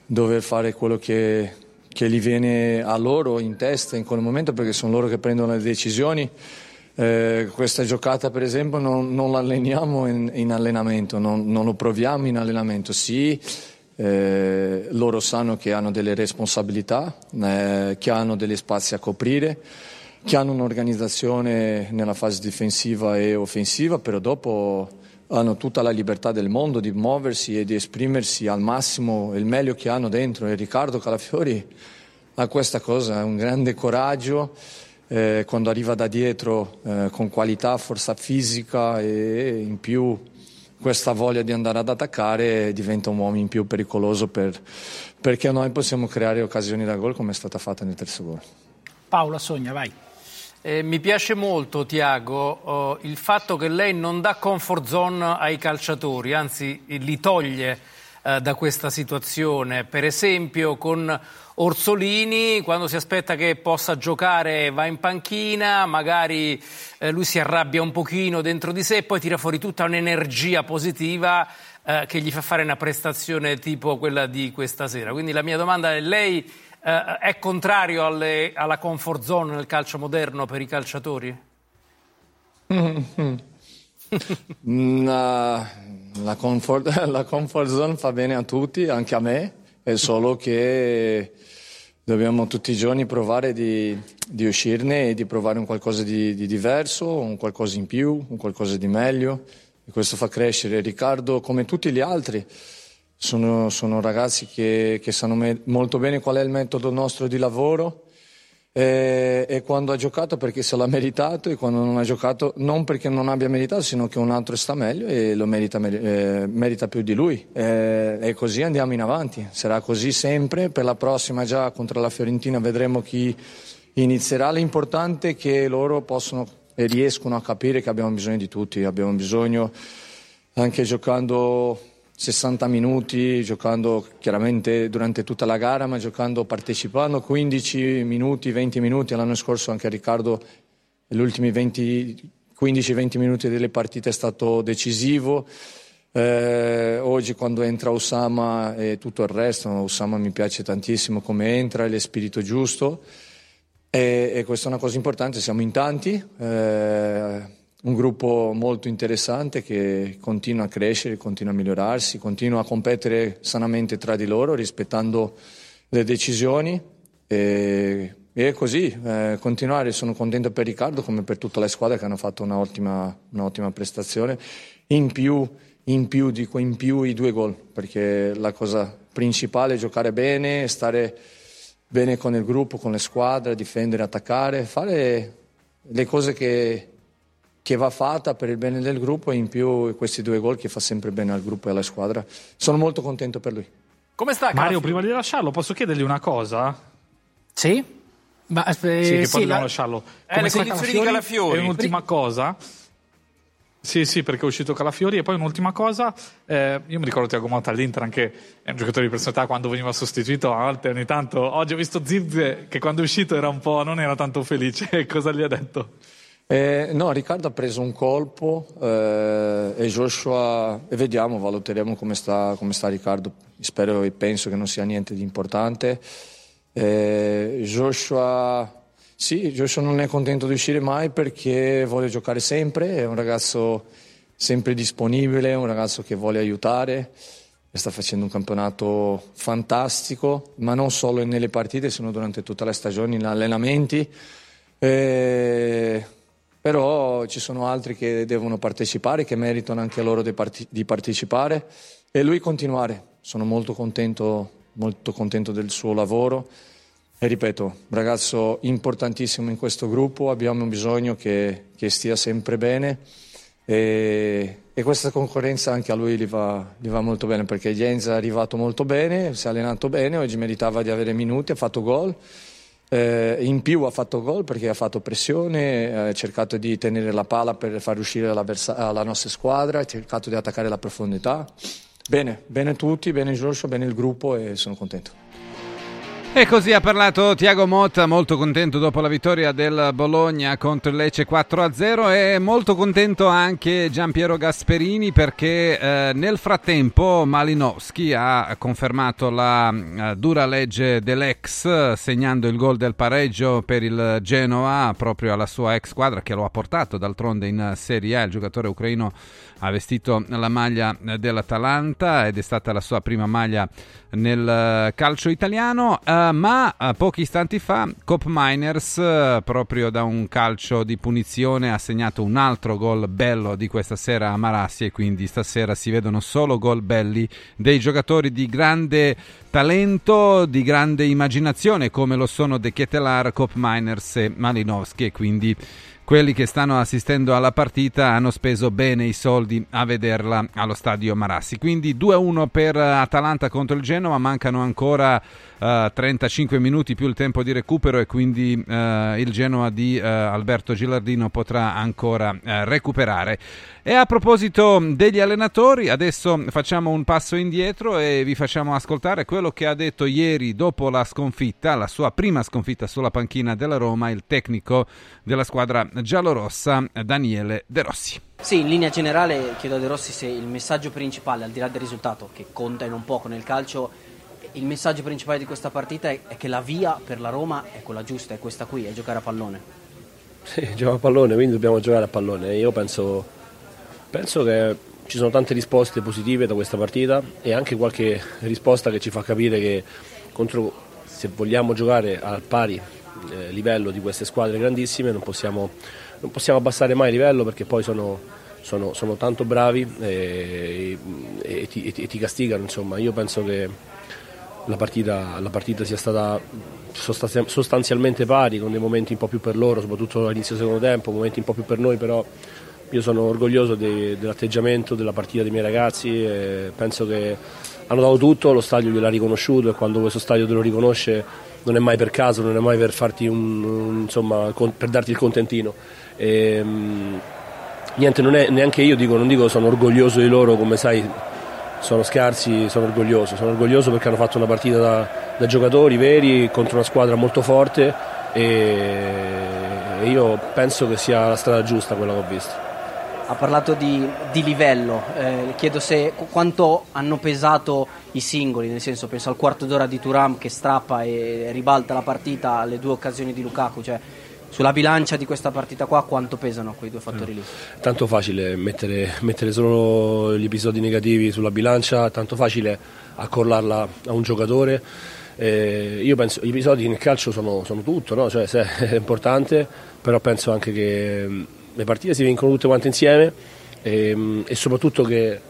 dover fare quello che, che gli viene a loro in testa in quel momento, perché sono loro che prendono le decisioni. Eh, questa giocata per esempio non, non la alleniamo in, in allenamento, non, non lo proviamo in allenamento, sì, eh, loro sanno che hanno delle responsabilità, eh, che hanno degli spazi a coprire, che hanno un'organizzazione nella fase difensiva e offensiva, però dopo hanno tutta la libertà del mondo di muoversi e di esprimersi al massimo il meglio che hanno dentro, e Riccardo Calafiori ha questa cosa, ha un grande coraggio. Eh, quando arriva da dietro eh, con qualità, forza fisica e in più questa voglia di andare ad attaccare, diventa un uomo in più pericoloso per, perché noi possiamo creare occasioni da gol come è stata fatta nel terzo gol. Paola Sogna, vai. Eh, mi piace molto, Tiago, eh, il fatto che lei non dà comfort zone ai calciatori, anzi li toglie eh, da questa situazione, per esempio con Orsolini, quando si aspetta che possa giocare va in panchina, magari eh, lui si arrabbia un pochino dentro di sé e poi tira fuori tutta un'energia positiva eh, che gli fa fare una prestazione tipo quella di questa sera. Quindi la mia domanda è, lei eh, è contrario alle, alla comfort zone nel calcio moderno per i calciatori? Mm-hmm. la, la, comfort, la comfort zone fa bene a tutti, anche a me. È solo che dobbiamo tutti i giorni provare di, di uscirne e di provare un qualcosa di, di diverso, un qualcosa in più, un qualcosa di meglio. E questo fa crescere Riccardo come tutti gli altri. Sono, sono ragazzi che, che sanno me- molto bene qual è il metodo nostro di lavoro e, e quando ha giocato perché se l'ha meritato e quando non ha giocato non perché non abbia meritato, sino che un altro sta meglio e lo merita, eh, merita più di lui. Eh, e così andiamo in avanti, sarà così sempre. Per la prossima già contro la Fiorentina vedremo chi, inizierà l'importante è che loro possono e riescono a capire che abbiamo bisogno di tutti, abbiamo bisogno anche giocando sessanta minuti, giocando chiaramente durante tutta la gara, ma giocando, partecipando quindici minuti, venti minuti. L'anno scorso anche Riccardo, gli ultimi venti, quindici venti minuti delle partite è stato decisivo. Eh, oggi quando entra Osama e tutto il resto, Osama mi piace tantissimo come entra, il spirito giusto, e, e questa è una cosa importante. Siamo in tanti, eh, un gruppo molto interessante che continua a crescere, continua a migliorarsi, continua a competere sanamente tra di loro rispettando le decisioni, e, e così eh, continuare. Sono contento per Riccardo come per tutta la squadra che hanno fatto una ottima, un'ottima prestazione, in più in più dico in più i due gol, perché la cosa principale è giocare bene, stare bene con il gruppo, con le squadre, difendere, attaccare, fare le cose che, che va fatta per il bene del gruppo, e in più questi due gol che fa sempre bene al gruppo e alla squadra. Sono molto contento per lui. Come sta Mario, Calafiori? Prima di lasciarlo posso chiedergli una cosa? Sì? Ma, eh, sì, che sì, poi dobbiamo la... lasciarlo. Eh, le condizioni di Calafiori. E un'ultima cosa... Sì, sì, perché è uscito Calafiori. E poi un'ultima cosa, eh, io mi ricordo Tiago Motta all'Inter, anche è un giocatore di personalità, quando veniva sostituito a volte, ogni tanto. Oggi ho visto Zizze che quando è uscito era un po', non era tanto felice. Cosa gli ha detto? Eh, no, Riccardo ha preso un colpo, eh, e Joshua, e vediamo, valuteremo come sta, come sta Riccardo. Spero e penso che non sia niente di importante. Eh, Joshua... Sì, Joshua non è contento di uscire mai perché vuole giocare sempre, è un ragazzo sempre disponibile, un ragazzo che vuole aiutare, sta facendo un campionato fantastico, ma non solo nelle partite, sono durante tutta la stagione in allenamenti, eh, però ci sono altri che devono partecipare, che meritano anche loro di, parte- di partecipare, e lui continuare. Sono molto contento, molto contento del suo lavoro. E ripeto, ragazzo importantissimo in questo gruppo, abbiamo bisogno che, che stia sempre bene, e, e questa concorrenza anche a lui gli va, gli va molto bene, perché Jens è arrivato molto bene, si è allenato bene, oggi meritava di avere minuti, ha fatto gol, eh, in più ha fatto gol perché ha fatto pressione, ha cercato di tenere la palla per far uscire la nostra squadra, ha cercato di attaccare la profondità. Bene, bene tutti, bene Giorgio, bene il gruppo, e sono contento. E così ha parlato Tiago Motta, molto contento dopo la vittoria del Bologna contro il Lecce quattro a zero, e molto contento anche Giampiero Gasperini, perché eh, nel frattempo Malinowski ha confermato la eh, dura legge dell'ex, segnando il gol del pareggio per il Genoa, proprio alla sua ex squadra che lo ha portato d'altronde in Serie A. Il giocatore ucraino ha vestito la maglia dell'Atalanta ed è stata la sua prima maglia nel calcio italiano. Uh, ma uh, pochi istanti fa Cop Miners, uh, proprio da un calcio di punizione, ha segnato un altro gol bello di questa sera a Marassi, e quindi stasera si vedono solo gol belli dei giocatori di grande talento, di grande immaginazione, come lo sono De Ketelaere, Cop Miners e Malinowski, e quindi quelli che stanno assistendo alla partita hanno speso bene i soldi a vederla allo stadio Marassi. Quindi due a uno per Atalanta contro il Genoa, mancano ancora uh, trentacinque minuti più il tempo di recupero, e quindi uh, il Genoa di uh, Alberto Gilardino potrà ancora uh, recuperare. E a proposito degli allenatori, adesso facciamo un passo indietro e vi facciamo ascoltare quello che ha detto ieri dopo la sconfitta, la sua prima sconfitta sulla panchina della Roma, il tecnico della squadra giallorossa Daniele De Rossi. Sì, in linea generale chiedo a De Rossi se il messaggio principale, al di là del risultato che conta in un poco nel calcio, il messaggio principale di questa partita è, è che la via per la Roma è quella giusta, è questa qui, è giocare a pallone. Sì, gioca a pallone, quindi dobbiamo giocare a pallone. Io penso, penso che ci sono tante risposte positive da questa partita, e anche qualche risposta che ci fa capire che contro, se vogliamo giocare al pari Eh, livello di queste squadre grandissime, non possiamo, non possiamo abbassare mai il livello, perché poi sono, sono, sono tanto bravi e, e, ti, e ti castigano, insomma. Io penso che la partita, la partita sia stata sostanzialmente pari, con dei momenti un po' più per loro, soprattutto all'inizio del secondo tempo, momenti un po' più per noi, però io sono orgoglioso de, dell'atteggiamento, della partita dei miei ragazzi, e penso che hanno dato tutto, lo stadio gliel'ha riconosciuto, e quando questo stadio te lo riconosce non è mai per caso, non è mai per farti un, un insomma con, per darti il contentino. E, niente, non è neanche io dico, non dico sono orgoglioso di loro, come sai sono scarsi, sono orgoglioso, sono orgoglioso perché hanno fatto una partita da, da giocatori veri contro una squadra molto forte e, e io penso che sia la strada giusta quella che ho visto. Ha parlato di, di livello, eh, chiedo se quanto hanno pesato i singoli, nel senso penso al quarto d'ora di Thuram che strappa e ribalta la partita, alle due occasioni di Lukaku, cioè sulla bilancia di questa partita qua quanto pesano quei due fattori eh. lì? Tanto facile mettere, mettere solo gli episodi negativi sulla bilancia, tanto facile accollarla a un giocatore. Eh, io penso gli episodi nel calcio sono, sono tutto, no? Cioè, se è importante, però penso anche che le partite si vincono tutte quante insieme e, e soprattutto che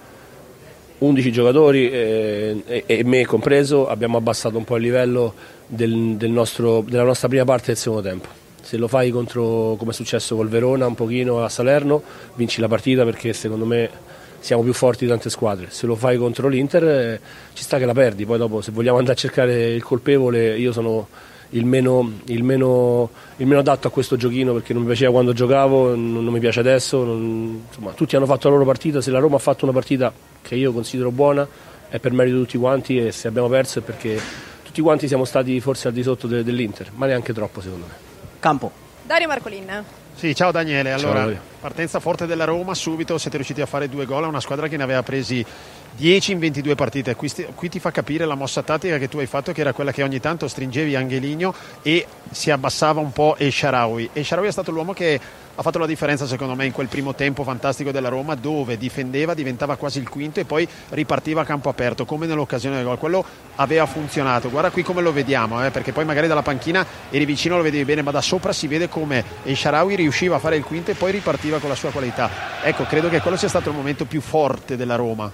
undici giocatori e, e, e me compreso abbiamo abbassato un po' il livello del, del nostro, della nostra prima parte del secondo tempo. Se lo fai contro, come è successo col Verona un pochino a Salerno, vinci la partita perché secondo me siamo più forti di tante squadre. Se lo fai contro l'Inter eh, ci sta che la perdi, poi dopo se vogliamo andare a cercare il colpevole io sono Il meno, il, meno, il meno adatto a questo giochino perché non mi piaceva quando giocavo, non, non mi piace adesso, non, insomma tutti hanno fatto la loro partita. Se la Roma ha fatto una partita che io considero buona è per merito di tutti quanti, e se abbiamo perso è perché tutti quanti siamo stati forse al di sotto de, dell'Inter, ma neanche troppo secondo me. Campo. Dario Marcolin. Sì, ciao Daniele, allora ciao, partenza forte della Roma, subito siete riusciti a fare due gol a una squadra che ne aveva presi dieci in ventidue partite. Qui, sti, qui ti fa capire la mossa tattica che tu hai fatto, che era quella che ogni tanto stringevi Angeliño e si abbassava un po' El Shaarawy. El Shaarawy è stato l'uomo che ha fatto la differenza secondo me in quel primo tempo fantastico della Roma, dove difendeva, diventava quasi il quinto e poi ripartiva a campo aperto come nell'occasione del gol. Quello aveva funzionato, guarda qui come lo vediamo eh, perché poi magari dalla panchina eri vicino, lo vedevi bene, ma da sopra si vede come El Shaarawy riusciva a fare il quinto e poi ripartiva con la sua qualità. Ecco, credo che quello sia stato il momento più forte della Roma.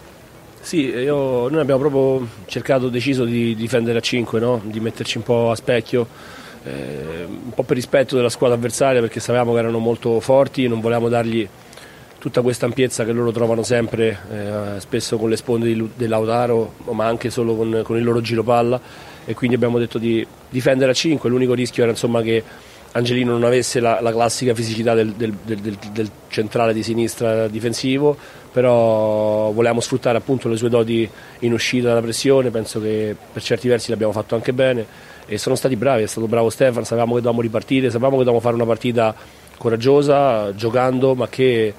Sì, io, noi abbiamo proprio cercato, deciso di difendere a cinque, no? Di metterci un po' a specchio, eh, un po' per rispetto della squadra avversaria perché sapevamo che erano molto forti e non volevamo dargli tutta questa ampiezza che loro trovano sempre, eh, spesso con le sponde di, di Lautaro, ma anche solo con, con il loro giro palla, e quindi abbiamo detto di difendere a cinque. L'unico rischio era insomma che Angeliño non avesse la, la classica fisicità del, del, del, del centrale di sinistra difensivo, però volevamo sfruttare appunto le sue doti in uscita dalla pressione. Penso che per certi versi l'abbiamo fatto anche bene e sono stati bravi, è stato bravo Stefano, sapevamo che dovevamo ripartire, sapevamo che dovevamo fare una partita coraggiosa, giocando, ma che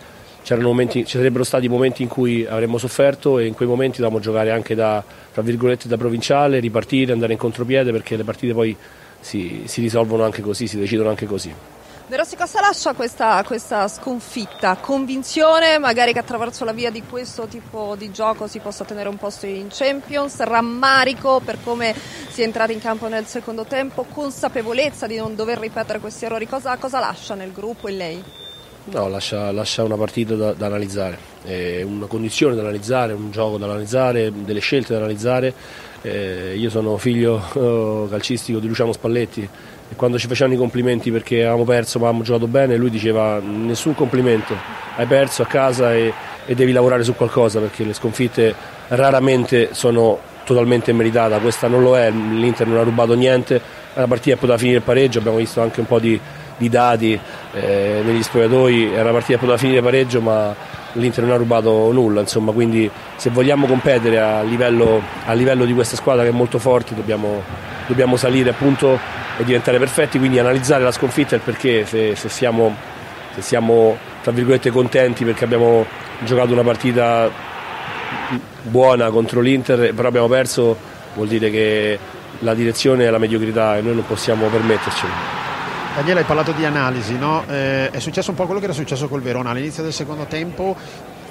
c'erano momenti, ci sarebbero stati momenti in cui avremmo sofferto e in quei momenti dovevamo giocare anche da, tra virgolette, da provinciale, ripartire, andare in contropiede, perché le partite poi Si, si risolvono anche così, si decidono anche così. De Rossi, cosa lascia questa, questa sconfitta? Convinzione magari che attraverso la via di questo tipo di gioco si possa tenere un posto in Champions, rammarico per come si è entrati in campo nel secondo tempo, consapevolezza di non dover ripetere questi errori, cosa, cosa lascia nel gruppo e lei? No, lascia, lascia una partita da, da analizzare, eh, una condizione da analizzare, un gioco da analizzare, delle scelte da analizzare. Eh, io sono figlio eh, calcistico di Luciano Spalletti e quando ci facevano i complimenti perché avevamo perso ma avevamo giocato bene, lui diceva nessun complimento, hai perso a casa e, e devi lavorare su qualcosa, perché le sconfitte raramente sono totalmente meritate. Questa non lo è, l'Inter non ha rubato niente, la partita è potuta finire il pareggio, abbiamo visto anche un po' di, di dati eh, negli spogliatoi, era una partita che poteva finire pareggio ma l'Inter non ha rubato nulla, insomma, quindi se vogliamo competere a livello, a livello di questa squadra che è molto forte dobbiamo, dobbiamo salire appunto e diventare perfetti, quindi analizzare la sconfitta e il perché, se, se, siamo, se siamo tra virgolette contenti perché abbiamo giocato una partita buona contro l'Inter però abbiamo perso, vuol dire che la direzione è la mediocrità e noi non possiamo permettercelo. Daniele, hai parlato di analisi, no? Eh, è successo un po' quello che era successo col Verona all'inizio del secondo tempo,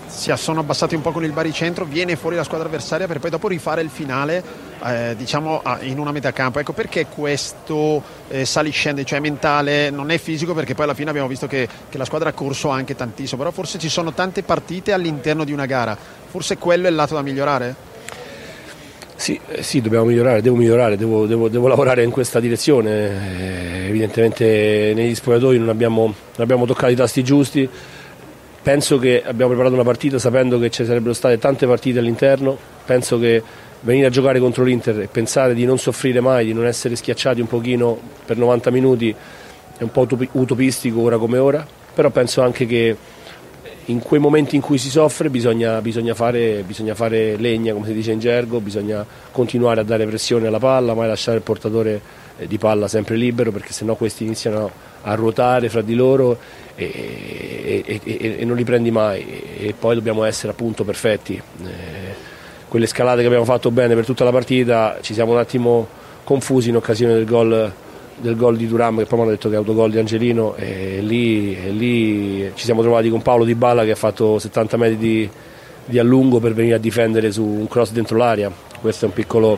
si sono abbassati un po' con il baricentro, viene fuori la squadra avversaria per poi dopo rifare il finale eh, diciamo in una metà campo. Ecco perché questo eh, saliscende, cioè mentale, non è fisico, perché poi alla fine abbiamo visto che, che la squadra ha corso anche tantissimo, però forse ci sono tante partite all'interno di una gara, forse quello è il lato da migliorare? Sì, sì, dobbiamo migliorare, devo migliorare, devo, devo, devo lavorare in questa direzione. Eh, evidentemente negli spogliatoi non abbiamo, non abbiamo toccato i tasti giusti. Penso che abbiamo preparato una partita sapendo che ci sarebbero state tante partite all'interno, penso che venire a giocare contro l'Inter e pensare di non soffrire mai, di non essere schiacciati un pochino per novanta minuti è un po' utopistico ora come ora, però penso anche che in quei momenti in cui si soffre bisogna, bisogna, fare, bisogna fare legna, come si dice in gergo, bisogna continuare a dare pressione alla palla, mai lasciare il portatore di palla sempre libero, perché sennò questi iniziano a ruotare fra di loro e, e, e, e non li prendi mai, e poi dobbiamo essere appunto perfetti. Eh, quelle scalate che abbiamo fatto bene per tutta la partita, ci siamo un attimo confusi in occasione del gol del gol di Thuram, che poi mi hanno detto che è autogol di Angeliño, e lì, e lì ci siamo trovati con Paulo Dybala che ha fatto settanta metri di, di allungo per venire a difendere su un cross dentro l'aria. Questo è un piccolo,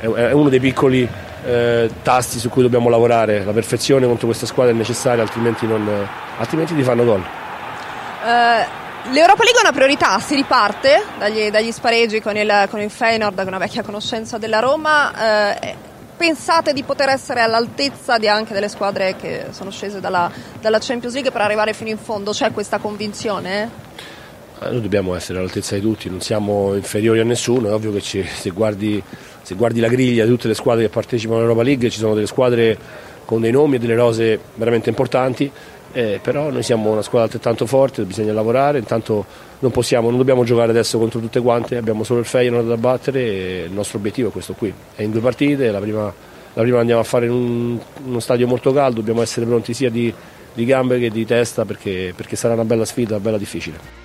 è uno dei piccoli eh, tasti su cui dobbiamo lavorare. La perfezione contro questa squadra è necessaria, altrimenti non altrimenti ti fanno gol. Uh... L'Europa League è una priorità, si riparte dagli, dagli spareggi con il, con il Feyenoord, con una vecchia conoscenza della Roma. Eh, pensate di poter essere all'altezza di anche delle squadre che sono scese dalla, dalla Champions League per arrivare fino in fondo? C'è questa convinzione? Eh, noi dobbiamo essere all'altezza di tutti, non siamo inferiori a nessuno. È ovvio che ci, se, guardi, se guardi la griglia di tutte le squadre che partecipano all'Europa League, ci sono delle squadre con dei nomi e delle rose veramente importanti. Eh, però noi siamo una squadra altrettanto forte, bisogna lavorare, intanto non possiamo, non dobbiamo giocare adesso contro tutte quante, abbiamo solo il Feyenoord da battere e il nostro obiettivo è questo qui, è in due partite, la prima, la prima andiamo a fare in un, uno stadio molto caldo, dobbiamo essere pronti sia di, di gambe che di testa perché, perché sarà una bella sfida, una bella difficile.